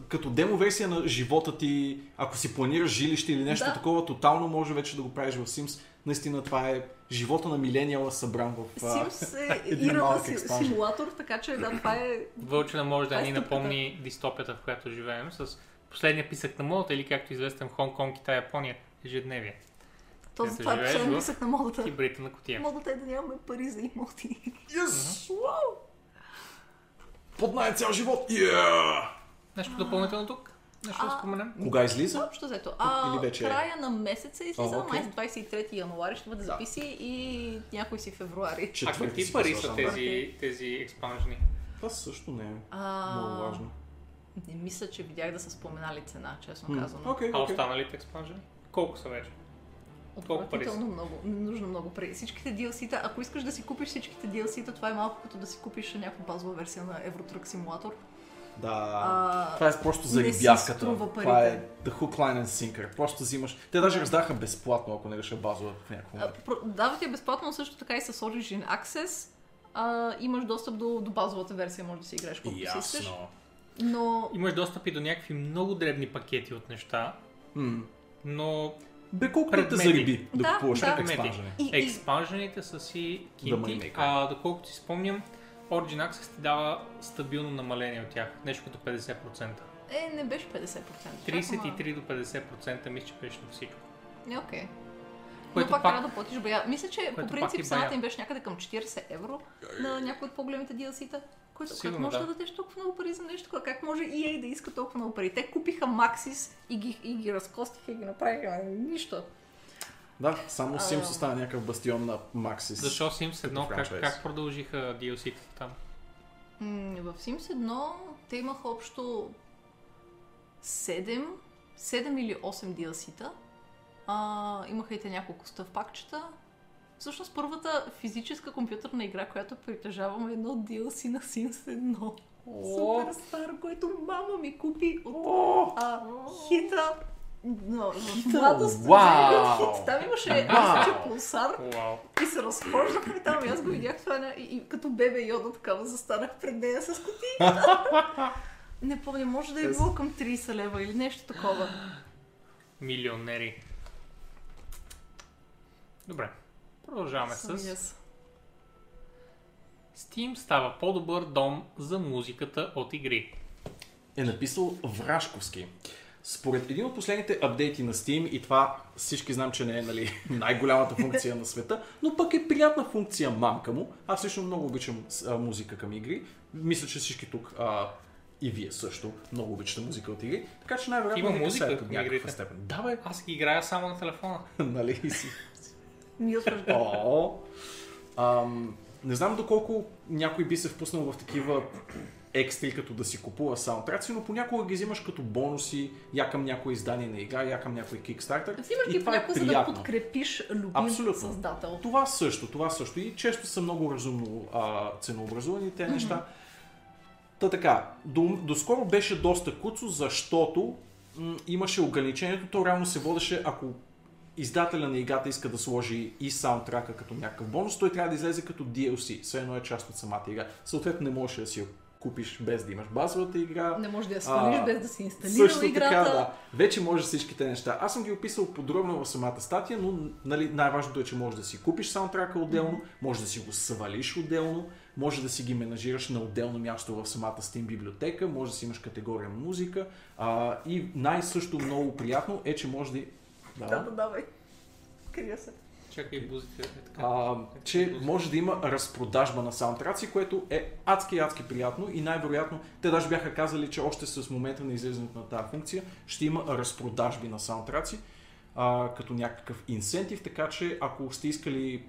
като демоверсия на живота ти, ако си планираш жилище или нещо такова, тотално може вече да го правиш в Sims. Наистина това е живота на милениала събран в Sims е малък симулатор, така че да, това е... Вълчина може да ни напомни дистопията, в която живеем, с последния писък на модата или както известен Хонг-Конг, Китай, Япония, ежедневие. Този това е последния писък на модата. Кибрите на кутия. Модата е да нямаме пари за имоти. Yes! Wow! Поднае цял живот! Yeah! Нещо допълнително тук? Нещо да споменем? Кога излиза? Общо взето. Края на месеца излиза, май 23 януари ще бъде записи и някой си февруари. А какви пари са тези експанжени? Това също не е много важно. Не мисля, че видях да са споменали цена, честно казано. А останалите експанжени? Колко са вече? Отвратително много. Нужно много пари. Всичките DLC-та, ако искаш да си купиш всичките DLC-та, това е малко като да си купиш някаква базова версия на Евротрък Симулатор. Да, това е просто за рибяската. Това е the hook, line and sinker. Просто взимаш. Те даже раздаха безплатно, ако не беше базова в някакво момент. Дават я безплатно, също така и с Origin Access. Имаш достъп до базовата версия, може да си играеш колкото си искаш. Но... Имаш достъп и до някакви много дребни пакети от неща, но... Бе, колкото те зариби да купуваш експанжени. Експанжените са си кинти, доколкото си спомням, Origin Access ти дава стабилно намаление от тях, нещо като 50%. Не беше 50%. 33 до 50% мисля, че беше на всичко. Окей. Но пак трябва да платиш бая. Мисля, че по принцип цената им беше някъде към 40 евро на някои от по-големите DLC-та. Как може да дадеш толкова много пари за нещо? Как може EA да иска толкова много пари? Те купиха Maxis и ги разкостиха и ги направиха нищо. Да, само Sims остана някакъв бастион на Maxis. Защо Sims едно, как продължиха DLC-тата там? В Sims 1 те имаха общо 7 или 8 DLC-та. Имаха и те няколко стъв пакчета. Всъщност първата физическа компютърна игра, която притежавам, е едно DLC на Sims 1. Суперстар, който мама ми купи от хита. Младост. Там имаше пулсар и се разхождахме там и аз го видях това и като бебе Йода такава застанах пред нея с кутия. Не помня, може да е било към 30 лева или нещо такова. Милионери. Добре, продължаваме с... Steam става по-добър дом за музиката от игри. Е написал Врашковски. Според един от последните апдейти на Steam, и това всички знам, че не е най-голямата функция на света, но пък е приятна функция мамка му. Аз лично много обичам музика към игри. Мисля, че всички тук и вие също много обичате музика от игри. Така че най-вероятно има музика към някаква степен. Да, бе. Аз ги играя само на телефона. Нали си? Не знам доколко някой би се впуснал в такива екстри, като да си купува саундтраци, но понякога ги взимаш като бонуси, я към някои издание на игра, я към някой Kickstarter. Взимаш ги понякога, за да подкрепиш любим създател. Това също. И често са много разумно ценообразувани тези неща. Та така, доскоро беше доста куцо, защото имаше ограничението, то реално се водеше, ако издателя на играта иска да сложи и саундтрака като някакъв бонус, той трябва да излезе като DLC, все едно е част от самата игра. Съответно не можеш да си я купиш без да имаш базовата игра. Не можеш да я свалиш без да си инсталирал играта. Така, да. Вече може всичките неща. Аз съм ги описал подробно в самата статия, но нали, най-важното е, че можеш да си купиш саундтрака отделно, може да си го свалиш отделно, може да си ги менажираш на отделно място в самата Steam библиотека, може да си имаш категория музика и най-също много приятно е, че може да... Да, давай. Крия се. Чакай бузите. Че може да има разпродажба на саундтраци, което е адски приятно и най-вероятно те даже бяха казали, че още с момента на излизането на тази функция ще има разпродажби на саундтраци като някакъв инсентив, така че ако сте искали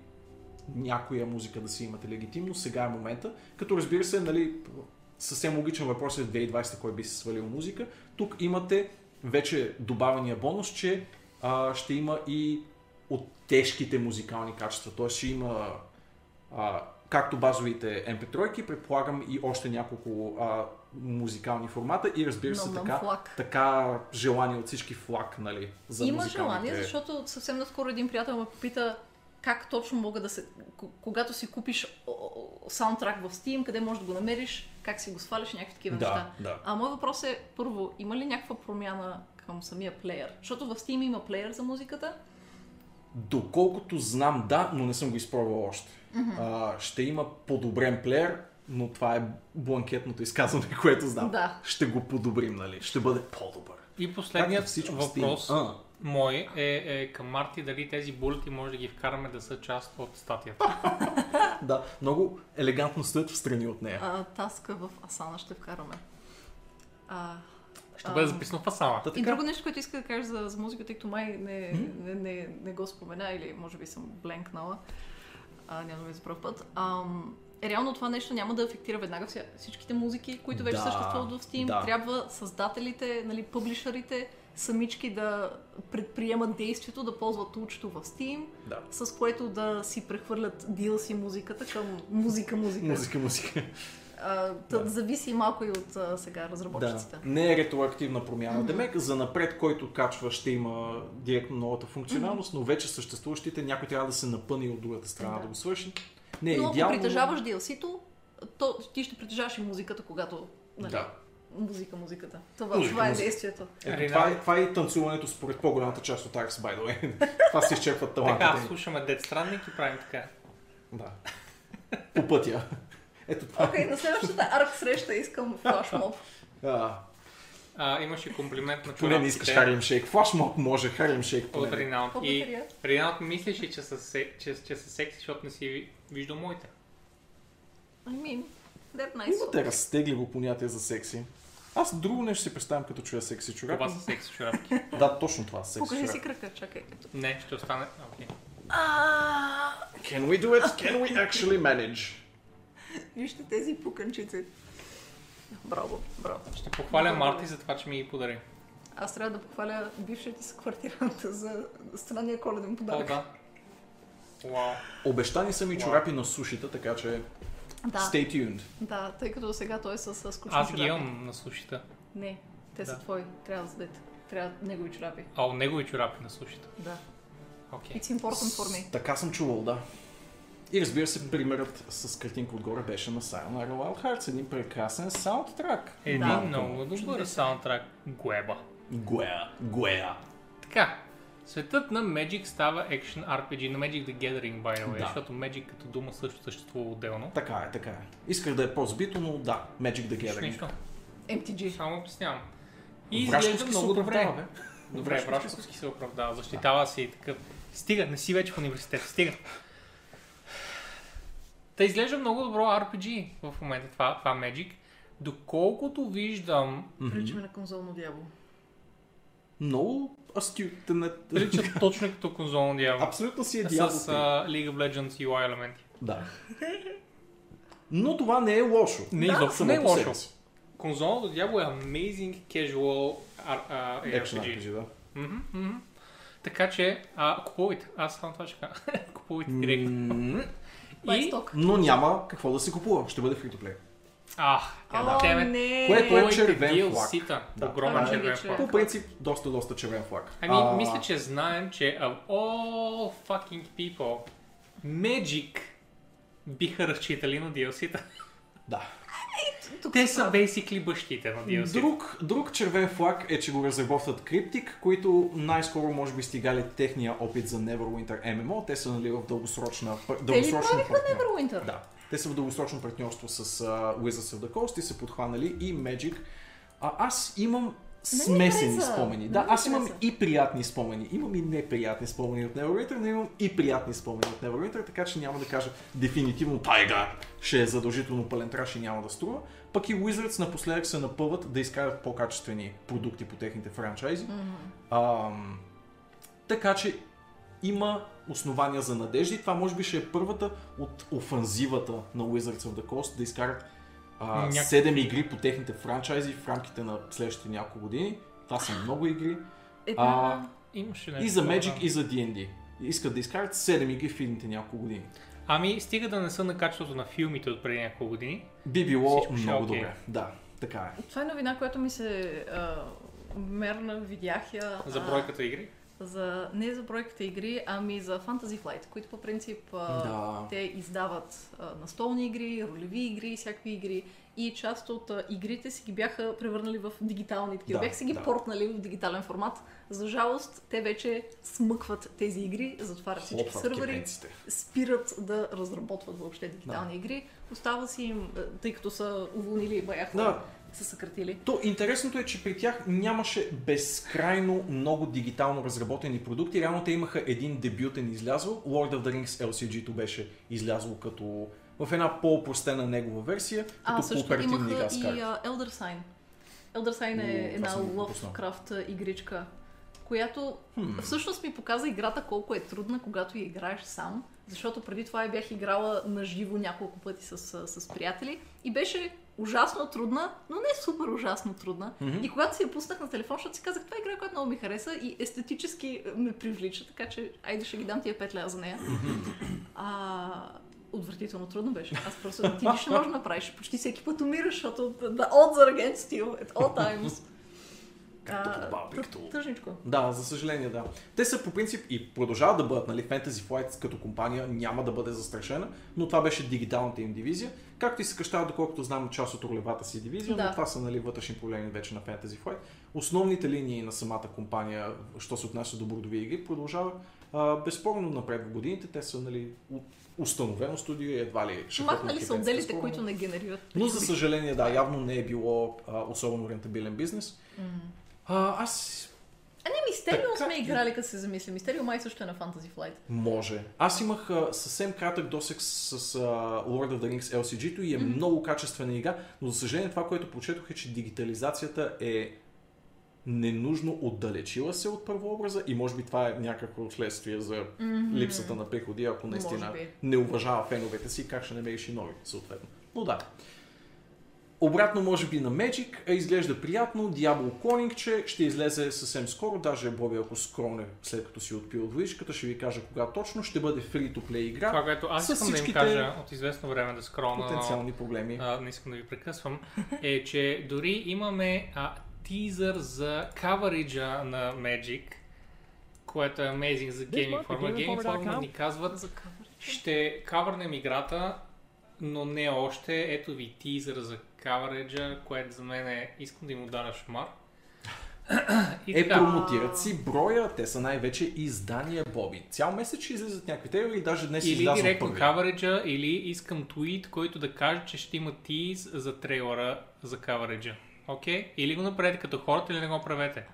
някоя музика да си имате легитимно, сега е момента, като разбира се, нали, съвсем логичен въпрос е 2020 кой би се свалил музика, тук имате вече добавения бонус, че ще има и от тежките музикални качества, т.е. ще има както базовите MP3-ки, предполагам и още няколко музикални формата и разбира се така желание от всички флаг, нали, за има музикалните... Има желание, защото съвсем наскоро един приятел ме попита как точно мога да се... Когато си купиш саундтрак в Steam, къде можеш да го намериш, как си го сваляш, някакви такива неща. Да. А мой въпрос е, първо, има ли някаква промяна към самия плеер? Защото в Steam има плеер за музиката. Доколкото знам, да, но не съм го изпробвал още. Ще има подобрен плеер, но това е бланкетното изказване, което знам. Да. Ще го подобрим, нали? Ще бъде по-добър. И последният въпрос мой е към Марти, дали тези булети може да ги вкараме да са част от статията. Да, много елегантно стоят в страни от нея. Таска в Асана ще вкараме. Ще бъде записано в Асана. И друго нещо, което иска да кажа за музиката, тъй като май не го спомена или може би съм бленкнала, нямаме за пръв път. Реално това нещо няма да афектира веднага всичките музики, които вече съществуват в Steam. Да. Трябва създателите, нали, пъблишърите самички да предприемат действието, да ползват тулчето в Steam, с което да си прехвърлят DLC музиката към музика. Зависи малко и от сега разработчиците. Да. Не е ретроактивна промяна. Демек, за напред, който качва, ще има директно новата функционалност, но вече съществуващите някой трябва да се напъни от другата страна да го свърши. Не е идеално. Ако притежаваш DLC-то, то ти ще притежаваш и музиката, когато... Нали? Да. Музиката. Това е действието. Това е и танцуването според по-голямата част от Arx, by the way. Това се изчерпват талантите. Така, слушаме Дед Странник и правим така. Да. По пътя. Ето това. Окей, на следващата Arx среща искам флашмоб. Имаше комплимент на чорапите. Поне не искаш Harlem Shake. Флашмоб може, Harlem Shake. От Риналд. И Риналд мислеше, че са секси, защото не си виждал моите. Имате разтегливо понятие за секси. Аз друго нещо си представям като чуя секси чорапки. Това са секси чорапки. Да, точно това са секси чорапки. Покажи си кръка, чакай. Не, ще остане. Can we do it? Can we actually manage? Вижте тези пуканчици. Браво, браво. Ще похваля Марти за това, че ми ги подари. Аз трябва да похваля бившата си квартиранта за странния коледен подарък. Да. Wow. Обещани са ми чорапи на сушита, така че stay tuned. Да, тъй като сега той е с скучни чорапи. Аз ги имам на сушита. Не, те са твои. Трябва да задете. Трябва негови чорапи. А, негови чорапи на сушита. Да. Okay. It's important for me. Така съм чувал, да. И разбира се, примерът с картинка отгоре беше на Sayonara Wild Hearts. Един прекрасен саундтрак. Един много добър саундтрак. Гуеба. Така. Светът на Magic става екшен RPG, на Magic the Gathering, by the way, защото Magic като дума също съществува отделно. Така е. Исках да е по-збито, но да, Magic the Gathering. MTG. Само обяснявам. И изглежда много добре. Добре, Брашковски се оправдава, защитава се и такъв. Стига, не си вече в университет, стига. Та изглежда много добро RPG в момента това Magic. Доколкото виждам... Приличаме на конзолно дявол. Много астютен. Прилича точно като конзолно дявол. Абсолютно си е дявол. С League of Legends UI елементи. Да. Но това не е лошо. Не е лошо. Конзолното дявол е amazing casual RPG. Да. Така че, купувайте. Аз само това ще кажа. Купувайте директно. Но няма какво да се купува. Ще бъде free to play. Което е червен флаг. Да. Огромен червен флаг. По принцип, доста червен флаг. Мисля, че знаем, че of all fucking people, Magic биха разчитали на DLC-та. Да. Те са basically бащите на DLC-та. Друг червен флаг е, че го разработват Cryptic, които най-скоро може би стигали техния опит за Neverwinter MMO. Те са нали в дългосрочна партньорство. Те ли правиха Neverwinter? Да. Те са в дългосрочно партньорство с Wizards of the Coast и са подхванали и Magic. Аз имам смесени спомени. Да, аз имам и приятни спомени. Имам и неприятни спомени от Neverwinter, но имам и приятни спомени от Neverwinter, така че няма да кажа дефинитивно тайга ще е задължително пълен траш и няма да струва. Пък и Wizards напоследък се напъват да изкарат по-качествени продукти по техните франчайзи. Така че има основания за надежди. Това може би ще е първата от офанзивата на Wizards of the Coast да изкарат 7 игри по техните франчайзи в рамките на следващите няколко години. Това са много игри. И за Magic, и за D&D. Искат да изкарат 7 игри в едните няколко години. Ами стига да не са на качеството на филмите от преди няколко години. Би било много добре. Да, така е. Това е новина, която ми се мерна, видях я. За бройката игри? Не за бройката игри, ами за Fantasy Flight, които по принцип те издават настолни игри, ролеви игри, всякакви игри и част от игрите си ги бяха превърнали в дигитални такива. Бяха си ги портнали в дигитален формат. За жалост, те вече смъкват тези игри, затварят всички сървъри, спират да разработват въобще дигитални игри. Остава си им, тъй като са уволнили бая хора. Са съкратили. То интересното е, че при тях нямаше безкрайно много дигитално разработени продукти. Реално те имаха един дебютен излязъл. Lord of the Rings LCG-то беше излязло като в една по-простена негова версия, като кооперативни игра с карти. Имаха и Elder Sign. Elder Sign е една Lovecraft игричка, която всъщност ми показа играта колко е трудна, когато я играеш сам. Защото преди това я бях играла на живо няколко пъти с приятели и беше ужасно трудна, но не супер ужасно трудна. И когато си я пуснах на телефон, защото си казах, това е игра, която много ми хареса и естетически ме привлича, така че айде ще ги дам тия 5 лева за нея. Отвратително трудно беше. Аз просто ти нищо не можеш да направиш. Почти всеки път умираш, защото the odds are against you at all times. Тъжничко. Да, за съжаление, да. Те са по принцип и продължават да бъдат, нали, Fantasy Flight като компания няма да бъде застрашена, но това беше дигиталната им дивизия. Както и се кръщава, доколкото знам, част от ролевата си дивизия, но това са, нали, вътрешни проблеми вече на Fantasy Flight. Основните линии на самата компания, що се отнася до бордови игри, продължава безспорно напред в годините. Те са, нали, установено студио и едва ли ще бъдат. Махнали са отделите, които не генерират. Но за съжаление, да, явно не е било особено рентабилен бизнес. Аз... Мистериум сме играли, като се замисля. Мистериум май също е на Fantasy Flight. Може. Аз имах съвсем кратък досек с Lord of the Rings LCG-то и е много качествена игра, но за съжаление това, което прочетох е, че дигитализацията е ненужно отдалечила се от първообраза и може би това е някакво следствие за липсата на приходи, ако наистина не уважава феновете си, как ще намериш и нови, съответно. Но да. Обратно може би на Magic, изглежда приятно, Diablo Конингче ще излезе съвсем скоро, даже Боби, ако скролне след като си отпил виличката, ще ви кажа кога точно, ще бъде free-to-play игра. Това, което аз искам да им кажа от известно време да скролна, потенциални проблеми. Не искам да ви прекъсвам, е, че дори имаме тизър за кавериджа на Magic, което е amazing за Gaming Former. Gaming Former ни казват, ще кавърнем играта, но не още. Ето ви тизър за кавериджа, което за мен е... Искам да им ударя шмар. Промотират си броя, те са най-вече издания, Боби. Цял месец ще излизат някакви теории, даже днес излязат първи. Или директно кавериджа, или искам твит, който да каже, че ще има тиз за трейлера за кавериджа. Окей? Или го направете като хората, или не го правете.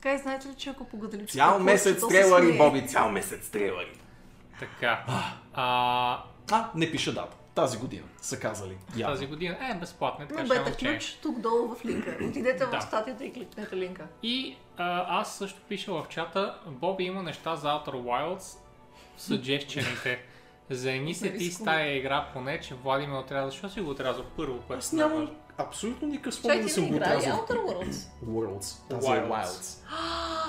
Кай, знаете ли, че ако погодали... Цял месец трейлери, Боби, цял месец трейлери. Така. Не пиша дата. Тази година са казали. Тази година е безплатна. Бета ключ тук долу в линка. Отидете в статията и кликнете линка. И аз също пиша в чата, Боби има неща за Outer Wilds в съджещените. Займи се ти с тая игра, поне че Влади ме отряза. Защо си го отряза първо? Аз нямам абсолютно никакъв спомен да съм го отрязал. Outer Worlds. Wilds.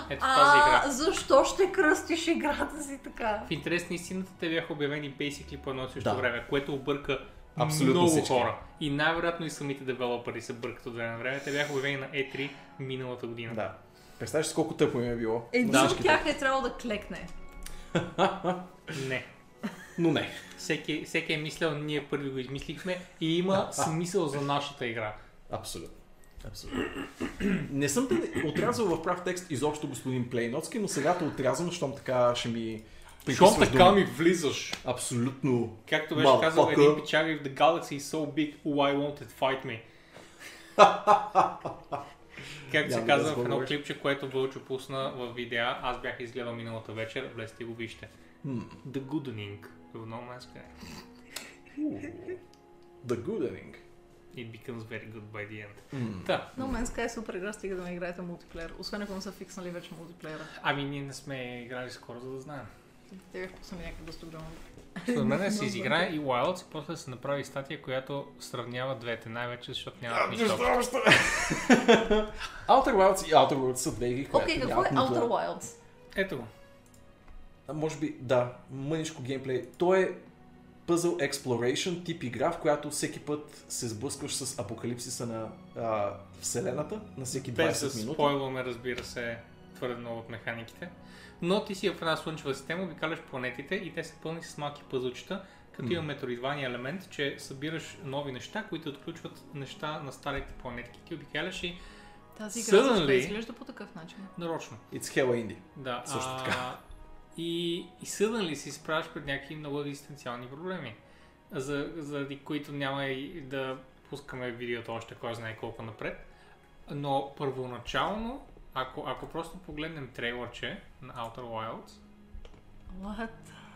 Ето тази игра. Защо ще кръстиш играта си така? В интерес на истината те бяха обявени basically по едно също време, което обърка абсолютно много всички хора. И най-вероятно и самите девелопери се бъркат от време на време. Те бяха обявени на E3 миналата година. Да. Представиш си колко тъпо им е било. Един от тях е трябвало да клекне. Не. Но не. Всеки е мислял, ние първи го измислихме и има смисъл за нашата игра. Абсолютно. Абсолютно. Не съм те отрязал в прав текст изобщо, господин Плейноцки, но сега те отрязвам, щом така ще ми приписваш дума. Щом така ми влизаш. Абсолютно. Както беше казал един печага, if the galaxy is so big, why won't it fight me? Както се казва в едно клипче, което Вълчо пусна в видео, аз бях изгледал миналата вечер, влезте го вижте. The Goodening. В No Man's Sky. The Goodening. It becomes very good by the end. No Man's Sky е супер игра, стига да ме играете мултиплеер. Освен ако не са фикснали вече мултиплеера. Ами ние не сме играли скоро, за да знаем. Те бях пуснали някакъв достограма. След мен се изиграе и Wilds, после да се направи статия, която сравнява двете най-вече, защото нямат нищо. Outer Wilds и Outer Worlds са две игри, които нямат никога. Окей, какво е Outer Wilds? Ето го. Може би, да, мъничко геймплей. То е Puzzle Exploration тип игра, в която всеки път се сблъскваш с апокалипсиса на Вселената на всеки 20 минути. Без да спойлваме, разбира се, твърде много от механиките. Но ти си в една слънчева система, обикаляш планетите и те се пълни с малки пъзълчета, като има метроидвания елемент, че събираш нови неща, които отключват неща на старите планетки. Ти обикаляш и тази игра също изглежда по такъв начин. Нарочно. It's Hella Indie. Да, също така. И съдън ли се изправиш пред някакви много екзистенциални проблеми, заради които няма и да пускаме видеото още, кой знае колко напред. Но първоначално, ако просто погледнем трейлърче на Outer Wilds,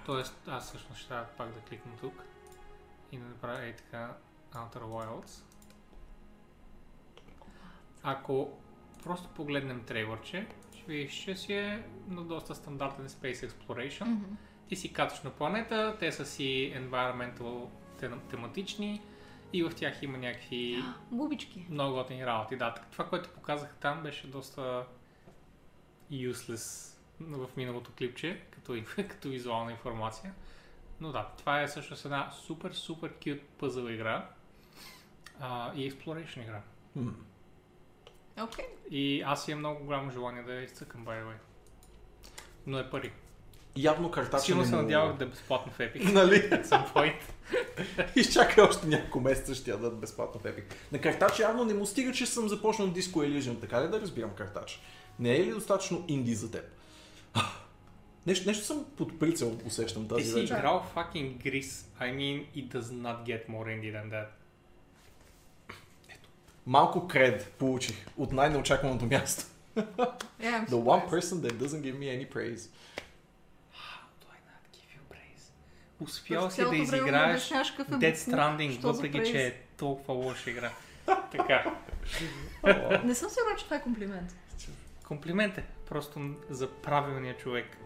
т.е. аз всъщност ще трябва пак да кликна тук и да направя ей така Outer Wilds. Ако просто погледнем трейлърче, ще си е на доста стандартен Space Exploration. Ти си каташ на планета, те са си environmental тематични и в тях има някакви много готини работи. Да, това, което показах там, беше доста useless в миналото клипче, като визуална информация. Но да, това е всъщност една супер cute пъзъл игра и exploration игра. Okay. И аз имам много голямо желание да я изцъкам, by the way. Но е пари. Явно картача не му... се надявах да е безплатно в Epic. Нали? At some point. Изчакай още няколко месеца, ще я дадат безплатно в Epic. На картача явно не му стига, че съм започнал Disco Elysium. Така ли да разбирам картача? Не е ли достатъчно инди за теб? Нещо съм под прицел, усещам тази вечер. Ти си играл fucking Gris. I mean, it does not get more indie than that. Малко кред получих от най-неочакваното място. The one person that doesn't give me any praise. How do I not give you praise? Успял си да изиграеш Death Stranding, въпреки че е толкова лоша игра. Така. Не съм сигурен, че това е комплимент. Комплимент е просто за правилния човек.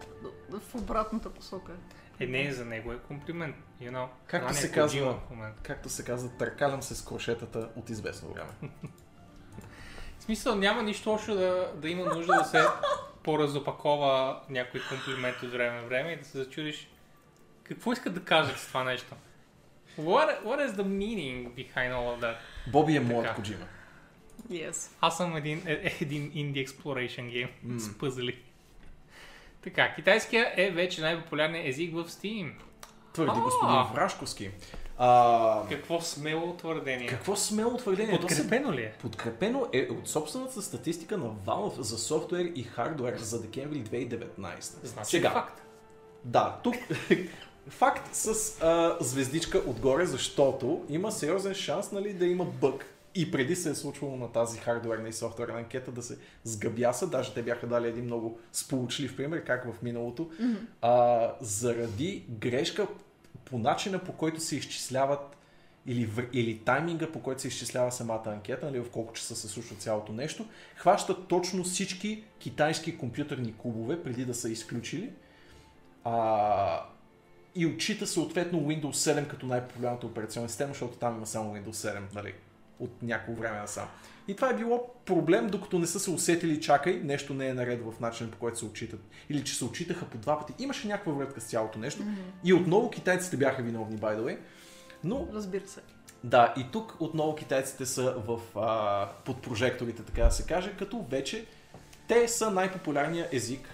В обратната посока. Е, не, за него е комплимент. You know, както се казва, търкалям се с крошетата от известно време. В смисъл, няма нищо общо да има нужда да се поразопакова някой комплимент от време на време и да се зачудиш какво иска да кажеш с това нещо. What is the meaning behind all of that? Боби е млад Коджима. Yes. Аз съм един indie exploration game с пъзли. Така, китайския е вече най-популярният език в Steam. Твърди господин Врашковски. Какво смело твърдение. Подкрепено ли е? Подкрепено е от собствената статистика на Valve за софтуер и хардуер за декември 2019. Значи факт. Да, тук факт с звездичка отгоре, защото има сериозен шанс, нали, да има бъг. И преди се е случвало на тази хардуерна и софтуерна анкета да се сгъбяса, даже те бяха дали един много сполучлив пример, как в миналото, заради грешка по начина, по който се изчисляват или тайминга, по който се изчислява самата анкета, нали, в колко часа се случва цялото нещо, хващат точно всички китайски компютърни клубове преди да са изключили. И отчита съответно Windows 7 като най-популярната операционна система, защото там има само Windows 7, нали, от няколко време насам. И това е било проблем, докато не са се усетили, чакай, нещо не е наред в начина, по който се отчитат. Или че се отчитаха по два пъти. Имаше някаква врътка с цялото нещо. И отново китайците бяха виновни, by the way. Но, разбира се. Да, и тук отново китайците са под прожекторите, така да се каже, като вече те са най-популярният език,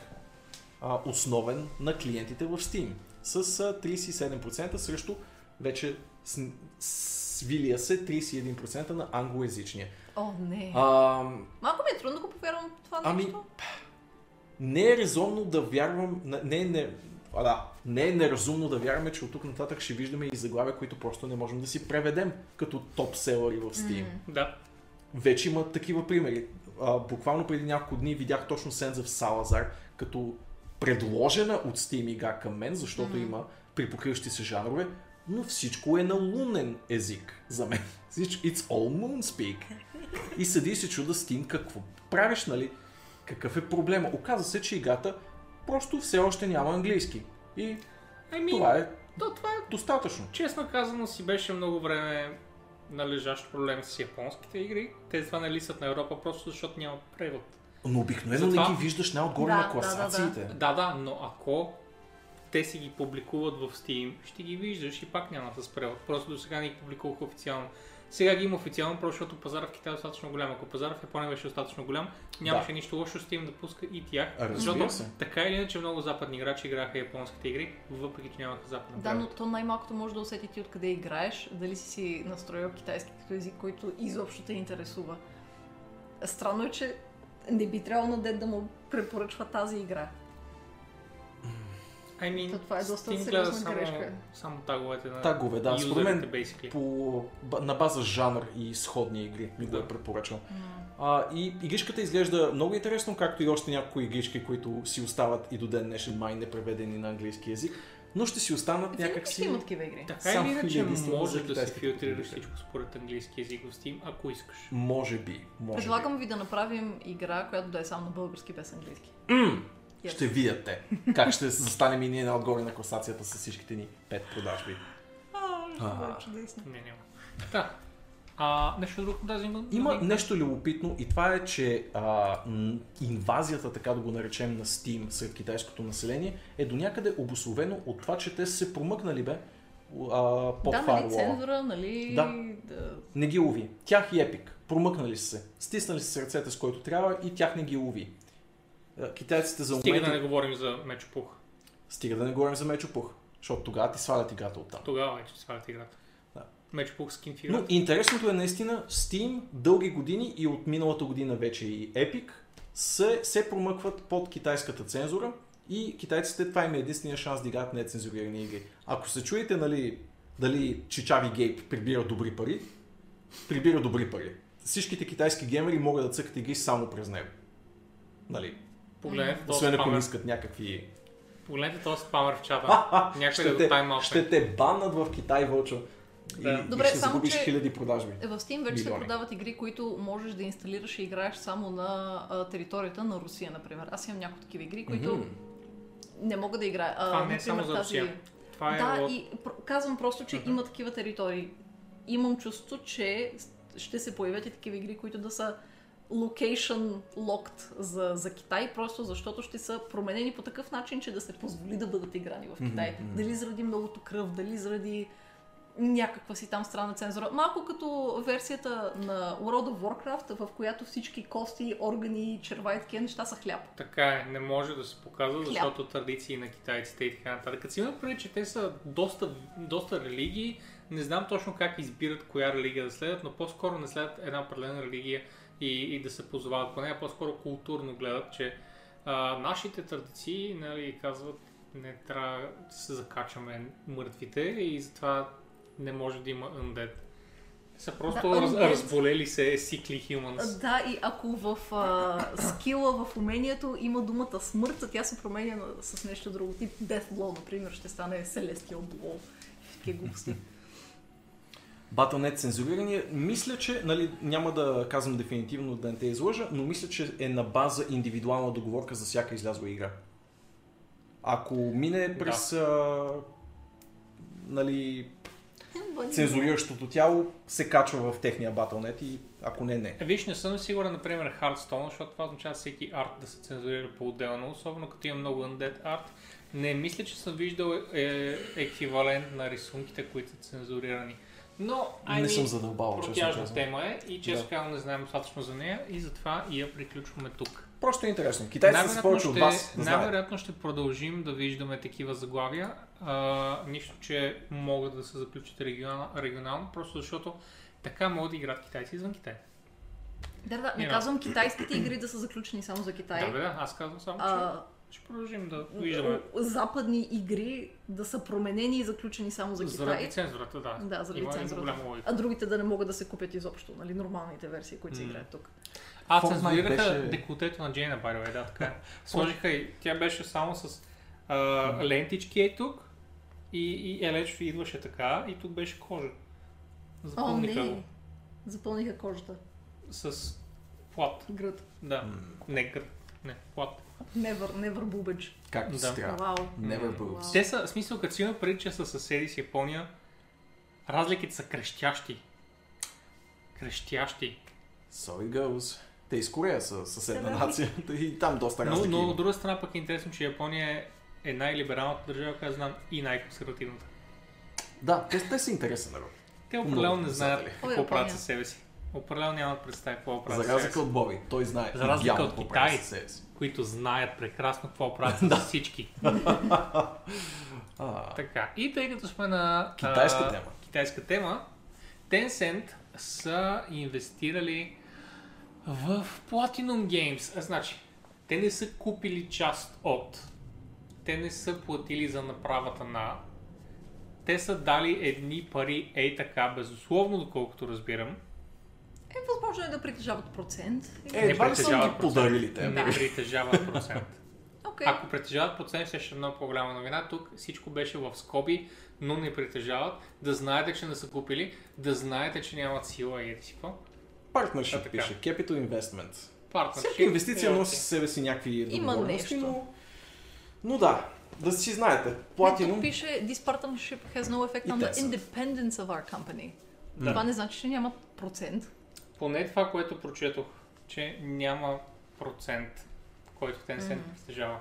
основен на клиентите в Steam. С 37% срещу вече свилия се 31% на англоязичния. О, не. Малко ми е трудно да го повярвам това нещо. Не е разумно да вярвам... Не е неразумно да вярваме, че от тук нататък ще виждаме и заглавия, които просто не можем да си преведем като топ-селъри в Steam. Да. Вече има такива примери. Буквално преди няколко дни видях точно Sands of Salazar като предложена от Steam игра към мен, защото има припокриващи се жанрове, но всичко е на лунен език за мен. It's all moon speak. И седи се чуда Steam какво правиш, нали? Какъв е проблема? Оказва се, че играта просто все още няма английски. И това е достатъчно. Честно казано, си беше много време належащ проблем с японските игри. Те това не лисат на Европа, просто защото няма превод. Но обикновено не ги виждаш най-отгоре на класациите. Да, но ако те си ги публикуват в Steam, ще ги виждаш и пак няма да се превод. Просто до сега не ги публикуваха официално. Сега ги има официално, просто защото пазара в Китай е достатъчно голям. Ако пазара в Япония беше достатъчно голям, нямаше нищо лошо Steam да пуска и тях. Защото така или иначе много западни играчи играха японските игри, въпреки че нямаха западни играчи. Да, но то най-малкото може да усети ти откъде играеш, дали си настроил китайски като език, който изобщо те интересува. Странно е, че не би трябвало на дед да му препоръчва тази игра. Това е доста сериозна грешка. Само таговете на тагове, да, юзерите, basically. На база жанр и сходни игри ми го е препоръчал. И игришката изглежда много интересно, както и още някои игришки, които си остават и до ден днешен май непреведени на английски язик, но ще си останат някакси... Така или иначе може да се филтрираш всичко според английски язик в Steam, ако искаш. Може би. Предлагам ви да направим игра, която да е само на български без английски. Ще видят те. Как ще застанем и ние отгоре на класацията с всичките ни 5 продажби. Нещо друго даже има? Има нещо любопитно и това е, че инвазията, така да го наречем, на Steam сред китайското население е до някъде обусловено от това, че те се промъкнали под фаруала. Да, нали цензура, нали... Да. Не ги лови. Тях и Epic. Промъкнали се. Стиснали се ръцете с който трябва и тях не ги лови. Китайците за момента... Стига да не говорим за мечопух. Защото тогава ти свалят играта оттам. Мечопух с King Fury. Но интересното е наистина Steam дълги години и от миналата година вече и Epic се промъкват под китайската цензура и китайците това им е единствения шанс да играят нецензурирани игри. Ако се чуете, нали, дали чичави Гейб прибира добри пари. Всичките китайски геймери могат да цъкат игри само през него. Нали? Освен ако искат някакви... Погледнете този спамър в чата. Някой да го таймалфен. Ще те баннат в Китай, Вълчо. Да. И, добре, и ще само загубиш хиляди продажби. В Steam вече се продават игри, които можеш да инсталираш и играеш само на територията на Русия, например. Аз имам някои такива игри, които не мога да играя. Това не е само за Русия. Това е и казвам просто, че има такива територии. Имам чувство, че ще се появят и такива игри, които да са location locked за Китай, просто защото ще са променени по такъв начин, че да се позволи да бъдат играни в Китай. Дали заради многото кръв, дали заради някаква си там странна цензура. Малко като версията на World of Warcraft, в която всички кости, органи, черва и такива неща са хляб. Така е, не може да се показва, защото традиции на китайците и така нататък. Като си имам преди, че те са доста религии, не знам точно как избират коя религия да следят, но по-скоро не следят една определена религия и да се позовават по нея, по-скоро културно гледат, че нашите традиции, нали, казват, не трябва да се закачаме мъртвите и затова не може да има undead. Са просто разболели се sickly humans. Да, и ако в скила, в умението има думата смърт, тя се променя с нещо друго. Тип Death Blow, например, ще стане Celestial Blow. Такива глупости. Battle.net цензурирани. Мисля, че, нали, няма да казвам дефинитивно да не те излъжа, но мисля, че е на база индивидуална договорка за всяка излязла игра. Ако мине през нали, цензуриращото тяло, се качва в техния Battle.net и ако не. Виж, не съм сигурен, например, Hearthstone, защото това означава всеки арт да се цензурира по-отделно, особено като има много undead арт. Не мисля, че съм виждал еквивалент на рисунките, които са цензурирани. Но не съм задълбавал, протяжна тема е и често не знаем достатъчно за нея и затова я приключваме тук. Просто е интересно. Китайците са повече от вас. Да, най-вероятно ще продължим да виждаме такива заглавия. Нищо, че могат да се заключат регионално, просто защото така могат да играят китайци извън Китай. Да, не казвам китайските игри да са заключени само за Китай. Да, аз казвам само, че ще продължим да виждаме. Западни игри да са променени и заключени само за Китай. Заради цензурата, да. Да, заради цензурата. А другите да не могат да се купят изобщо, нали, нормалните версии, които се играят тук. Цензурираха деколтето на Джейна, by the way, да, така. Сложиха и тя беше само с лентички е тук и елечо идваше така и тук беше кожа. Запълниха кожата. С плат. Гръд. Да, не гръд, не плат. Never boobage. Както си трябва. Never boobage. Те са, в смисъл, като си напреди, че са съседи с Япония, разликите са крещящи. Крещящи. So it goes. Те из Корея са съседна нация. И там доста разлики. Но от друга страна пък е интересно, че Япония е най-либералната държава, която знам, и най-консервативната. Да, те са интересен народ. Те определено не знаят какво правят със себе си. Определено нямат представи какво правят със себе си. За разлика от Боби, той знае. За разлика от Китай, които знаят прекрасно какво правят за всички. Така. И тъй като сме на китайска тема, Tencent са инвестирали в Platinum Games. Значи, те не са купили част от. Те не са платили за направата на. Те са дали едни пари, така, безусловно, доколкото разбирам. Възможно е да притежават процент. Не притежават процент. Не притежават процент. Ако притежават процент, ще е много по-голяма новина. Тук всичко беше в скоби, но не притежават. Да знаете, че не са купили, да знаете, че нямат сила и етипа. Партнершип пише. Capital investment. Всяка инвестиция носи себе си някакви договорности. Но да. Да си знаете. Тук пише, this partnership has no effect on the independence of our company. Това не значи, че няма процент. Поне това, което прочетох, че няма процент, който Tencent притежава.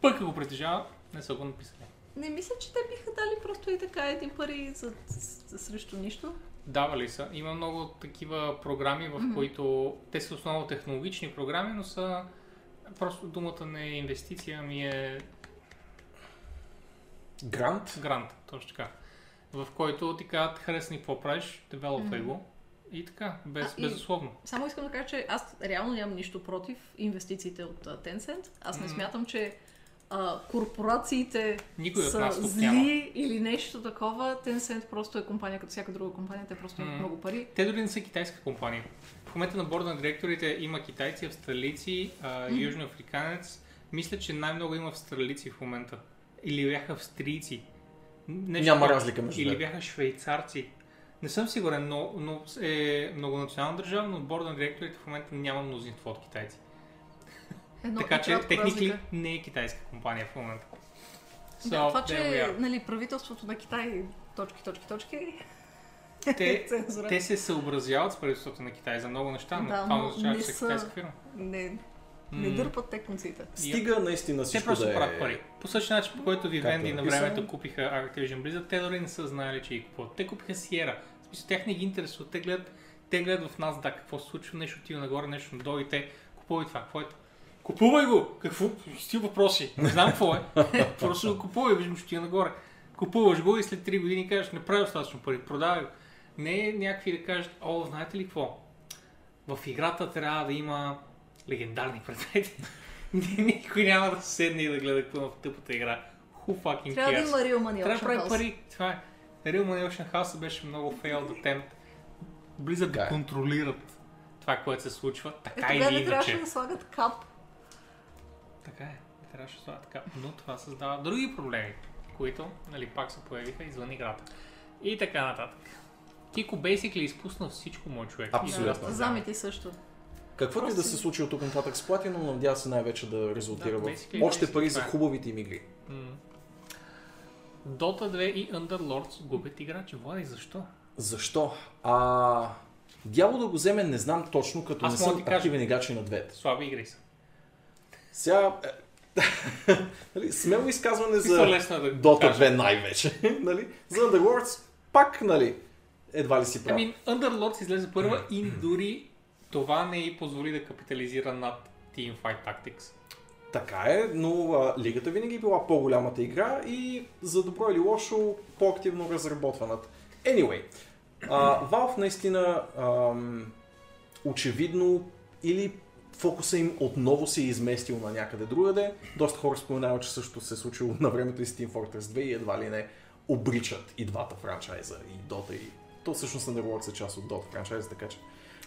Пък го притежава, не са го написали. Не мисля, че те биха дали просто и така един пари срещу нищо. Давали са. Има много такива програми, в които те са основно технологични програми, но са просто думата не е инвестиция, ми е... Грант? Грант, точно така. В който ти казват, харесни какво правиш, девелопвай го. И така, безусловно. Само искам да кажа, че аз реално нямам нищо против инвестициите от Tencent. Аз не смятам, че корпорациите са зли или нещо такова. Tencent просто е компания като всяка друга компания, те просто имат много пари. Те дори не са китайска компания. В момента на борда на директорите има китайци, австралийци, южноафриканец. Мисля, че най-много има австралийци в момента. Или бяха австрийци. Нещо, няма разлика между или бяха швейцарци. Не съм сигурен, но е многонационална държава, но борда на директорите в момента няма мнозинство от китайци. Така че техникли не е китайска компания в момента. So, да, това, че нали, правителството на Китай Те се съобразяват с правителството на Китай за много неща, но това означава, че са китайска фирма. Не дърпат те конците. Стига наистина всичко да е... Те просто правят пари. По същия начин, по който Вивенди на времето купиха Activision Blizzard, те дори не са знаели, че ги купуват. Те купиха Sierra. В смисъл, тях не ги интересува. Те гледат в нас, да, какво се случва, нещо отива нагоре, нещо надолу и те купуват това. Какво е? Купувай го! Какво? Стил въпроси. Не знам какво е. Просто го купувай, виждам, ще отива нагоре. Купуваш го и след 3 години кажеш, не прави достатъчно пари, продавай. Не е някакви да кажат, о, знаете ли какво? В играта трябва да има легендарни предмети. Никой няма да седне и да гледа какво има в тъпата игра. Who fucking cares? Трябва да има Real Money Ocean House. Трябва да прави пари. Това е. Real Money Ocean House беше много failed attempt. Близо да контролират това, което се случва. Така или иначе. Тогава трябваше да слагат кап. Така е. Трябваше да слагат кап. Но това създава други проблеми, които нали, пак се появиха извън играта. И така нататък. Кико basically изпусна всичко, мой човек. Абсолютно. Замите също. Каквото и да се случи от тук нататък с Platinum, но надява се най-вече да резултира в още пари за хубавите им игри. Dota 2 и Underlords губят играчи. Влади, защо? Защо? Дявол да го вземе, не знам точно, като не съм активен играч на двете. Слаби игри са. Сега... Смело изказване за Dota 2 най-вече. За Underlords пак, нали, едва ли си прав. Underlords излезе първа и дори това не ѝ позволи да капитализира над Teamfight Tactics. Така е, но лигата винаги била по-голямата игра и за добро или лошо по-активно разработваната. Anyway, Valve наистина очевидно или фокуса им отново се е изместил на някъде другаде. Доста хора споменават, че също се е случило на времето и с Team Fortress 2 и едва ли не обричат и двата франчайза, и Dota, и... То всъщност Underlords е част от Dota франчайза, така че...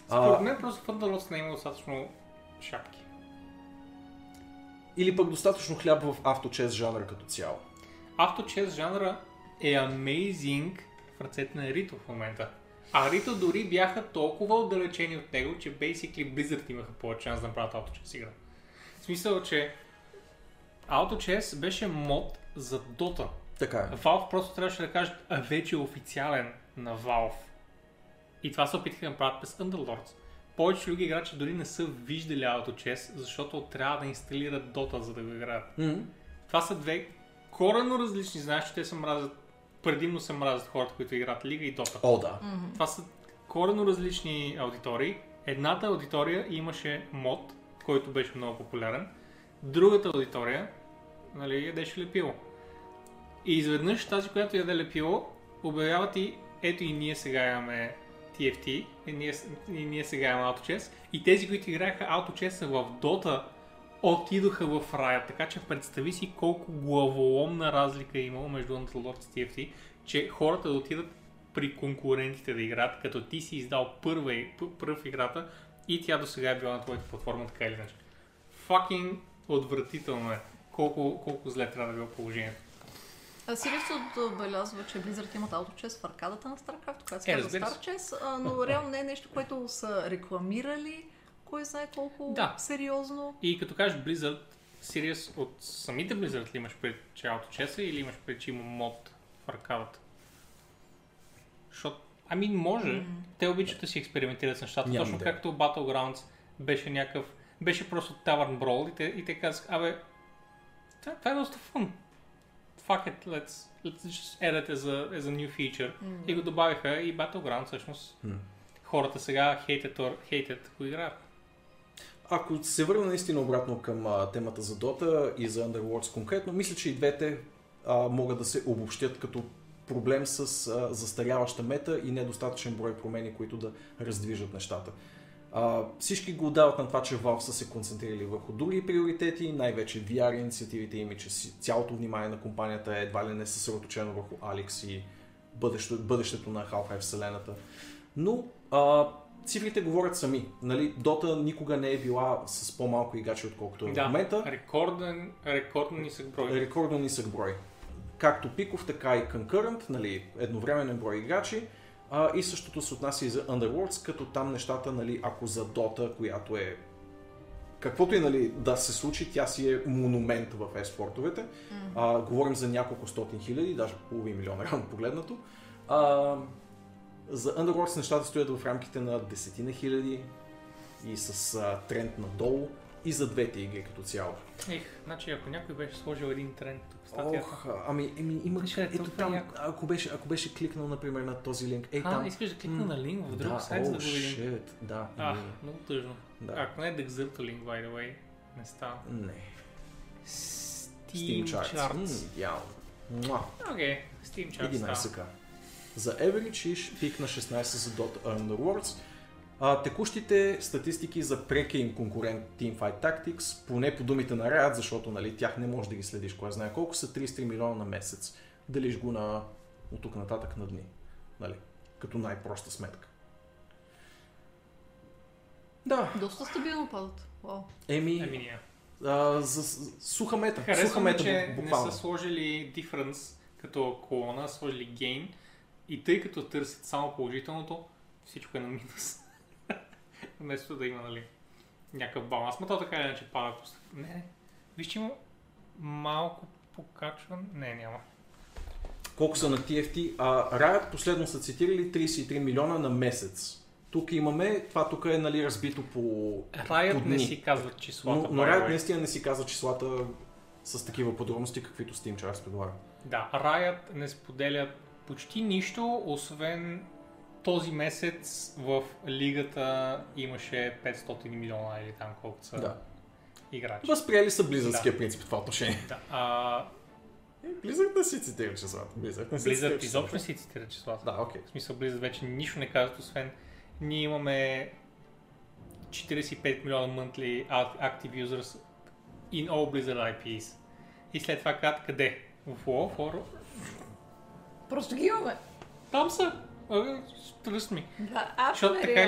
Според мен просто в Underlords не има достатъчно шапки. Или пък достатъчно хляб в авточес жанра като цяло. Авточес жанра е amazing в ръцете на Рито в момента. А Рито дори бяха толкова отдалечени от него, че basically Blizzard имаха повече шанс да направят авточес игра. В смисъл, че авточес беше мод за Dota. Така е. Valve просто трябваше да кажат, а вече е официален на Valve. И това се опитаха да направят през Underlords. Повече други играчи дори не са виждали AutoChess, защото трябва да инсталират Dota, за да го играят. Mm-hmm. Това са две коренно различни, знаеш, че те се мразят, предимно се мразят хората, които играят Лига и Dota. О, да. Mm-hmm. Това са коренно различни аудитории. Едната аудитория имаше мод, който беше много популярен. Другата аудитория, нали, ядеше лепило. И изведнъж тази, която яде лепило, обявяват и ето и ние сега имаме TFT, и ние сега имаме AutoChess. И тези, които играеха AutoChess в Dota, отидоха в рая. Така че представи си колко главоломна разлика е имало между Underlords и TFT, че хората да отидат при конкурентите да играят, като ти си издал първ играта и тя до сега е била на твоята платформа, така или иначе. Fucking отвратително е. Колко зле трябва да било положението. Сириусът отбелязва, че Blizzard имат AutoChess в аркадата на StarCraft, която се казва StarChess, но реално не е нещо, което са рекламирали, кой знае колко сериозно. И като кажеш Blizzard, Sirius от самите Blizzard ли имаш пред, че AutoChess или имаш пред, че има мод в аркадата? Защото, може, те обичат да си експериментират с нещата, точно както Battlegrounds беше някакъв, беше просто Tavern Brawl и те казах, това е доста фун. Fuck it, let's just add it as a new feature. И го добавиха и Battleground всъщност. Хората сега хейтят го играят. Ако се върна наистина обратно към темата за Dota и за Underlords конкретно, мисля, че и двете могат да се обобщят като проблем с застаряваща мета и недостатъчен брой промени, които да раздвижат нещата. Всички го дават на това, че Valve са се концентрирали върху други приоритети, най-вече VR инициативите им и че цялото внимание на компанията е едва ли не съсредоточено върху Alyx и бъдещето на Half-Life вселената. Но цифрите говорят сами. Нали, Dota никога не е била с по-малко играчи, отколкото е в момента. Рекордно нисък брой. както пиков, така и concurrent, нали, едновременен брой играчи. И същото се отнася и за Underworlds, като там нещата, нали, ако за Dota, която е каквото и, нали, да се случи, тя си е монумент в e-спортовете. Говорим за няколко стотин хиляди, даже половин милион рано погледнато. За Underworlds нещата стоят в рамките на десетина хиляди и с тренд надолу. И за двете игри като цяло. Ех, значи ако някой беше сложил един тренд в статията... Ами има... Ето там, ако беше кликнал, например, на този линк... искаш да кликна на линк в друг сайт, за да го видим? Да, много тъжно. Да. Ако не е дъкзърта линк, by the way, не става. Не. Steam Charts. Окей, Steam Charts става. За Average пик на 16 за Dota Underworlds. Текущите статистики за прекия им конкурент Teamfight Tactics, поне по думите на Riot, защото, нали, тях не можеш да ги следиш, кой знае колко, са 33 милиона на месец. Делиш го на... от тук нататък на дни. Нали? Като най-проста сметка. Да. Доста стабилно падат. Суха мета. Харесва ме, че буквално не са сложили difference като колона, сложили gain и тъй като търсят само положителното, всичко е на минус. Вместо да има, нали, някакъв баланс. Ама то така или иначе пада просто. Не, виж, че има малко покачване. Не, няма. Колко са на TFT? Riot последно са цитирали 33 милиона на месец. Тук имаме, това тук е, нали, разбито по Riot не си казва числата. Но Riot наистина не си казва числата с такива подробности, каквито Steam Charts предлага. Да, Riot не споделя почти нищо, освен... Този месец в лигата имаше 500 милиона или там колко са играчи. Възприели са близърския принцип в това отношение. Близърк да си цитира числата. Близърк изобщо не си цитира числата. Да, окей. В смисъл, Близърк вече нищо не казват, освен ние имаме 45 милиона monthly active users in all Blizzard IPs. И след това казват къде? В WoW, for... Просто ги имаме. Там са. Тръст ми. Защото така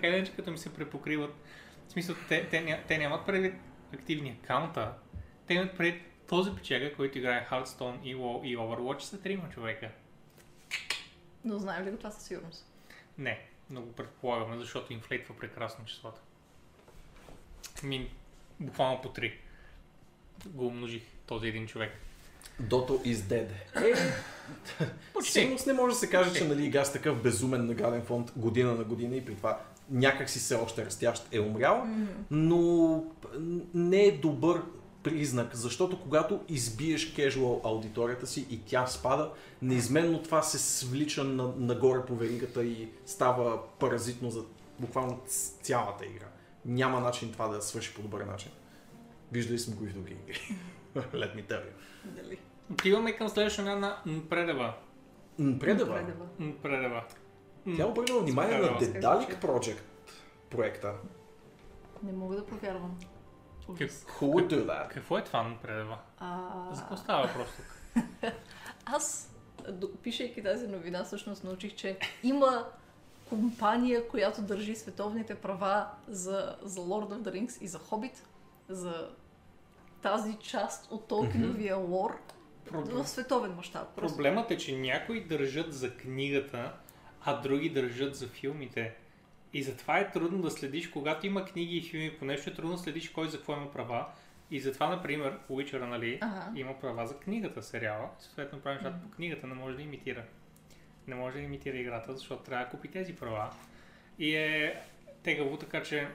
или иначе, като ми се препокриват, в смисъл, те нямат предвид активния акаунта, те имат предвид този печега, който играе Hearthstone и WoW и Overwatch, са 3 човека. Но знаем ли го това със сигурност? Не, но го предполагаме, защото инфлейтва прекрасно числата. Буквално по 3 го умножих този един човек. Dota is dead. Сигурност не може да се каже, че, нали, игра с такъв безумен награден фонд година на година и при това някак си все още растящ е умрял, но не е добър признак, защото когато избиеш кежуал аудиторията си и тя спада, неизменно това се свлича нагоре по веригата и става паразитно за буквално цялата игра. Няма начин това да свърши по добър начин. Виждали сме го и в други игри. Let me tell you. Отиваме към следващото на Предева. Предева. Тя обърнала внимание на Dedalic Project проекта. Не мога да повярвам. Какво е това на Предева? За какво става просто? Аз, пишейки тази новина, всъщност научих, че има компания, която държи световните права за Lord of the Rings и за Hobbit, за тази част от Толкиновия лор в световен мащаб. Проблемът е, че някои държат за книгата, а други държат за филмите. И затова е трудно да следиш, когато има книги и филми по нещо, е трудно да следиш кой за какво има права. И затова, например, Witcher, нали, има права за книгата, сериала. Съответно, правим щат по книгата, не може да имитира. Не може да имитира играта, защото трябва да купи тези права. И е тегаво, така че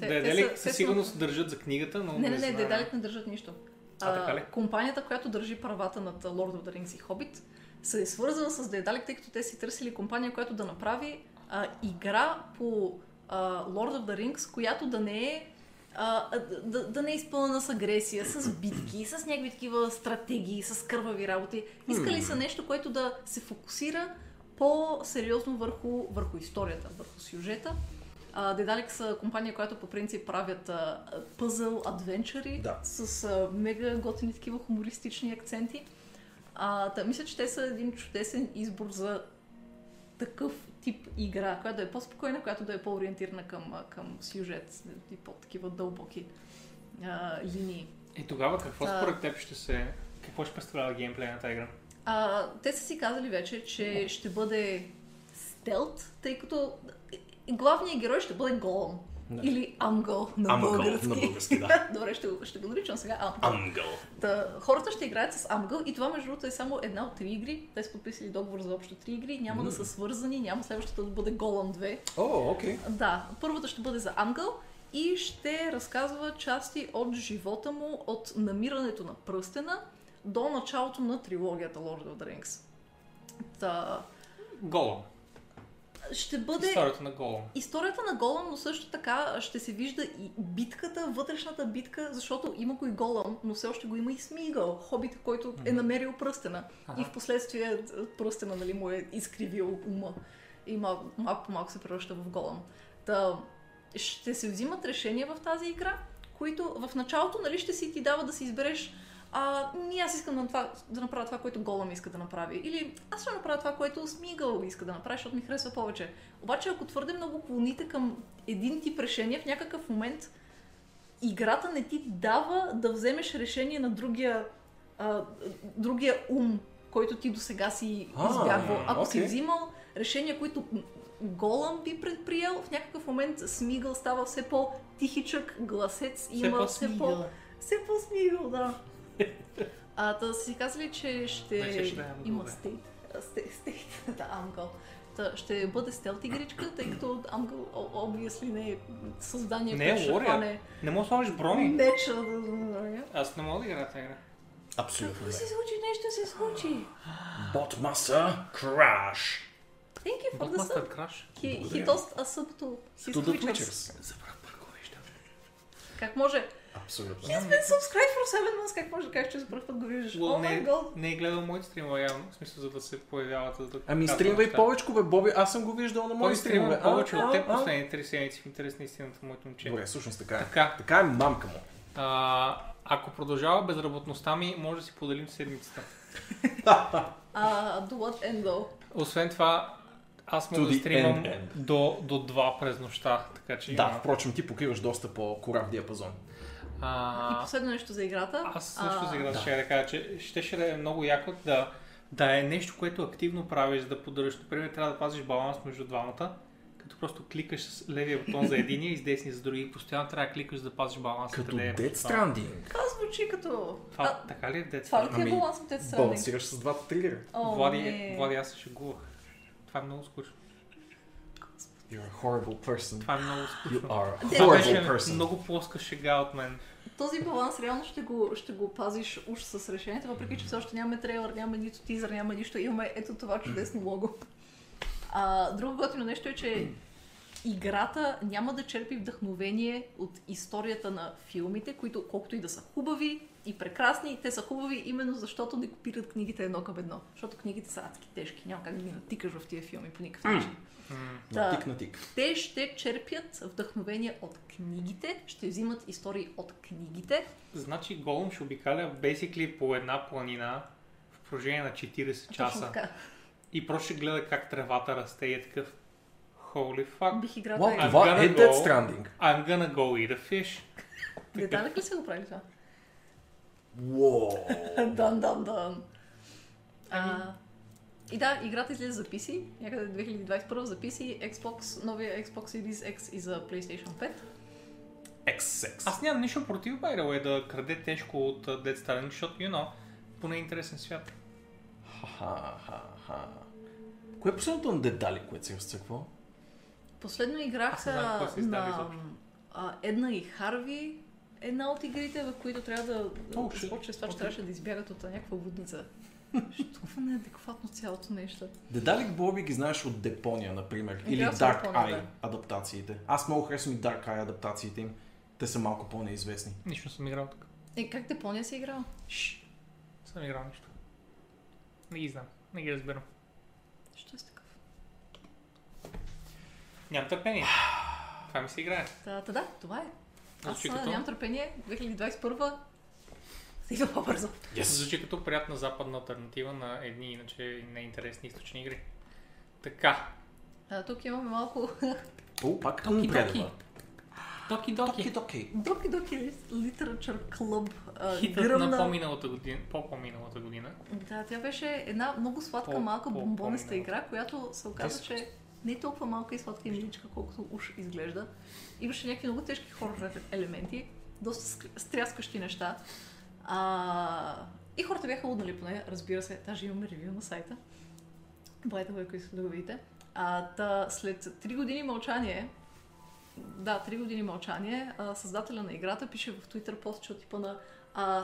Dedalic със сигурност държат за книгата, но... Не, Dedalic не държат нищо. Така ли? Компанията, която държи правата над Lord of the Rings и Hobbit, се е свързана с Dedalic, тъй като те си търсили компания, която да направи игра по Lord of the Rings, която да не е да не е изпълнена с агресия, с битки, с някакви такива стратегии, с кървави работи. Искали са нещо, което да се фокусира по-сериозно върху историята, върху сюжета. Dedalic са компания, която по принцип правят пъзъл адвенчъри с мега готини такива хумористични акценти. Мисля, че те са един чудесен избор за такъв тип игра, която да е по-спокойна, която да е по-ориентирана към сюжет и по-такива дълбоки линии. И тогава какво според теб ще се... Какво ще представлява геймплей на тази игра? Те са си казали вече, че ще бъде стелт, тъй като главният герой ще бъде Голъм. Да. Или Амгъл на български. Да. Добре, ще го наричам сега Амгъл. Хората ще играят с Амгъл и това между другото е само една от 3 игри. Те са подписали договор за общо 3 игри, няма да са свързани, няма следващата да бъде Голъм 2. Окей. Да, първата ще бъде за Амгъл и ще разказва части от живота му, от намирането на пръстена до началото на трилогията Lord of the Rings. Голъм. Ще бъде историята на Голъм. Историята на Голъм, но също така ще се вижда и битката, вътрешната битка, защото има го и Голъм, но все още го има и Смигъл, хобита, който е намерил пръстена. И в последствие пръстена, нали, му е изкривил ума и малко по малко се превръща в Голъм. Ще се взимат решения в тази игра, които в началото, нали, ще си ти дава да си избереш аз искам да направя това, което Голъм иска да направи. Или аз ще направя това, което Смигъл иска да направи, защото ми харесва повече. Обаче, ако твърде много клоните към един тип решение, в някакъв момент играта не ти дава да вземеш решение на другия ум, който ти досега си избягвал. Ако си взимал решения, които Голъм би предприел, в някакъв момент Смигъл става все по-тихичък гласец. Все по-Смигъл, да. Да си казали, че ще има стейт, Амгъл. Ще бъде стелт игричка, тъй като Амгъл обвисли не е създание. Не е лория, не мога да сложиш брони. Аз не мога да игра тази игра. Абсолютно. Какво се случи? Нещо се случи. Botmaster Crash. Thank you for the sub. He tossed a sub to his creatures. Забрах пърговища. Как може? Абсолютно. He's been subscribed for 7 months, как може да кажеш, че за пръв път го виждаш? Не е гледал моите стримове явно, в смисъл за да се появяват. Ами стримвай повечко, бе, Боби, аз съм го виждал на моите стримове. Повече от теб последните 3 седмици в интерес на истината, моето момче. Добре, всъщност така е. Така е мамка му. Ако продължава безработността ми, може да си поделим седмицата. До what end though? Освен това, аз мога да стримам до 2 през нощта, така че... Да, впрочем, ти покриваш доста по-корав диапазон. И последно нещо за играта. Аз също за играта ще да кажа, че ще е много яко да е нещо, което активно правиш, да поддържаш. Например, трябва да пазиш баланс между двамата, като просто кликаш с левия бутон за единия и с десния за другия. Постоянно трябва да кликаш, да пазиш баланс. Като Death Stranding. Това звучи като... Така ли е Death Stranding? Това ли е баланс от Death Stranding? Балансираш с двата тригера. Влади, аз се шегувах. Това е много скучно. You're a horrible person. Това е много скучно. Това беше много плоска шега от мен. Този баланс реално ще го пазиш уж с решението, въпреки че все още нямаме трейлър, нямаме нито тизър, няма нищо. Имаме ето това чудесно лого. Друго готино нещо е, че играта няма да черпи вдъхновение от историята на филмите, които колкото и да са хубави и прекрасни, те са хубави именно защото не копират книгите едно към едно. Защото книгите са адски тежки, няма как да ги натикаш в тия филми по никакъв начин. Натик. Те ще черпят вдъхновение от книгите, ще взимат истории от книгите. Значи Голъм ще обикаля basically по една планина в продължение на 40 часа. И просто ще гледа как тревата расте и е такъв holy fuck. Бих играл това е Death Stranding. I'm gonna go eat a fish. Деталък ли се го прави това? Wow. Дан. И да, играта излезе за PC, някъде 2021 за PC, Xbox, новия Xbox Series X и за PlayStation 5. XX. Аз нямам нищо против, by the way, да краде тежко от Death Stranding, защото, поне е интересен свят. Ха-ха-ха-ха. Кое е последното на детали, което се изцъква? Последно играха на Една и Харви, една от игрите, в които трябва да... Ще трябваше да избягат от някаква водница. Това не е адекватно цялото нещо. Дедалик Боби ги знаеш от Депония, например, или Dark Eye адаптациите. Аз много харесвам и Dark Eye адаптациите им. Те са малко по-неизвестни. Нищо съм играл така. Как Депония си играл? Съм играл нищо. Не ги знам, не ги разбирам. Що си такъв? Нямам търпение. Това ми се играе. Да, това е. Аз нямам търпение. 2021 идва по-бързо. Я се звучи като приятна западна алтернатива на едни иначе неинтересни източни игри. Така. Тук имаме малко... Пак там не Доки Доки Literature Club гръмна на по-по-миналата година. Да, тя беше една много сладка малка бомбониста игра, която се оказа, че не е толкова малка и сладка миличка, колкото уж изглежда. Имаше някакви много тежки хорор елементи, доста стряскащи неща. И хората бяха луднали поне, разбира се, даже имаме ревю на сайта. Байдове, ако искате да го видите. След 3 години мълчание, 3 години мълчание, създателя на играта пише в Twitter пост, че от типа на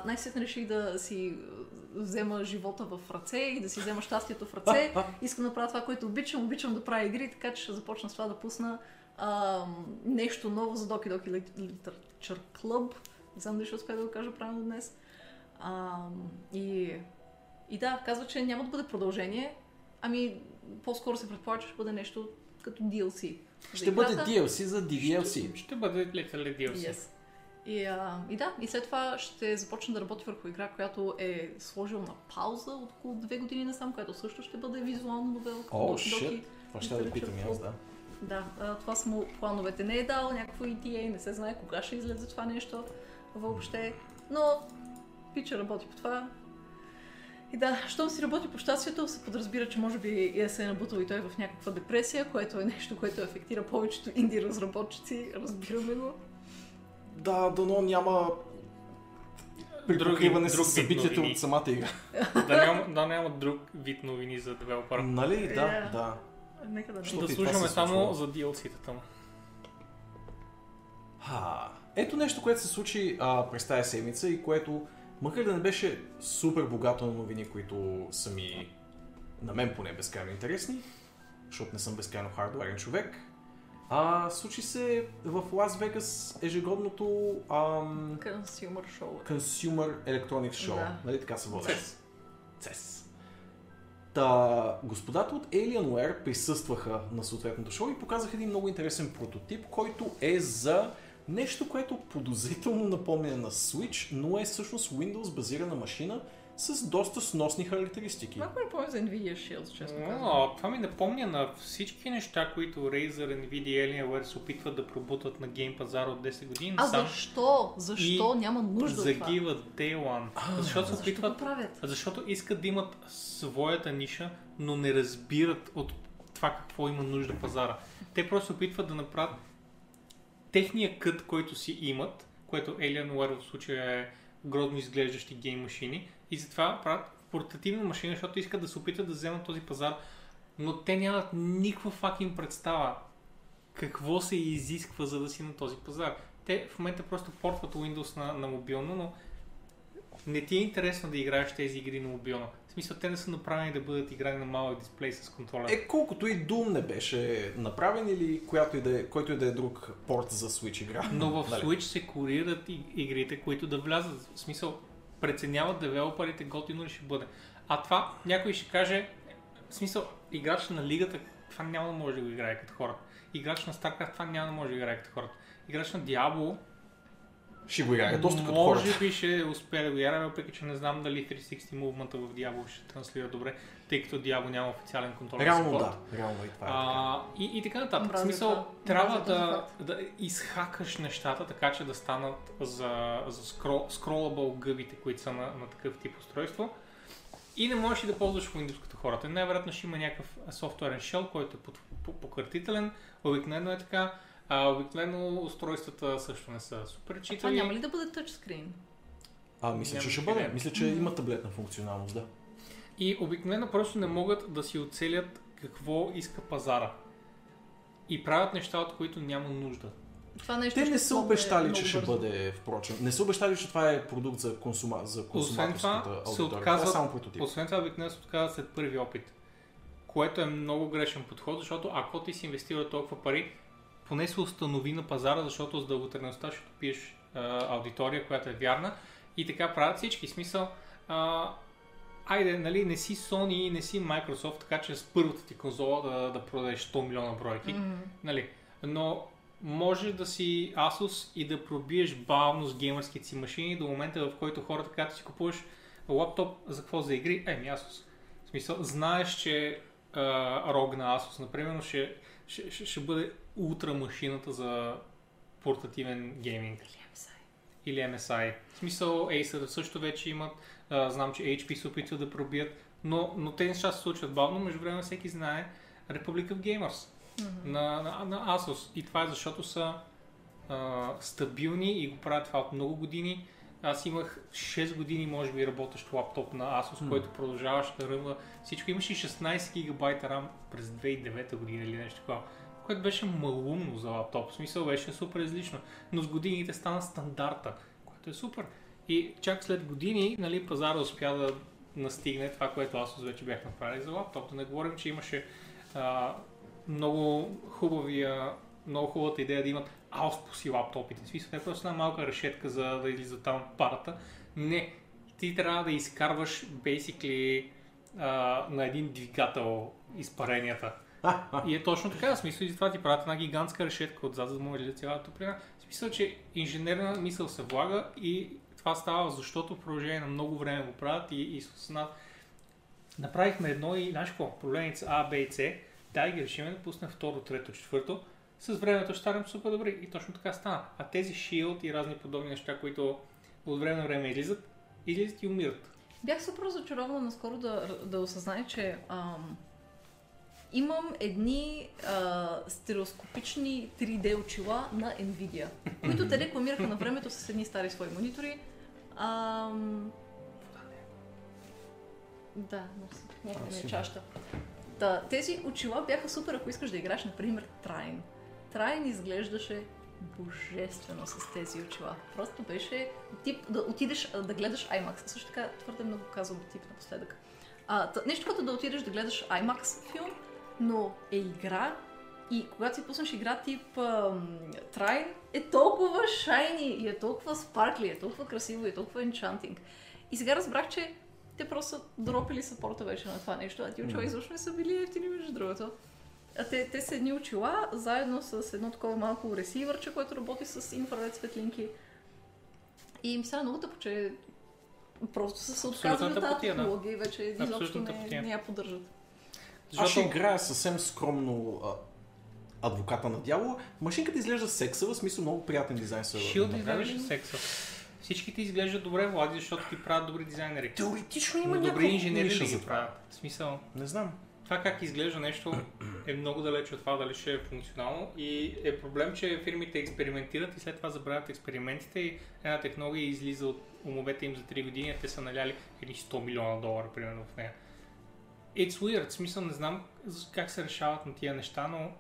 най-сетне реших да си взема живота в ръце и да си взема щастието в ръце. Искам да правя това, което обичам да правя игри, така че ще започна с това да пусна нещо ново за Doki Doki Literature Club. Не знам дали ще успея да го кажа правилно днес. И да, казва, че няма да бъде продължение, ами по-скоро се предполага, че ще бъде нещо като DLC. Ще бъде DLC за DLC. Ще бъде летали DLC. Yes. И след това ще започна да работи върху игра, която е сложил на пауза около 2 години насам, която също ще бъде визуална новела. Това ще да питам аз, да. Да, това са му плановете. Не е дал някакво ETA, не се знае кога ще излезе това нещо въобще, но пича работи по това. И да, щом си работи по щастието, се подразбира, че може би се е набутал и той в някаква депресия, което е нещо, което афектира повечето инди разработчици, разбираме го. Да, дано няма припокриване с събитието от самата игра. да няма друг вид новини за девелопера. Нали? Да. Нека да слушаме само за DLC-тата му. Ето нещо, което се случи през тая седмица и което, макар да не беше супер богато на новини, които са ми, на мен поне, безкрайно интересни, защото не съм безкрайно хардуерен човек, случи се в Лас Вегас ежегодното Consumer Electronics Show. Да. Нали така се води? CES. Господата от Alienware присъстваха на съответното шоу и показаха един много интересен прототип, който е за нещо, което подозрително напомня на Switch, но е всъщност Windows базирана машина с доста сносни характеристики. Малко ми напомня за Nvidia Shield, честно казвам. Това ми напомня на всички неща, които Razer, Nvidia и Alienware се опитват да пробутат на гейм пазара от 10 години. Защо? Защо няма нужда от това? Загиват Day One. Защото искат да имат своята ниша, но не разбират от това какво има нужда пазара. Те просто опитват да направят техния кът, който си имат, което Alienware в случая е грозно изглеждащи гейм машини, и затова правят портативна машина, защото искат да се опитат да вземат този пазар, но те нямат никаква факин представа какво се изисква, за да си на този пазар. Те в момента просто портват Windows на мобилно, но не ти е интересно да играеш тези игри на мобилно. В смисъл, те не са направени да бъдат играни на малък дисплей с контролер. Колкото и Doom не беше направен или който и да е друг порт за Switch игра. Но в Switch се курират игрите, които да влязат. В смисъл, преценяват девелоперите готино ли ще бъде. А това някой ще каже, в смисъл, играч на Лигата, това няма да може да го играе като хората. Играч на StarCraft, това няма да може да играе като хората. Играч на Diablo ще го играе доста като хората. Може би ще успее да го играе, въпреки че не знам дали 360 мувмента в Diablo ще транслира добре, тъй като Diablo няма официален контролен спорт. Реално и това е така. И така нататък. В смисъл, трябва да изхакаш нещата, така че да станат за скролъбъл гъбите, които са на такъв тип устройство. И не можеш и да ползваш Windows като хората. Най-вероятно ще има някакъв софтуерен шел, който е покъртителен. Обикновено е така. Обикновено устройствата също не са супер читави. Това няма ли да бъде тъчскрин? Мисля, няма, че ще бъде. Мисля, че има таблетна функционалност, да. И обикновено просто не могат да си оцелят какво иска пазара. И правят неща, от които няма нужда. Те не са обещали, че ще бъде, впрочем. Не са обещали, че това е продукт за консуматорската аудитория. Освен това, обикновено се отказват след първи опит. Което е много грешен подход, защото ако ти си инвестира толкова пари, поне се установи на пазара, защото с дълготрайността ще топиеш аудитория, която е вярна. И така правят всички. Смисъл, айде, нали, не си Sony, не си Microsoft, така че с първата ти конзола да продадеш 100 милиона бройки. Mm-hmm. Нали? Но може да си Asus и да пробиеш бавно с геймърските си машини до момента, в който хората, когато си купуваш лаптоп, за какво за игри? Asus. В смисъл, знаеш, че ROG на Asus, например, ще бъде ултра машината за портативен гейминг. Или MSI. В смисъл, Acer също вече имат, знам, че HP се опитват да пробият, но тези неща се случват бавно. Между време всеки знае Republic of Gamers на ASUS. И това е защото са стабилни и го правят това от много години. Аз имах 6 години, може би, работещ лаптоп на Asus, който продължаваше да ръва всичко. Имаше и 16 гигабайта RAM през 2009 година или нещо такова, което беше малумно за лаптоп. В смисъл беше супер различно, но с годините стана стандарта, което е супер. И чак след години, нали, пазара успя да настигне това, което Asus вече бях направили за лаптоп. Да не говорим, че имаше много хубавата идея да имат ауспуси лаптопите. В смисъл, не просто една малка решетка, за да излиза там парата. Не, ти трябва да изкарваш basically на един двигател изпаренията. И е точно така, в смисъл, и затова ти правят една гигантска решетка отзад, за да му да цялата топлина. В смисъл, че инженерна мисъл се влага и това става, защото в продължение на много време го правят и с нас. Направихме едно и нашето проблеми с А, Б и С, дай ги решим да пуснем второ, трето, четвърто. С времето ще станем супер добри и точно така стана. А тези Shield и разни подобни неща, които от време на време излизат и умират. Бях супер разочарована наскоро да осъзнай, че имам едни стереоскопични 3D очила на Nvidia, които те рекламираха на времето с едни стари свои монитори. Да, някакъв не е чаща. Да, тези очила бяха супер, ако искаш да играш, например, Trine. Trine изглеждаше божествено с тези очила. Просто беше тип да отидеш да гледаш IMAX. Също така твърде много казвам тип напоследък. Нещо като да отидеш да гледаш IMAX филм, но е игра и когато си пуснеш игра тип Trine, е толкова shiny и е толкова sparkly, е толкова красиво и е толкова enchanting. И сега разбрах, че те просто са дропили съпорта вече на това нещо, а ти очила изобщо не са били ефтини между другото. А те са едни очила, заедно с едно такова малко ресивърче, което работи с инфраред светлинки. И ми стана много тъпо, че просто са отказали тази технология и вече изобщо не я поддържат. Аз играя съвсем скромно адвоката на дявола. Машинката изглежда сексава, в смисъл много приятен дизайн. Shield изглежда сексава. Всичките изглеждат добре, Влади, защото ти правят добри дизайнери. Теоретично има някакво ниша за това. В смисъл. Не знам. Това как изглежда нещо е много далеч от това дали ще е функционално и е проблем, че фирмите експериментират и след това забравят експериментите и една технология излиза от умовете им за 3 години, а те са наляли едни $100 милиона, примерно, в нея. It's weird, в смисъл не знам как се решават на тия неща, но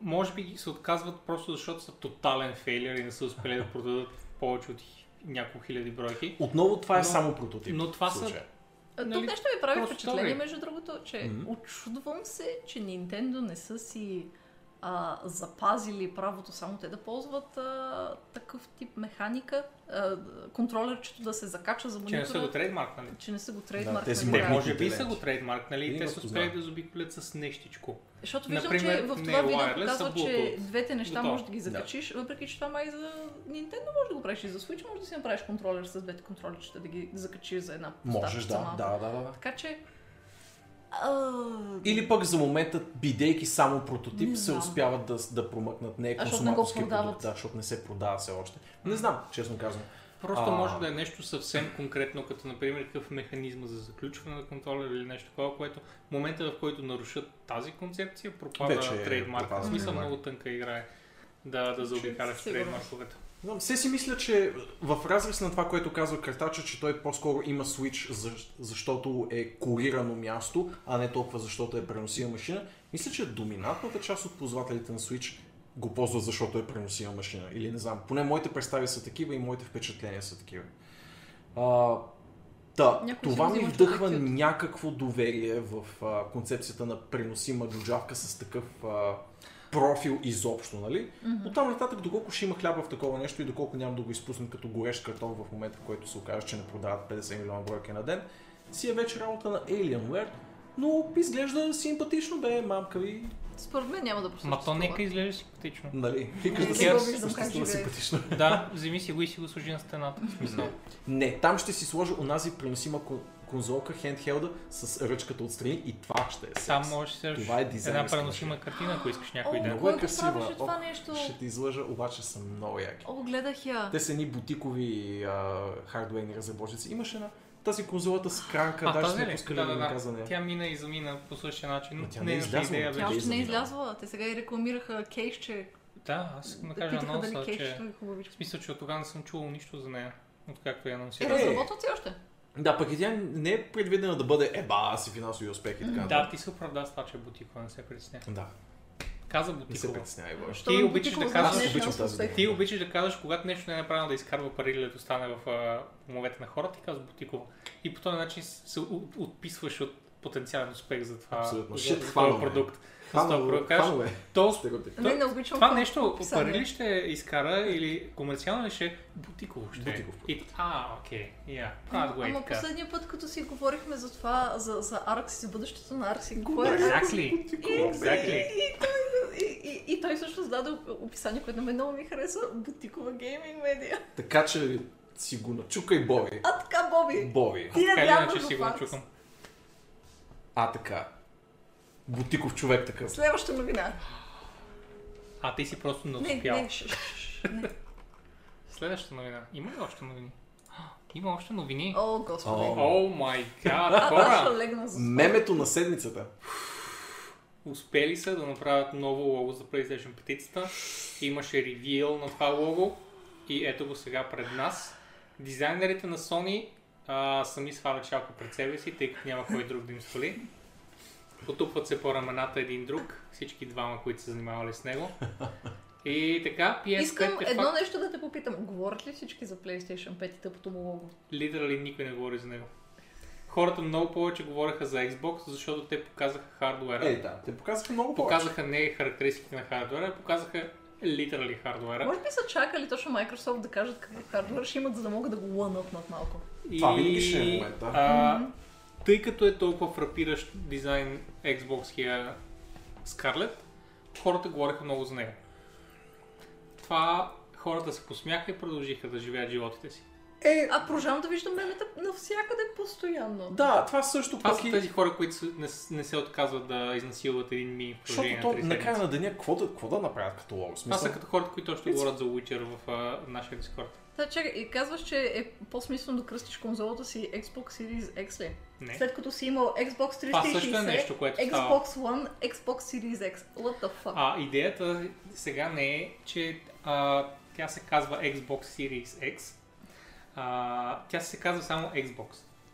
може би се отказват просто защото са тотален фейлер и не са успели да продадат повече от няколко хиляди бройки. Отново това е само прототип. Но това са... Тук нещо ми прави впечатление, между другото, че очудвам се, че Nintendo не са си запазили правото само те да ползват такъв тип механика, контролерчето да се закача за монитора. Че не са го трейдмаркнали. Да, може би са го трейдмаркнали и те са успели да заобиколят с нещичко. Защото виждам, че в това видео показва, че двете неща можеш да ги закачиш, въпреки че това май за Nintendo може да го правиш и за Switch, може да си направиш контролер с двете контролерчета, да ги закачиш за една поставка. Можеш, да. Така че... Или пък за момента, бидейки само прототип, се успяват да промъкнат не консуматорски продукт, защото не се продава все още. Не знам, честно казвам. Просто може да е нещо съвсем конкретно, като например какъв механизма за заключване на контролер или нещо такова, което в момента, в който нарушат тази концепция, пропада трейдмарка. В смисъл много тънка игра е да заобикараш трейдмарковете. Все си мисля, че в разрез на това, което казва Картача, че той по-скоро има Switch, защото е курирано място, а не толкова защото е преносима машина. Мисля, че доминантната част от ползвателите на Switch го ползват, защото е преносима машина. Или не знам, поне моите представи са такива и моите впечатления са такива. Това ми вдъхва някакво доверие в концепцията на преносима джуджавка с такъв... профил изобщо, нали? Оттам нататък доколко ще има хляба в такова нещо и доколко нямам да го изпуснат като горещ картон в момента, в който се окаже, че не продават 50 милиона бройки на ден, си е вече работа на Alienware, но изглежда симпатично, бе, мамка ви. Според мен няма да просъществува. Ма то нека изглежда симпатично. Нали? Симпатично. Симпатично. Да, вземи си го и си го сложи на стената. Не, там ще си сложи онази преносима конзолка, хендхелда с ръчката отстрани и това ще е секс. Там можеш да сеш една преносима картина, ако искаш някой ден. Много е красива. Ще ти излъжа, обаче са много яки. О, гледах я. Те са едни бутикови хардуерни разработчици. Имаше една тази конзолата с кранка, даже сме пускали да казване. Тя мина и замина по същия начин. Но тя не излязла. Тя още не излязла. Те сега и рекламираха кейсче. Да, аз ме кажа анонса, че... В смисъл, че от тогава не съм чувал нищо за нея, откакто я анонсирам. Разработват си още? Да, пък и тя не е предвидена да бъде еба си финансови успехи и така. Да, ти се оправда с това, че е бутикова, не се притесня. Да. Каза бутикова. Не се притесняй, Боже. Ти обичаш да казваш, когато нещо не е направено да изкарва пари или да остане в умовете на хората, ти казваш бутикова. И по този начин се отписваш от потенциален успех за това продукт. Това нещо пари ли ще изкара или комерциално ли ще бутиково ще е? Окей. Ама последния път, като си говорихме за това, за Аркс и за бъдещето на Аркс, и той също зададе описание, което на мен много ми хареса, бутикова гейминг медиа. Така че си го начукай, Боби. А така, Боби. Ти не вярваш в Аркс. А така. Бутиков човек такъв. Следваща новина. Ти си просто не успял. Не. Следваща новина. Има ли още новини? Има още новини. О, господи. О, май гад, хора. Мемето на седмицата. Успели са да направят ново лого за PlayStation 5-цата. Имаше ревил на това лого. И ето го сега пред нас. Дизайнерите на Sony сами свалят шапка пред себе си, тъй като няма кой друг да им свали. Потупват се по рамената един друг, всички двама, които се занимавали с него. И така, PS5 Искам едно нещо да те попитам. Говорят ли всички за PlayStation 5 и тъпото му лого? Литерали никой не говори за него. Хората много повече говореха за Xbox, защото те показаха хардуера. Те показаха много повече. Показаха не характеристиките на хардуера, показаха литерали хардуера. Може би са чакали точно Microsoft да кажат какъв хардуер ще имат, за да могат да го лънъпнат малко. Това винаги ще е момент, да. Тъй като е толкова фрапиращ дизайн Xbox-кия Scarlett, хората говореха много за него. Това хората се посмяха и продължиха да живеят животите си. Продължавам да виждам мемета навсякъде постоянно. Да, това също пък са тези хора, които не се отказват да изнасилват един мим в продължение на 3 седмици. Накрая на деня, какво да направят като лого? Това са като хората, които още говорят за Witcher в нашия Discord. Чакай, казваш, че е по-смислено да кръстиш конзолата си Xbox Series X ли? Не. След като си имал Xbox 360, е нещо, което Xbox One, Xbox Series X. What the fuck? Идеята сега не е, че тя се казва Xbox Series X. Тя се казва само Xbox.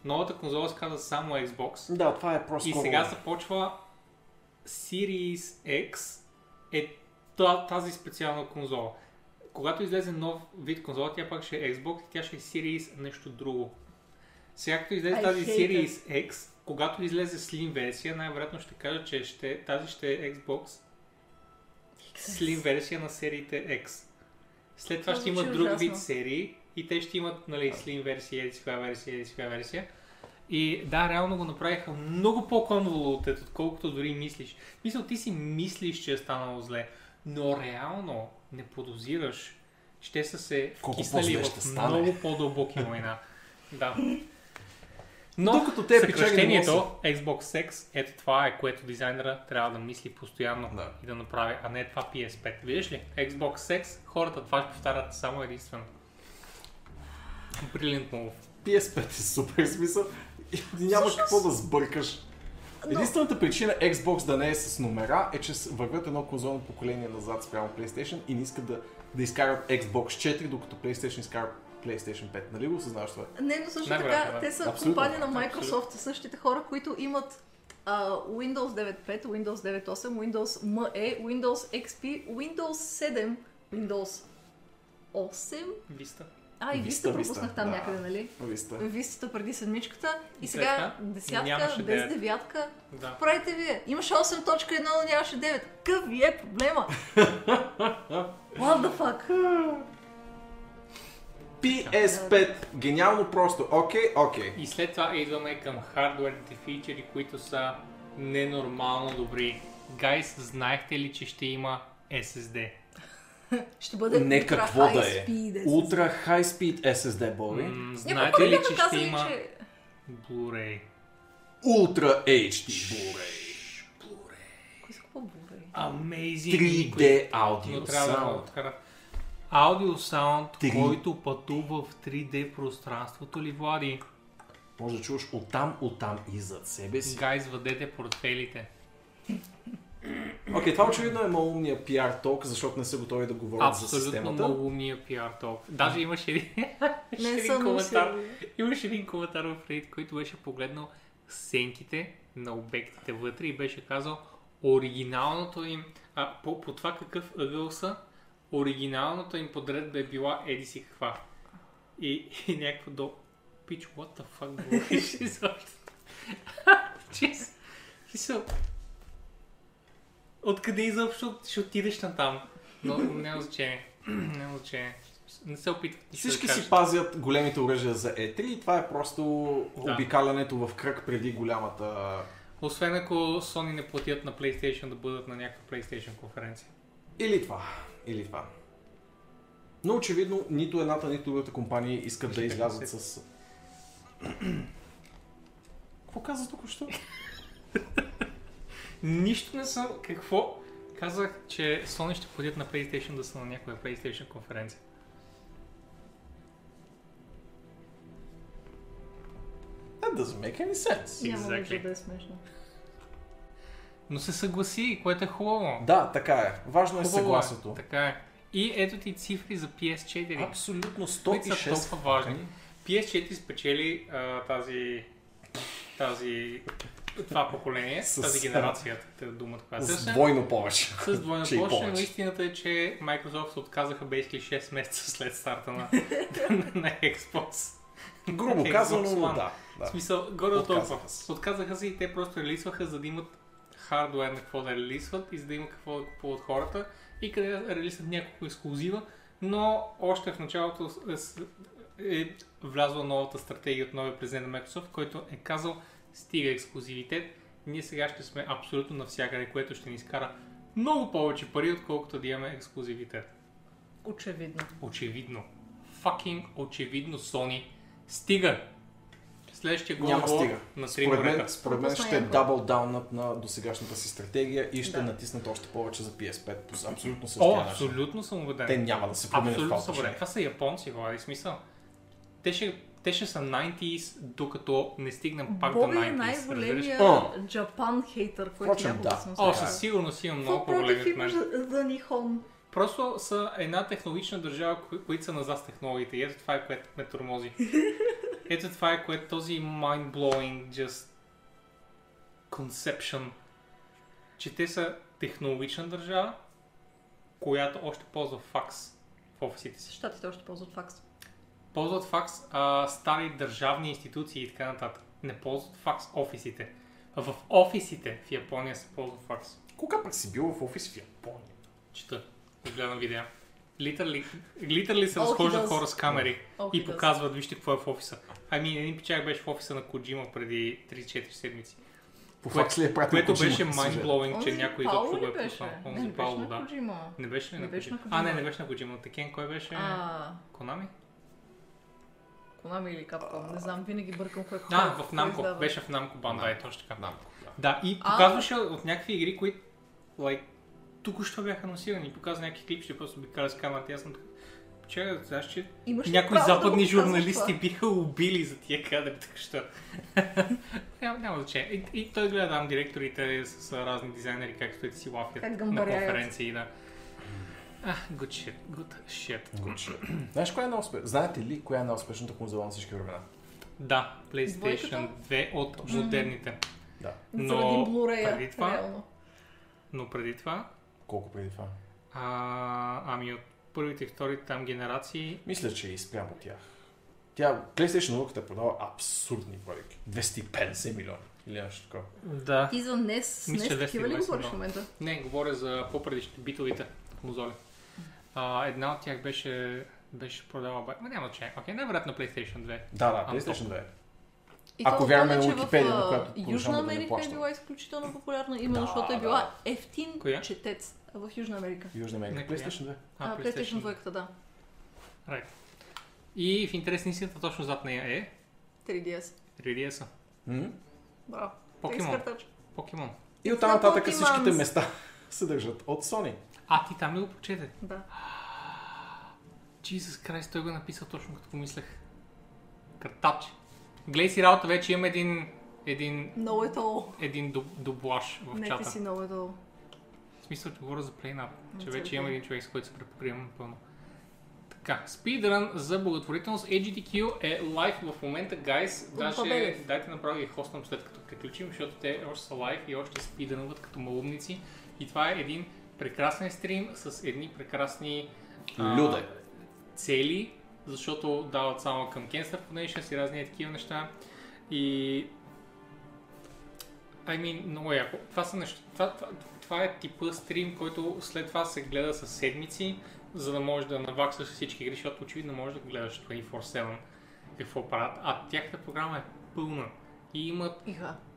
Новата конзола се казва само Xbox. Да, това е просто. И сега започва Series X е тази специална конзола. Когато излезе нов вид конзола, тя пак ще е Xbox и тя ще е Series нещо друго. Сега като излезе тази Series X, когато излезе Slim версия, най-вероятно ще кажа, че тази ще е Xbox Slim версия на сериите X. След това ще има друг вид серии и те ще имат Slim версия, версия. И да, реално го направиха много по-конволутет, отколкото дори мислиш. Мисъл, ти си мислиш, че е станало зле, но реално не подозираш, ще са се вкиснали в много по-дълбоки война. Да. Но съкръщението Xbox X, ето това е, което дизайнера трябва да мисли постоянно и да направи, а не това PS5. Видиш ли? Xbox X, хората това ще повтарят само единствено. Брилиант мув. PS5 е супер смисъл. Няма какво да сбъркаш. Единствената причина Xbox да не е с номера е, че вървят едно конзолно поколение назад спрямо PlayStation и не искат да изкарат Xbox 4, докато PlayStation изкарат PlayStation 5. Нали го осъзнаваш това? Не, но също така, те са компания на Microsoft, същите хора, които имат Windows 9.5, Windows 9.8, Windows ME, Windows XP, Windows 7, Windows 8. Vista. И Vista пропуснах там някъде, нали? Vista преди седмичката и сега десятка, без девятка. Правите вие, имаше 8.1, но нямаше 9. Къв ви е проблема? What the fuck? PS5, гениално просто, окей. И след това идваме към хардуерните фичери, които са ненормално добри. Guys, знаехте ли, че ще има SSD? Ще бъде Ultra High Speed SSD, Боби. Знаете ли, че ще има Blu-ray. Ultra HD Blu-ray. Кой се купа Blu-ray? Amazing 3D аудио саунд. Аудио саунд, който пътува в 3D пространството ли, Влади? Може да чуваш оттам, оттам и зад себе си. Гайз, въдете портфелите. Окей, това очевидно е много умния PR ток, защото не са готови да говорят абсолютно за системата. Абсолютно много умния PR ток. Даже имаше един коментар. Имаше един коментар в Reddit, който беше погледнал сенките на обектите вътре и беше казал оригиналното им, по това какъв ъгъл са, оригиналното им подред бе била еди си каква. И някакво до Pitch, what the fuck говориш изобщо? Откъде изобщо ще отидеш на там? Но няма значение. Няма значение. Не се опитват. Всички си пазят големите оръжия за E3 и това е просто обикалянето в кръг преди голямата... Освен ако Sony не платят на PlayStation да бъдат на някаква PlayStation конференция. Или това. Или това. Но очевидно нито едната, нито другата компания искат да излязат с... Какво каза току-що? Нищо не съм... Какво? Казах, че Sony ще ходят на PlayStation да са на някоя PlayStation конференция. That doesn't make any sense. Exactly. Няма да е смешно. Но се съгласи, което е хубаво. Да, така е. Важно е съгласието. Е, така е. И ето ти цифри за PS4. Абсолютно 106 важни. PS4 спечели това поколение, тази генерация, думата, която с двойно повече. С двойно повече, но истината е, че Microsoft се отказаха basically 6 месеца след старта на Xbox. Грубо казано, да. В смисъл, горе от толкова. Отказаха се и те просто релисваха, за да имат хардуер на какво да релисват и за да има какво да купуват хората и къде да релисват няколко ексклузива, но още в началото е влязла новата стратегия от новия президент на Microsoft, който е казал: стига ексклузивитет, ние сега ще сме абсолютно навсякъде, което ще ни изкара много повече пари, отколкото да имаме ексклузивитет. Очевидно. Очевидно. Fucking очевидно, Sony. Стига! Следващия гол на 3 морета. Според мен ще дабл даунът на досегашната си стратегия и ще натиснат още повече за PS5. Абсолютно същия начин. Абсолютно съм убеден. Те няма да се променят в това отношение. Това са японци, в смисъл. Те ще са 90s, докато не стигнем пак до 90s. Боби е най-големия джапан хейтър, който някога съм сега. Със сигурност имам много проблеми от мен. Просто са една технологична държава, които са назад с технологиите. И ето това е, което ме тормози. Ето това е, което този mind-blowing just conception, че те са технологична държава, която още ползва факс в офисите си. Щатите още ползват факс. Ползват факс стари държавни институции и така нататък. Не ползват факс офисите. В офисите в Япония се ползва факс. Кога пък си бил в офис в Япония? Чета. Гледам видео. Литерали се разхождат хора с камери и показват, вижте какво е в офиса. Един пичак беше в офиса на Коджима преди 3-4 седмици. Което беше mind-blowing, че някой изобщо го е пуснал. Онзи Пауло, да. Не беше на Коджима. Не беше на Коджима. Текен, кой беше? Конами? Конами или Капком, не знам, винаги бъркам кой е Конами. Да, в Намко, беше в Намко Бандай, точно така. Да, и показваше от някакви игри, които току-що бяха анонсирани и показа някакви клипчета, просто би казали с камерата, ясно. Чакай, знаеш, че някои западни журналисти биха убили за тия кадри, така що. Няма значение. И той гледа там директорите с разни дизайнери, както и си лафят на конференции. Да. Good shit. Good shit. Good shit. Знаеш, коя е най-успешната? Знаете ли коя е най-успешната конзола на всички времена? Да, PlayStation 2 от модерните. Да. Но преди това... Колко преди това? От първите и вторите там генерации... Мисля, че и спрямо тях. Тя, PlayStation науката е продава абсурдни парики. 250 милиона или нещо такова. Да. Ти за днес такива ли говориш в момента? Не, говоря за по-предишните битовите конзоли. Една от тях беше продава... Няма че. Окей, най-вероятно PlayStation 2. Да, PlayStation 2 е. И ако вярваме на Уикипедия, на която Южна Америка да е била изключително популярна, именно защото е била ефтин четец в Южна Америка. Южна Америка. PlayStation 2. PlayStation 2-ката, да. Right. И в интересна истината точно зад нея е 3DS. 3DS-а. Да. Покемон. Покемон. И оттам нататък всичките места се държат от Sony. А, ти там ли го прочете? Да. Jesus Christ, той го написал точно като помислях. Картач. Гледай си работа, вече имам един доблаж в чата. Не, ти си know it all. В смисъл, че говоря за PlayNap, че вече имам един човек, с който се препокривам напълно. Така, спидърън за благотворителност AGTQ е лайв в момента, guys. Даже дайте направя и хостнам след като приключим, защото те още са лайв и още спидърнуват като малумници. И това е един прекрасен стрим с едни прекрасни цели, защото дават само към Cancer Foundation и разни такива неща. И... много яко. Това са неща. Това е типа стрим, който след това се гледа със седмици, за да можеш да наваксаш всички игри, защото очевидно можеш да гледаш 24/7 какво правят. А тяхната програма е пълна. И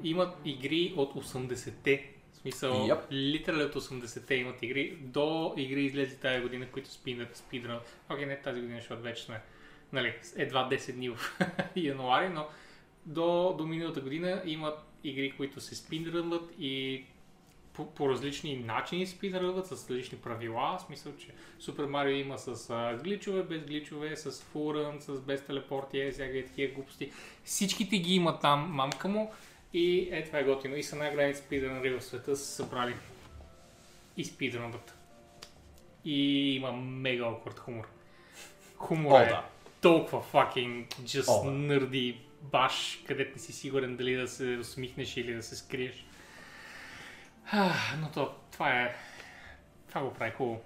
имат игри от 80-те. В смисъл, литерали от 80-те имат игри. До игри излезли тази година, които спидранат. Окей, не тази година, защото вече сме едва 10 дни в януари, но до миналата година имат игри, които се спидранат и по различни начини спидранат, с различни правила. В смисъл, че Супер Марио има с гличове, без гличове, с фулрън, с без телепорти, сега и такива глупости. Всичките ги има там, мамка му. И е, това е готино. И са най-големите спидранери в света са събрали и спидранът. И има мега awkward хумор. Хумор е толкова fucking just nerdy баш, където не си сигурен дали да се усмихнеш или да се скриеш. Но това го прави хубаво.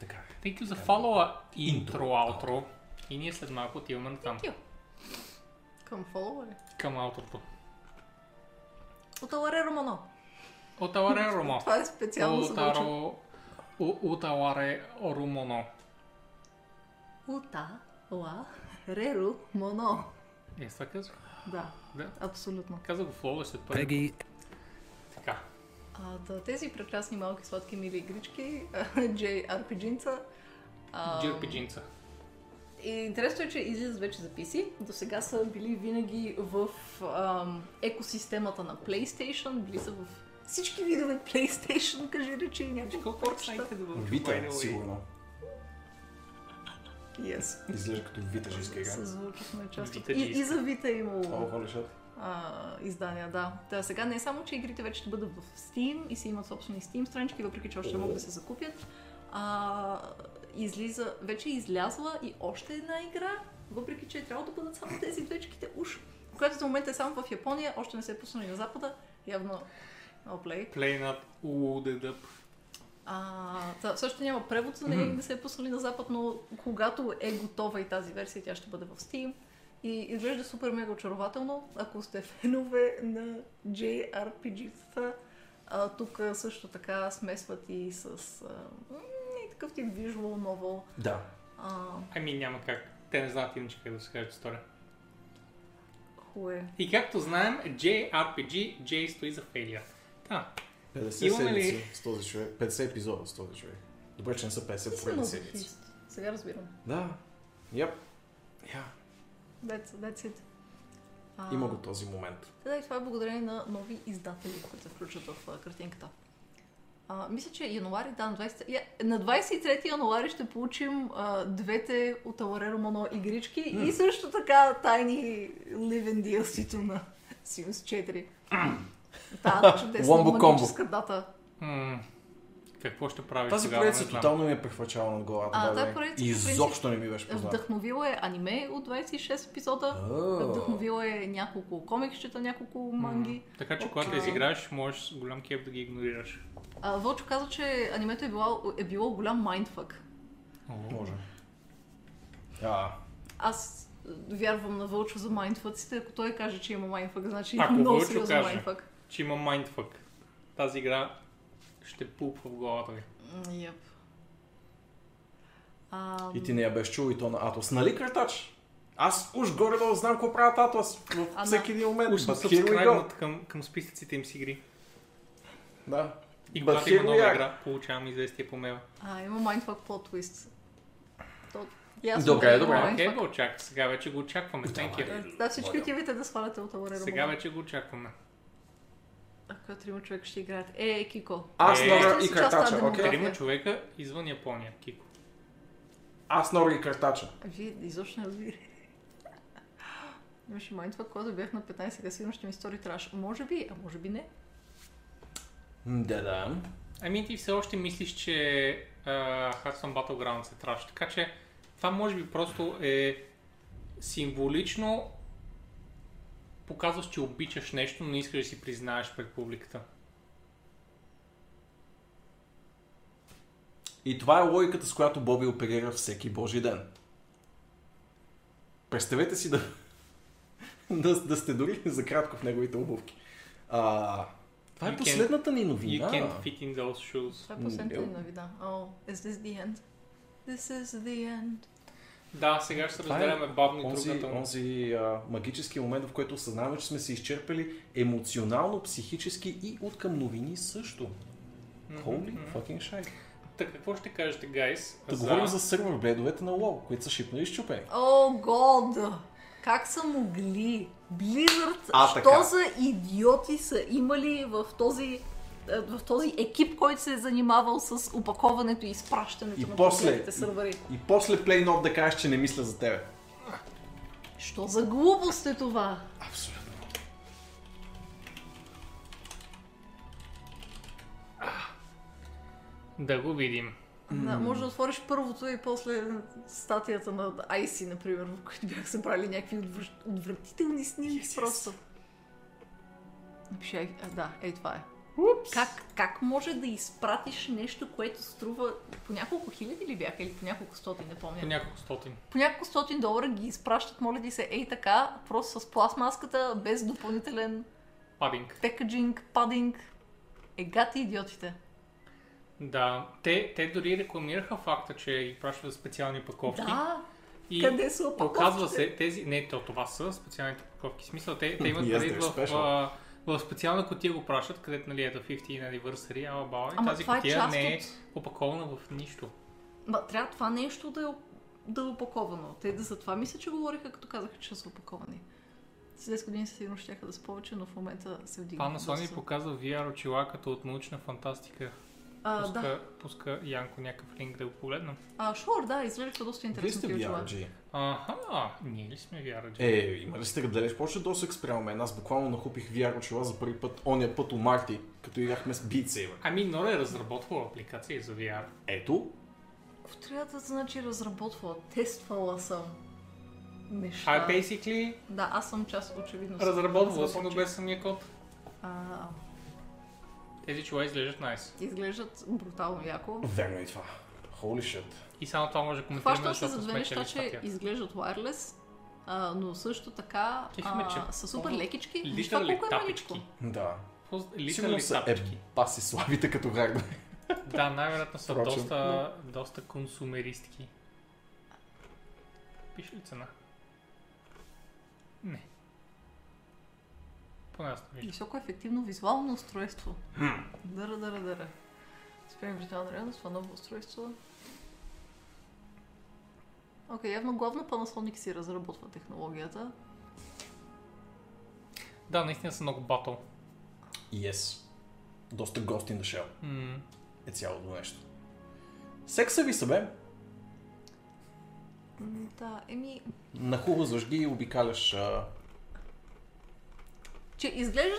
Така. Thank you за follow-а intro-outro. И ние след малко отиваме на там. Към follow-а ли? Към outro-то. Оталаре Романо. Оталаре Ромо. Това е специално звучи. Оталаре Романо. Оталаре Романо. Е, това казва? Да, абсолютно. Казва го флоу, ще първи. Така. Тези прекрасни малки сладки мили игрички, JRPG-нца. JRPG-нца. И интересно е, че излизат вече записи. До сега са били винаги в екосистемата на PlayStation, били са в всички видове PlayStation, кажи речи и някакви корчета. Vita, сигурно. Yes. Изглежда като Vita жиска игра. Със звучахме части. И за Vita е имало издания, да. Та сега не е само, че игрите вече ще бъдат в Steam и си имат собствени Steam странички, въпреки че още могат да се закупят. Вече излязла и още една игра, въпреки че е трябвало да бъдат само тези двечките уж, която за момента е само в Япония, още не се е пуснали на Запада, явно PlayNap loaded up. Също няма превод, за да се е пуснали на Запад, но когато е готова и тази версия, тя ще бъде в Steam и изглежда супер мега очарователно, ако сте фенове на JRPG-та. Тук също така смесват и с... такъв тип вижуал, ново. Да. Няма как. Те не знаят иначе как да се кажат история. Хуе. И както знаем, JRPG, J стои за фейлия. Да. 50 епизода с този човек. Добре, че не са 50 поредни седмици. Сега разбирам. Да. Yep. That's it. Има го този момент. Да, и това е благодарение на нови издатели, които се включат в картинката. Мисля, че януари, на 23 януари ще получим двете от Аларе Романо игрички и също така тайни Live DLC-то на Sims 4. Та чудесна магическа дата. Какво ще прави тази тогава? Тази проекция тотално ми е прехвачала над главата. И изобщо не ми беше позната. Вдъхновила е аниме от 26 епизода, вдъхновила е няколко комиксчета, няколко манги. Така че когато изиграеш, можеш с голям кеф да ги игнорираш. Вълчо каза, че анимето е било голям майндфък. Може. Аз вярвам на Вълчо за майндфъкците. Ако той каже, че има майндфък, значи има много сериозен майндфък. Ако Вълчо каже, че има майндфък, тази игра ще пупва в главата ми. И ти не я беше чул и то на Атлас. Нали, Картач? Аз уж горе-долу знам какво правят Атлас във всеки един момент. Уж събскрайбнат към списъците им с игри. Да. И когато има нова игра, получавам известия по мейл. Има mindfuck plot twist. Добре. Окей, го очаквам. Сега вече го очакваме. Да, всички отивайте да сваляте от Аварена. Сега вече го очакваме. Ако трима човека ще играят. Кико. Аз, Нора и Картача. Трима човека извън Япония. Кико. Аз, Нора и Картача. Вие изобщо не разбирате. Имаше май това, когато бях на 15, сега сигурно ще ми стори траш. Може би, а може би не. Да. Ами ти все още мислиш, че Hearthstone Battlegrounds се траш. Така че това може би просто е символично показваш, че обичаш нещо, но не искаш да си признаеш пред публиката. И това е логиката, с която Боби оперира всеки божи ден. Представете си да сте дори за кратко в неговите обувки. Това е последната ни новина. You can't fit in those shoes. Това е последната ни новина. Oh, is this the end? This is the end. Да, сега ще разделяме бавно другата. Онзи магически момент, в който осъзнаваме, че сме се изчерпали емоционално, психически и откъм новини също. Holy fucking shit. Така, какво ще кажете, guys? Да говорим за сервер бледовете на WoW, които са шипнали и счупени. О, God! Как са могли? Blizzard, що за идиоти са имали в този екип, който се е занимавал с опаковането и изпращането на последните сървъри. И после PlayNote да кажеш, че не мисля за тебе. Що за глупост е това? Абсолютно. Да го видим. Да, може да отвориш първото и после статията на IC, например, в които бях събрали някакви отвратителни снимки просто. Напиши, ей това е. Как може да изпратиш нещо, което струва по няколко хиляди ли бяха или по няколко стотин, не помня. По няколко стотин $100 ги изпращат, моля ти се, ей така, просто с пластмаската, без допълнителен пекаджинг, падинг. Егати идиотите. Да, те дори рекламираха факта, че ги пращат специални паковки. Да, и къде са опаковките? Оказва се, това са специалните паковки. В смисъл, те имат в специална кутия го пращат, където нали ето 50 anniversary, ама тази кутия не е опакована в нищо. Трябва това нещо да е опаковано. Те за това мисля, че говориха, като казаха, че са опаковани. След 10 години сигурно щяха да са повече, но в момента се вдигна. Пана Сони показва VR очила като от научна фантастика. Пуска Янко някакъв линк да го погледна. Sure, да, изглежда доста интересно. Вие сте VRG. Ние ли сме VRG? Има ли сте далеч? Почва доста експеримент. Аз буквално нахупих VR очила за първи път, ония път у Марти, като играхме с Beat Saber. Нора е разработвала апликации за VR. Ето. Какво трябва да значи разработвала? Тествала съм неща. Basically... Да, аз съм част очевидно. Разработвала съм, но без самия код. Тези чула изглеждат найс. Изглеждат брутално яко. Верно и това. Holy shit. И само това може да коментираме, защото сме чели статията. Това ще се за две неща, че изглеждат wireless, но също така са супер лекички. Литър ли тапички? Да. Сигурно са ебаси слабите като грак. Да, най-вероятно са доста консумеристки. Пише ли цена? Не. Високо ефективно визуално устройство. Дъра. Спрямо виртуална реалност, това ново устройство. Явно главно Panasonic си разработва технологията. Да, наистина са много батъл. Yes. Доста Ghost in the Shell. Е цялото нещо. Секса ви са, бе? Да, нахузваш ги и обикаляш... Че изглежда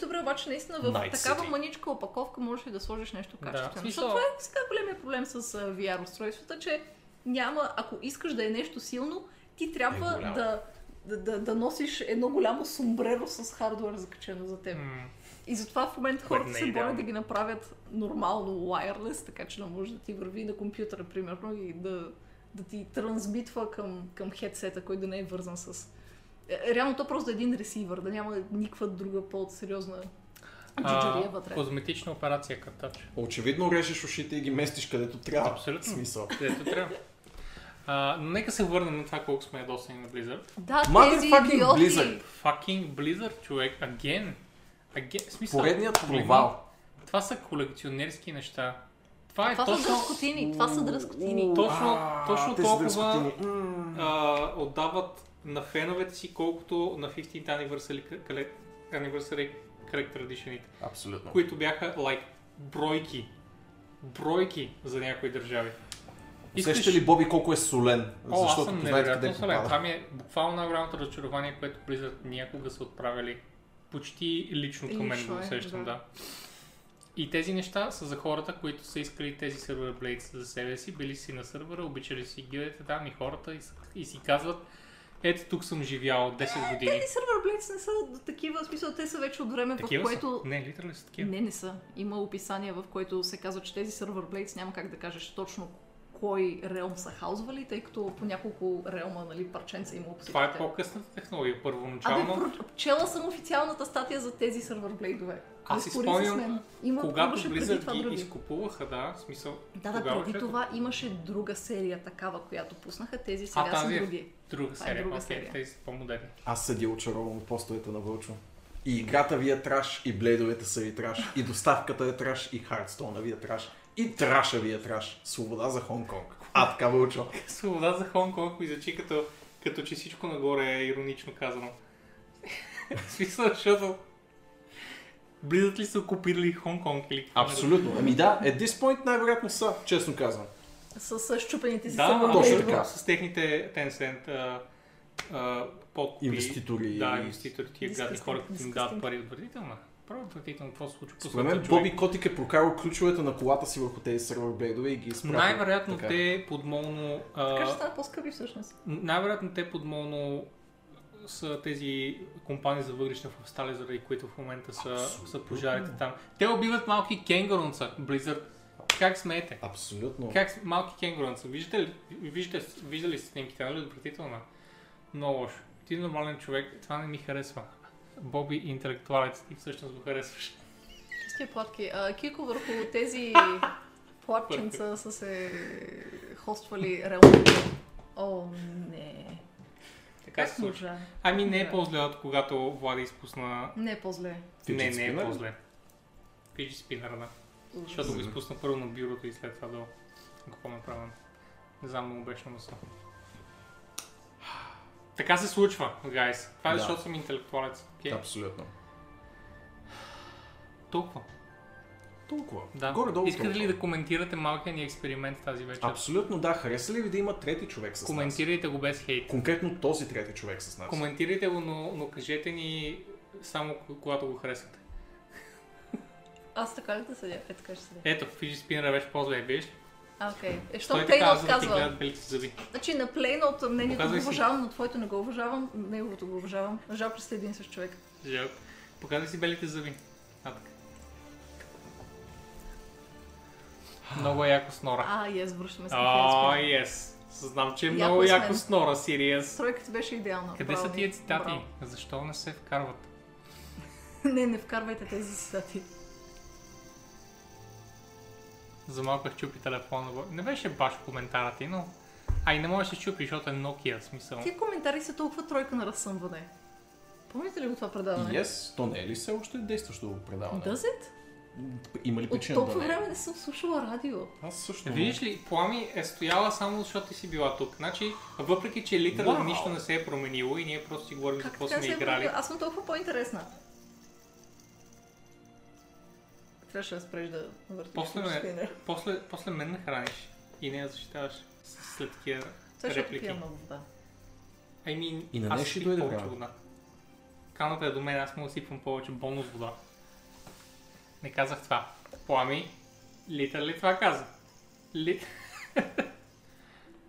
добре, обаче наистина в такава мъничка опаковка можеш и да сложиш нещо качествено. Да. Това е сега големия проблем с VR устройствата, че няма, ако искаш да е нещо силно, ти трябва да носиш едно голямо сумбреро с хардуер закачено за теб. И затова в момента хората се борят да ги направят нормално wireless, така че не може да ти върви на компютъра, примерно, и да ти трансмитва към хедсета, който да не е вързан с... Реално то просто е един ресивър, да няма никаква друга по-сериозна джуджерия вътре. Козметична операция картач. Очевидно режеш ушите и ги местиш където трябва. Абсолютно. Смисъл. Където трябва. Нека се върнем на това колко сме ядосани на Blizzard. Да, тези идиоти! Fucking Blizzard, човек. Again. Поредният провал. Това са колекционерски неща. това е това точно... Това са дръскотини. Точно толкова отдават на феновете си, колкото на 15th Anniversary Correct Tradition-ите. Абсолютно. Които бяха, бройки за някои държави. Усеща ли Боби колко е солен? Защото аз съм невероятно солен. Това ми е буквално най-голямото разочарование, което Blizzard някога са отправили. Почти лично към мен го усещам, да. И тези неща са за хората, които са искали тези сервер Blades за себе си, били си на сервера, обичали си гилдите, там и хората и си казват: ето тук съм живял 10 години. Тези сервер Blades не са такива, в смисъл те са вече от време, такива в което... Са? Не, литерали са такива. Не са. Има описание, в което се казва, че тези сервер Blades няма как да кажеш точно кой реалм са хаузвали, тъй като по няколко реалма, нали, парченца има обсъдите. Това е по-късната технология, първоначално. Абе, прочела съм официалната статия за тези серверблейдове. Аз си спомням, когато Blizzard ги изкупуваха, да, в смисъл... Да, преди това имаше друга серия такава, която пуснаха, тези сега са други. Друга серия. Тези са по-модерни. Аз седя очарован от постовете на Вълчо. И играта ви е траш, и блейдовете са ви траш, и доставката е траш, и Хардстоуна ви е траш. И траша ви е траш. Свобода за Хонконг. А, така Вълчо. Свобода за Хонконг ми звучи като че всичко нагоре е иронично казано. В смисъл, защото Blizzard ли са окупирали Хонконг или какво? Абсолютно. Ами да, at this point най-вероятно са, честно казвам. С щупените си съвървейдове. С техните Tencent подкупи. Инвеститори. Да, инвеститори. Тия гадни хора, които им дават пари отвратително. Правотвратително, какво се случва по света човек. Боби Котик е прокарал ключовете на колата си върху тези серверблейдове и ги изпратил. Най-вероятно така. Те подмолно... Така ще станат по-скъпи всъщност. Най-вероятно те подмолно са тези компании за въглища в Австралия, заради които в момента са пожарите там. Те убиват малки кенгурунца, Blizzard. Как смеете? Абсолютно. Как малки кенгурунца. Виждали снимките, нали, отвратително? Много лошо. Ти нормален човек, това не ми харесва. Боби интелектуалец, ти всъщност го харесваш. Чисти платки. Кико, върху тези платченца са се хоствали реално. О, не. Така се случва. Ами не е по-зле от когато Влади изпусна... Не е по-зле. Не е по-зле. Фиджи спинър, да. Защото го изпусна първо на бюрото и след това до какво направено. Не знам, много беше на мъсла. Така се случва, гайс. Това е защото съм интелектуалец. Okay. Абсолютно. Толкова. Да. Горе-долу. Искате ли да коментирате малкия ни експеримент тази вечер? Абсолютно да. Хареса ли ви да има трети човек с нас? Коментирайте го без хейт. Конкретно този трети човек с нас. Коментирайте го, но кажете ни само когато го харесвате. Аз така ли да седя? Така ще седя. Ето, Fidget Spinner беше по-зле, виж. Окей. Що Плейнот казва? Значи на Плейнот мнението го уважавам, но твоето не го уважавам, неговото го уважавам. Жалко сте един същ човек. Жалко. Показвай си белите зъби. Много яко снора. Връщаме се на Фейсбук. Знам, че е много яко снора, Сириас. Тройката беше идеална. Къде са тия цитати? Защо не се вкарват? Не вкарвайте тези цитати. За малко щупи телефона. Не беше баш коментара ти, но... и не можеш да щупи, защото е Nokia, смисъл. Тия коментари са толкова тройка на разсъмване. Помните ли го това предаване? То не е ли се още действащо предаване? Има ли причина да не? От толкова време не съм слушала радио. Аз също. Видиш ли, Плами е стояла само защото ти си била тук. Значи, въпреки че литерално нищо не се е променило и ние просто си говорим за какво сме играли. Аз съм толкова по-интересна. Трябваше да спреш да въртиш. После мен не храниш и не я защитаваш след такива реплики. Пия много вода. И на днес ще дойде повече вода. Каната е до мен, аз му насипвам повече бонус вода. Не казах това. Плами, литър ли това каза?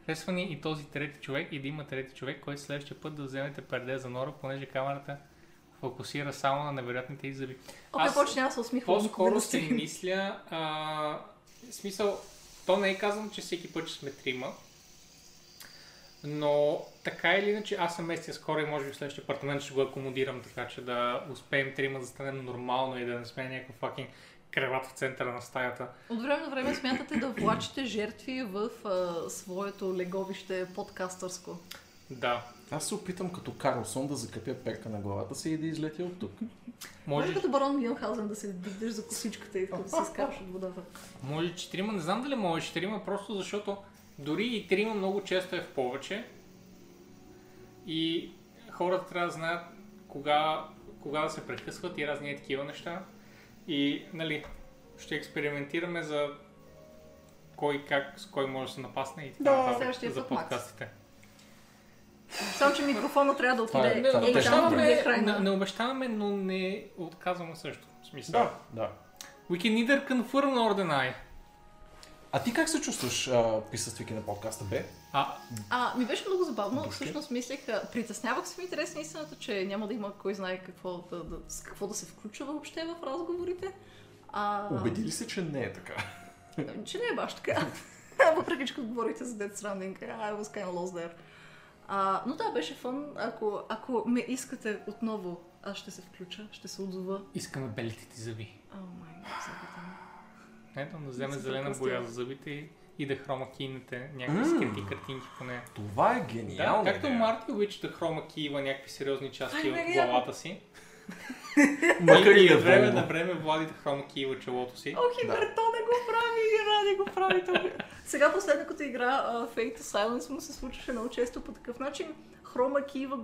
Харесва ни и този трети човек, и да има трети човек, който следващия път да вземете перде за Нора, понеже камерата фокусира само на невероятните иззъби. Аз почне се усмихвам. По-скоро си мисля... смисъл, то не е казано, че всеки път сме трима. Но така или иначе аз се местя скоро и може би в следващия апартамент ще го акомодирам, така че да успеем трима да станем нормално и да не сме някакъв факинг креват в центъра на стаята. От време на време смятате да влачите жертви в своето леговище подкастърско. Да. Аз се опитам като Карлсон да закрепя перка на главата си и да излетя от тук. Може като барон Мюнхаузен да се дъждеш за косичката и да се скараш от водата. Може 4-ма, не знам дали може 4-ма, просто защото дори и 3-ма много често е в повече. И хората трябва да знаят кога да се прекъсват и разни такива неща. И нали, ще експериментираме за кой как, с кой може да се напасне и така нататък за подкастите. Само, че микрофона трябва да отиде. Не обещаваме, но не отказваме също. В смисъл. Да. We can neither confirm nor deny. А ти как се чувстваш, присъствайки на подкаста, бе? Ми беше много забавно. Душки? Всъщност мислех, притеснявах се в интерес на истината, че няма да има кой знае какво да се включва въобще в разговорите. Убеди ли се, че не е така? Че не е баш така. Въпреки, че говорите за Death Stranding, I was kind of lost there. Но да, беше фън. Ако ме искате отново, аз ще се включа, ще се отзова. Искаме белите ти зъби. О, май, забитам. Ето, да вземе зелена боя за зъбите и да хромакийнете някакви скрити картинки поне. Това е гениално. Да, както Марти обича да хромакийва някакви сериозни части от главата си. И от време на време Влади да хромакийва челото си. Ох, Хиберто не го прави, Ради го прави това. Сега последно, като игра Fate Silence му се случваше много често по такъв начин. Хромакийва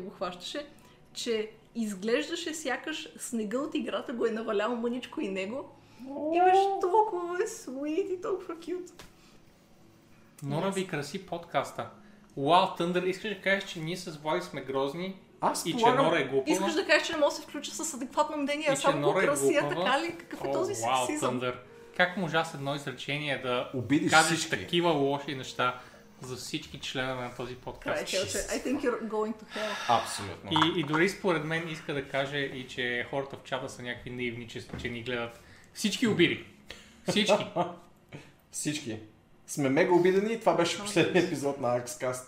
го хващаше, че изглеждаше сякаш снега от играта го е навалял мъничко и него. И беше толкова sweet и толкова cute. Нора ви краси подкаста. Wow, Thunder, искаш да кажеш, че ние с Влади сме грозни и че Нора е глупава? Искаш да кажеш, че не мога да се включа с адекватно мнение, а само по красия, така ли? Какъв е този сексизъм? Wow, Thunder, как можа с едно изречение да кажеш всички такива лоши неща за всички членове на този подкаст? I think you're going to hell. Абсолютно. И дори според мен иска да каже и че хората в чата са някакви наивни, че ни гледат. Всички обиди. Всички. Сме мега обидени и това беше последният епизод на AxCast.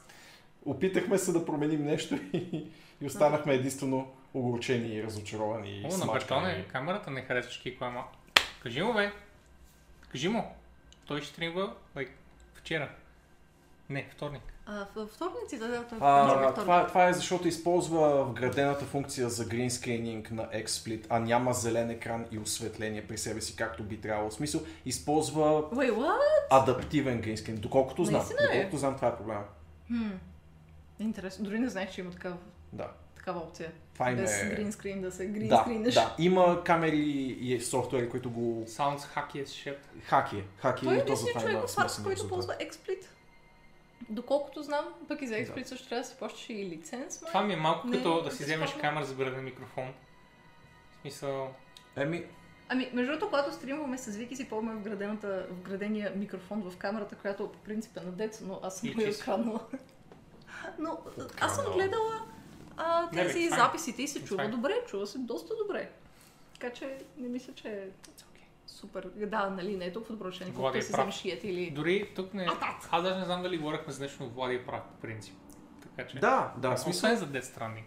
Опитахме се да променим нещо и останахме единствено огорчени и разочаровани. И смачкани. На Бертоне камерата не харесваш Кикоема. Кажи му, бе. Кажи му. Той ще тръгва вчера. Не, вторник. Вторници, това е защото използва вградената функция за green scanning на XSplit, а няма зелен екран и осветление при себе си, както би трябвало. В смисъл, използва адаптивен green scanning, доколкото знам. Доколкото знам, това е проблема. Интересно. Дори не знаех, че има такава опция. Без green screen да се гринскринеш. Да, има камери и софтуери, които го... Sounds hacky as shit. Хаки. Той е единствен човек от фарс, който ползва XSplit. Доколкото знам, пък и за XSplit също трябва да си плащаш и лиценз. Това ми е малко като да си вземеш камера за бързен микрофон. В смисъл... между другото, когато стримваме с Вики, си помня вградения микрофон в камерата, която по принцип е на дец, но аз съм го и откраднала. Но аз съм гледала тези записите и се чува добре, чува се доста добре. Така че не мисля, че е... Супер. Да, нали, не е толкова добро, че никога си вземеш ед или... Дори тук не... Аз даже не знам дали говорихме с нещо от Влади прав, по принцип. Така че... Да, смисъл. Освен за Death Stranding.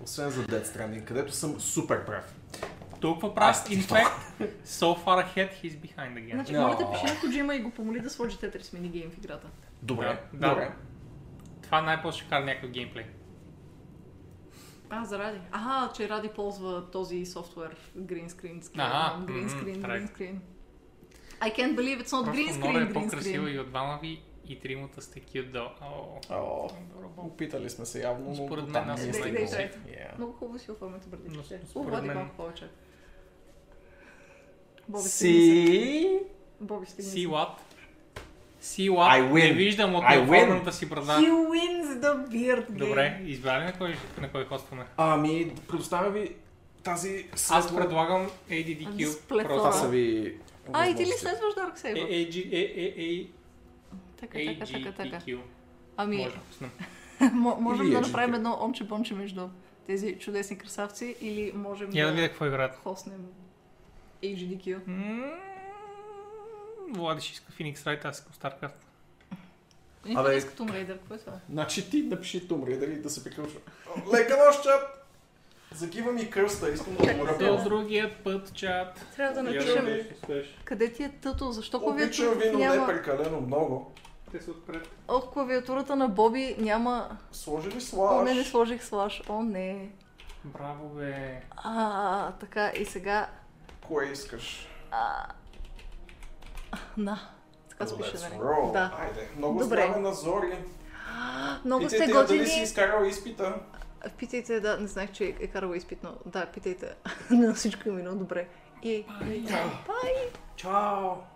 Освен за Death Stranding, където съм супер прав. Толкова прав. In fact, so far ahead, he's behind again. Значи, може да пиши на Коджима и го помоли да сложи Tetris minigame в играта. Добре. Това най-после ще кара някакъв геймплей. За Ради. Че Ради ползва този софтуер green screen. I can't believe it's not green screen. Много е по-красива и от двама ви и тримата сте cute да. Опитали сме се явно, но според мен аз е много хубаво си оформете бърдичките. Облади малко повече. I win. Не виждам от неоформената си брада. He wins the beard game. Добре, избрали на кой хостваме? Предоставя ви тази светла... Аз предлагам ADDQ. Това са ви... и ти ли следваш Dark Saber? AGDQ. Можем да направим едно омче-бомче между тези чудесни красавци или можем да хоснем AGDQ. Владиш иска Phoenix Wright, аз искам StarCraft. Никога не иска Tomb Raider, какво е това? Значи ти напиши Tomb Raider и да се приключва. Лека нощ, чат! Закива ми кръста, искам да го мръпя. До другия път, чат. Трябва да напишем къде ти е тъто, защо повече няма... Обичам вино, не прекалено много. Те са отпред. От клавиатурата на Боби няма... Сложи ли слаш? О, не сложих слаш. О, не. Браво, бе. Така, и сега... Кое искаш? На. Така спише, да не. Да. Айде, много здраве на Зори. Много сте готини. Питайте дали си изкарал изпита. Питайте, да, не знаех, че е карал изпит, но да, питайте. На всичко е минало добре. И... Бай! Чао!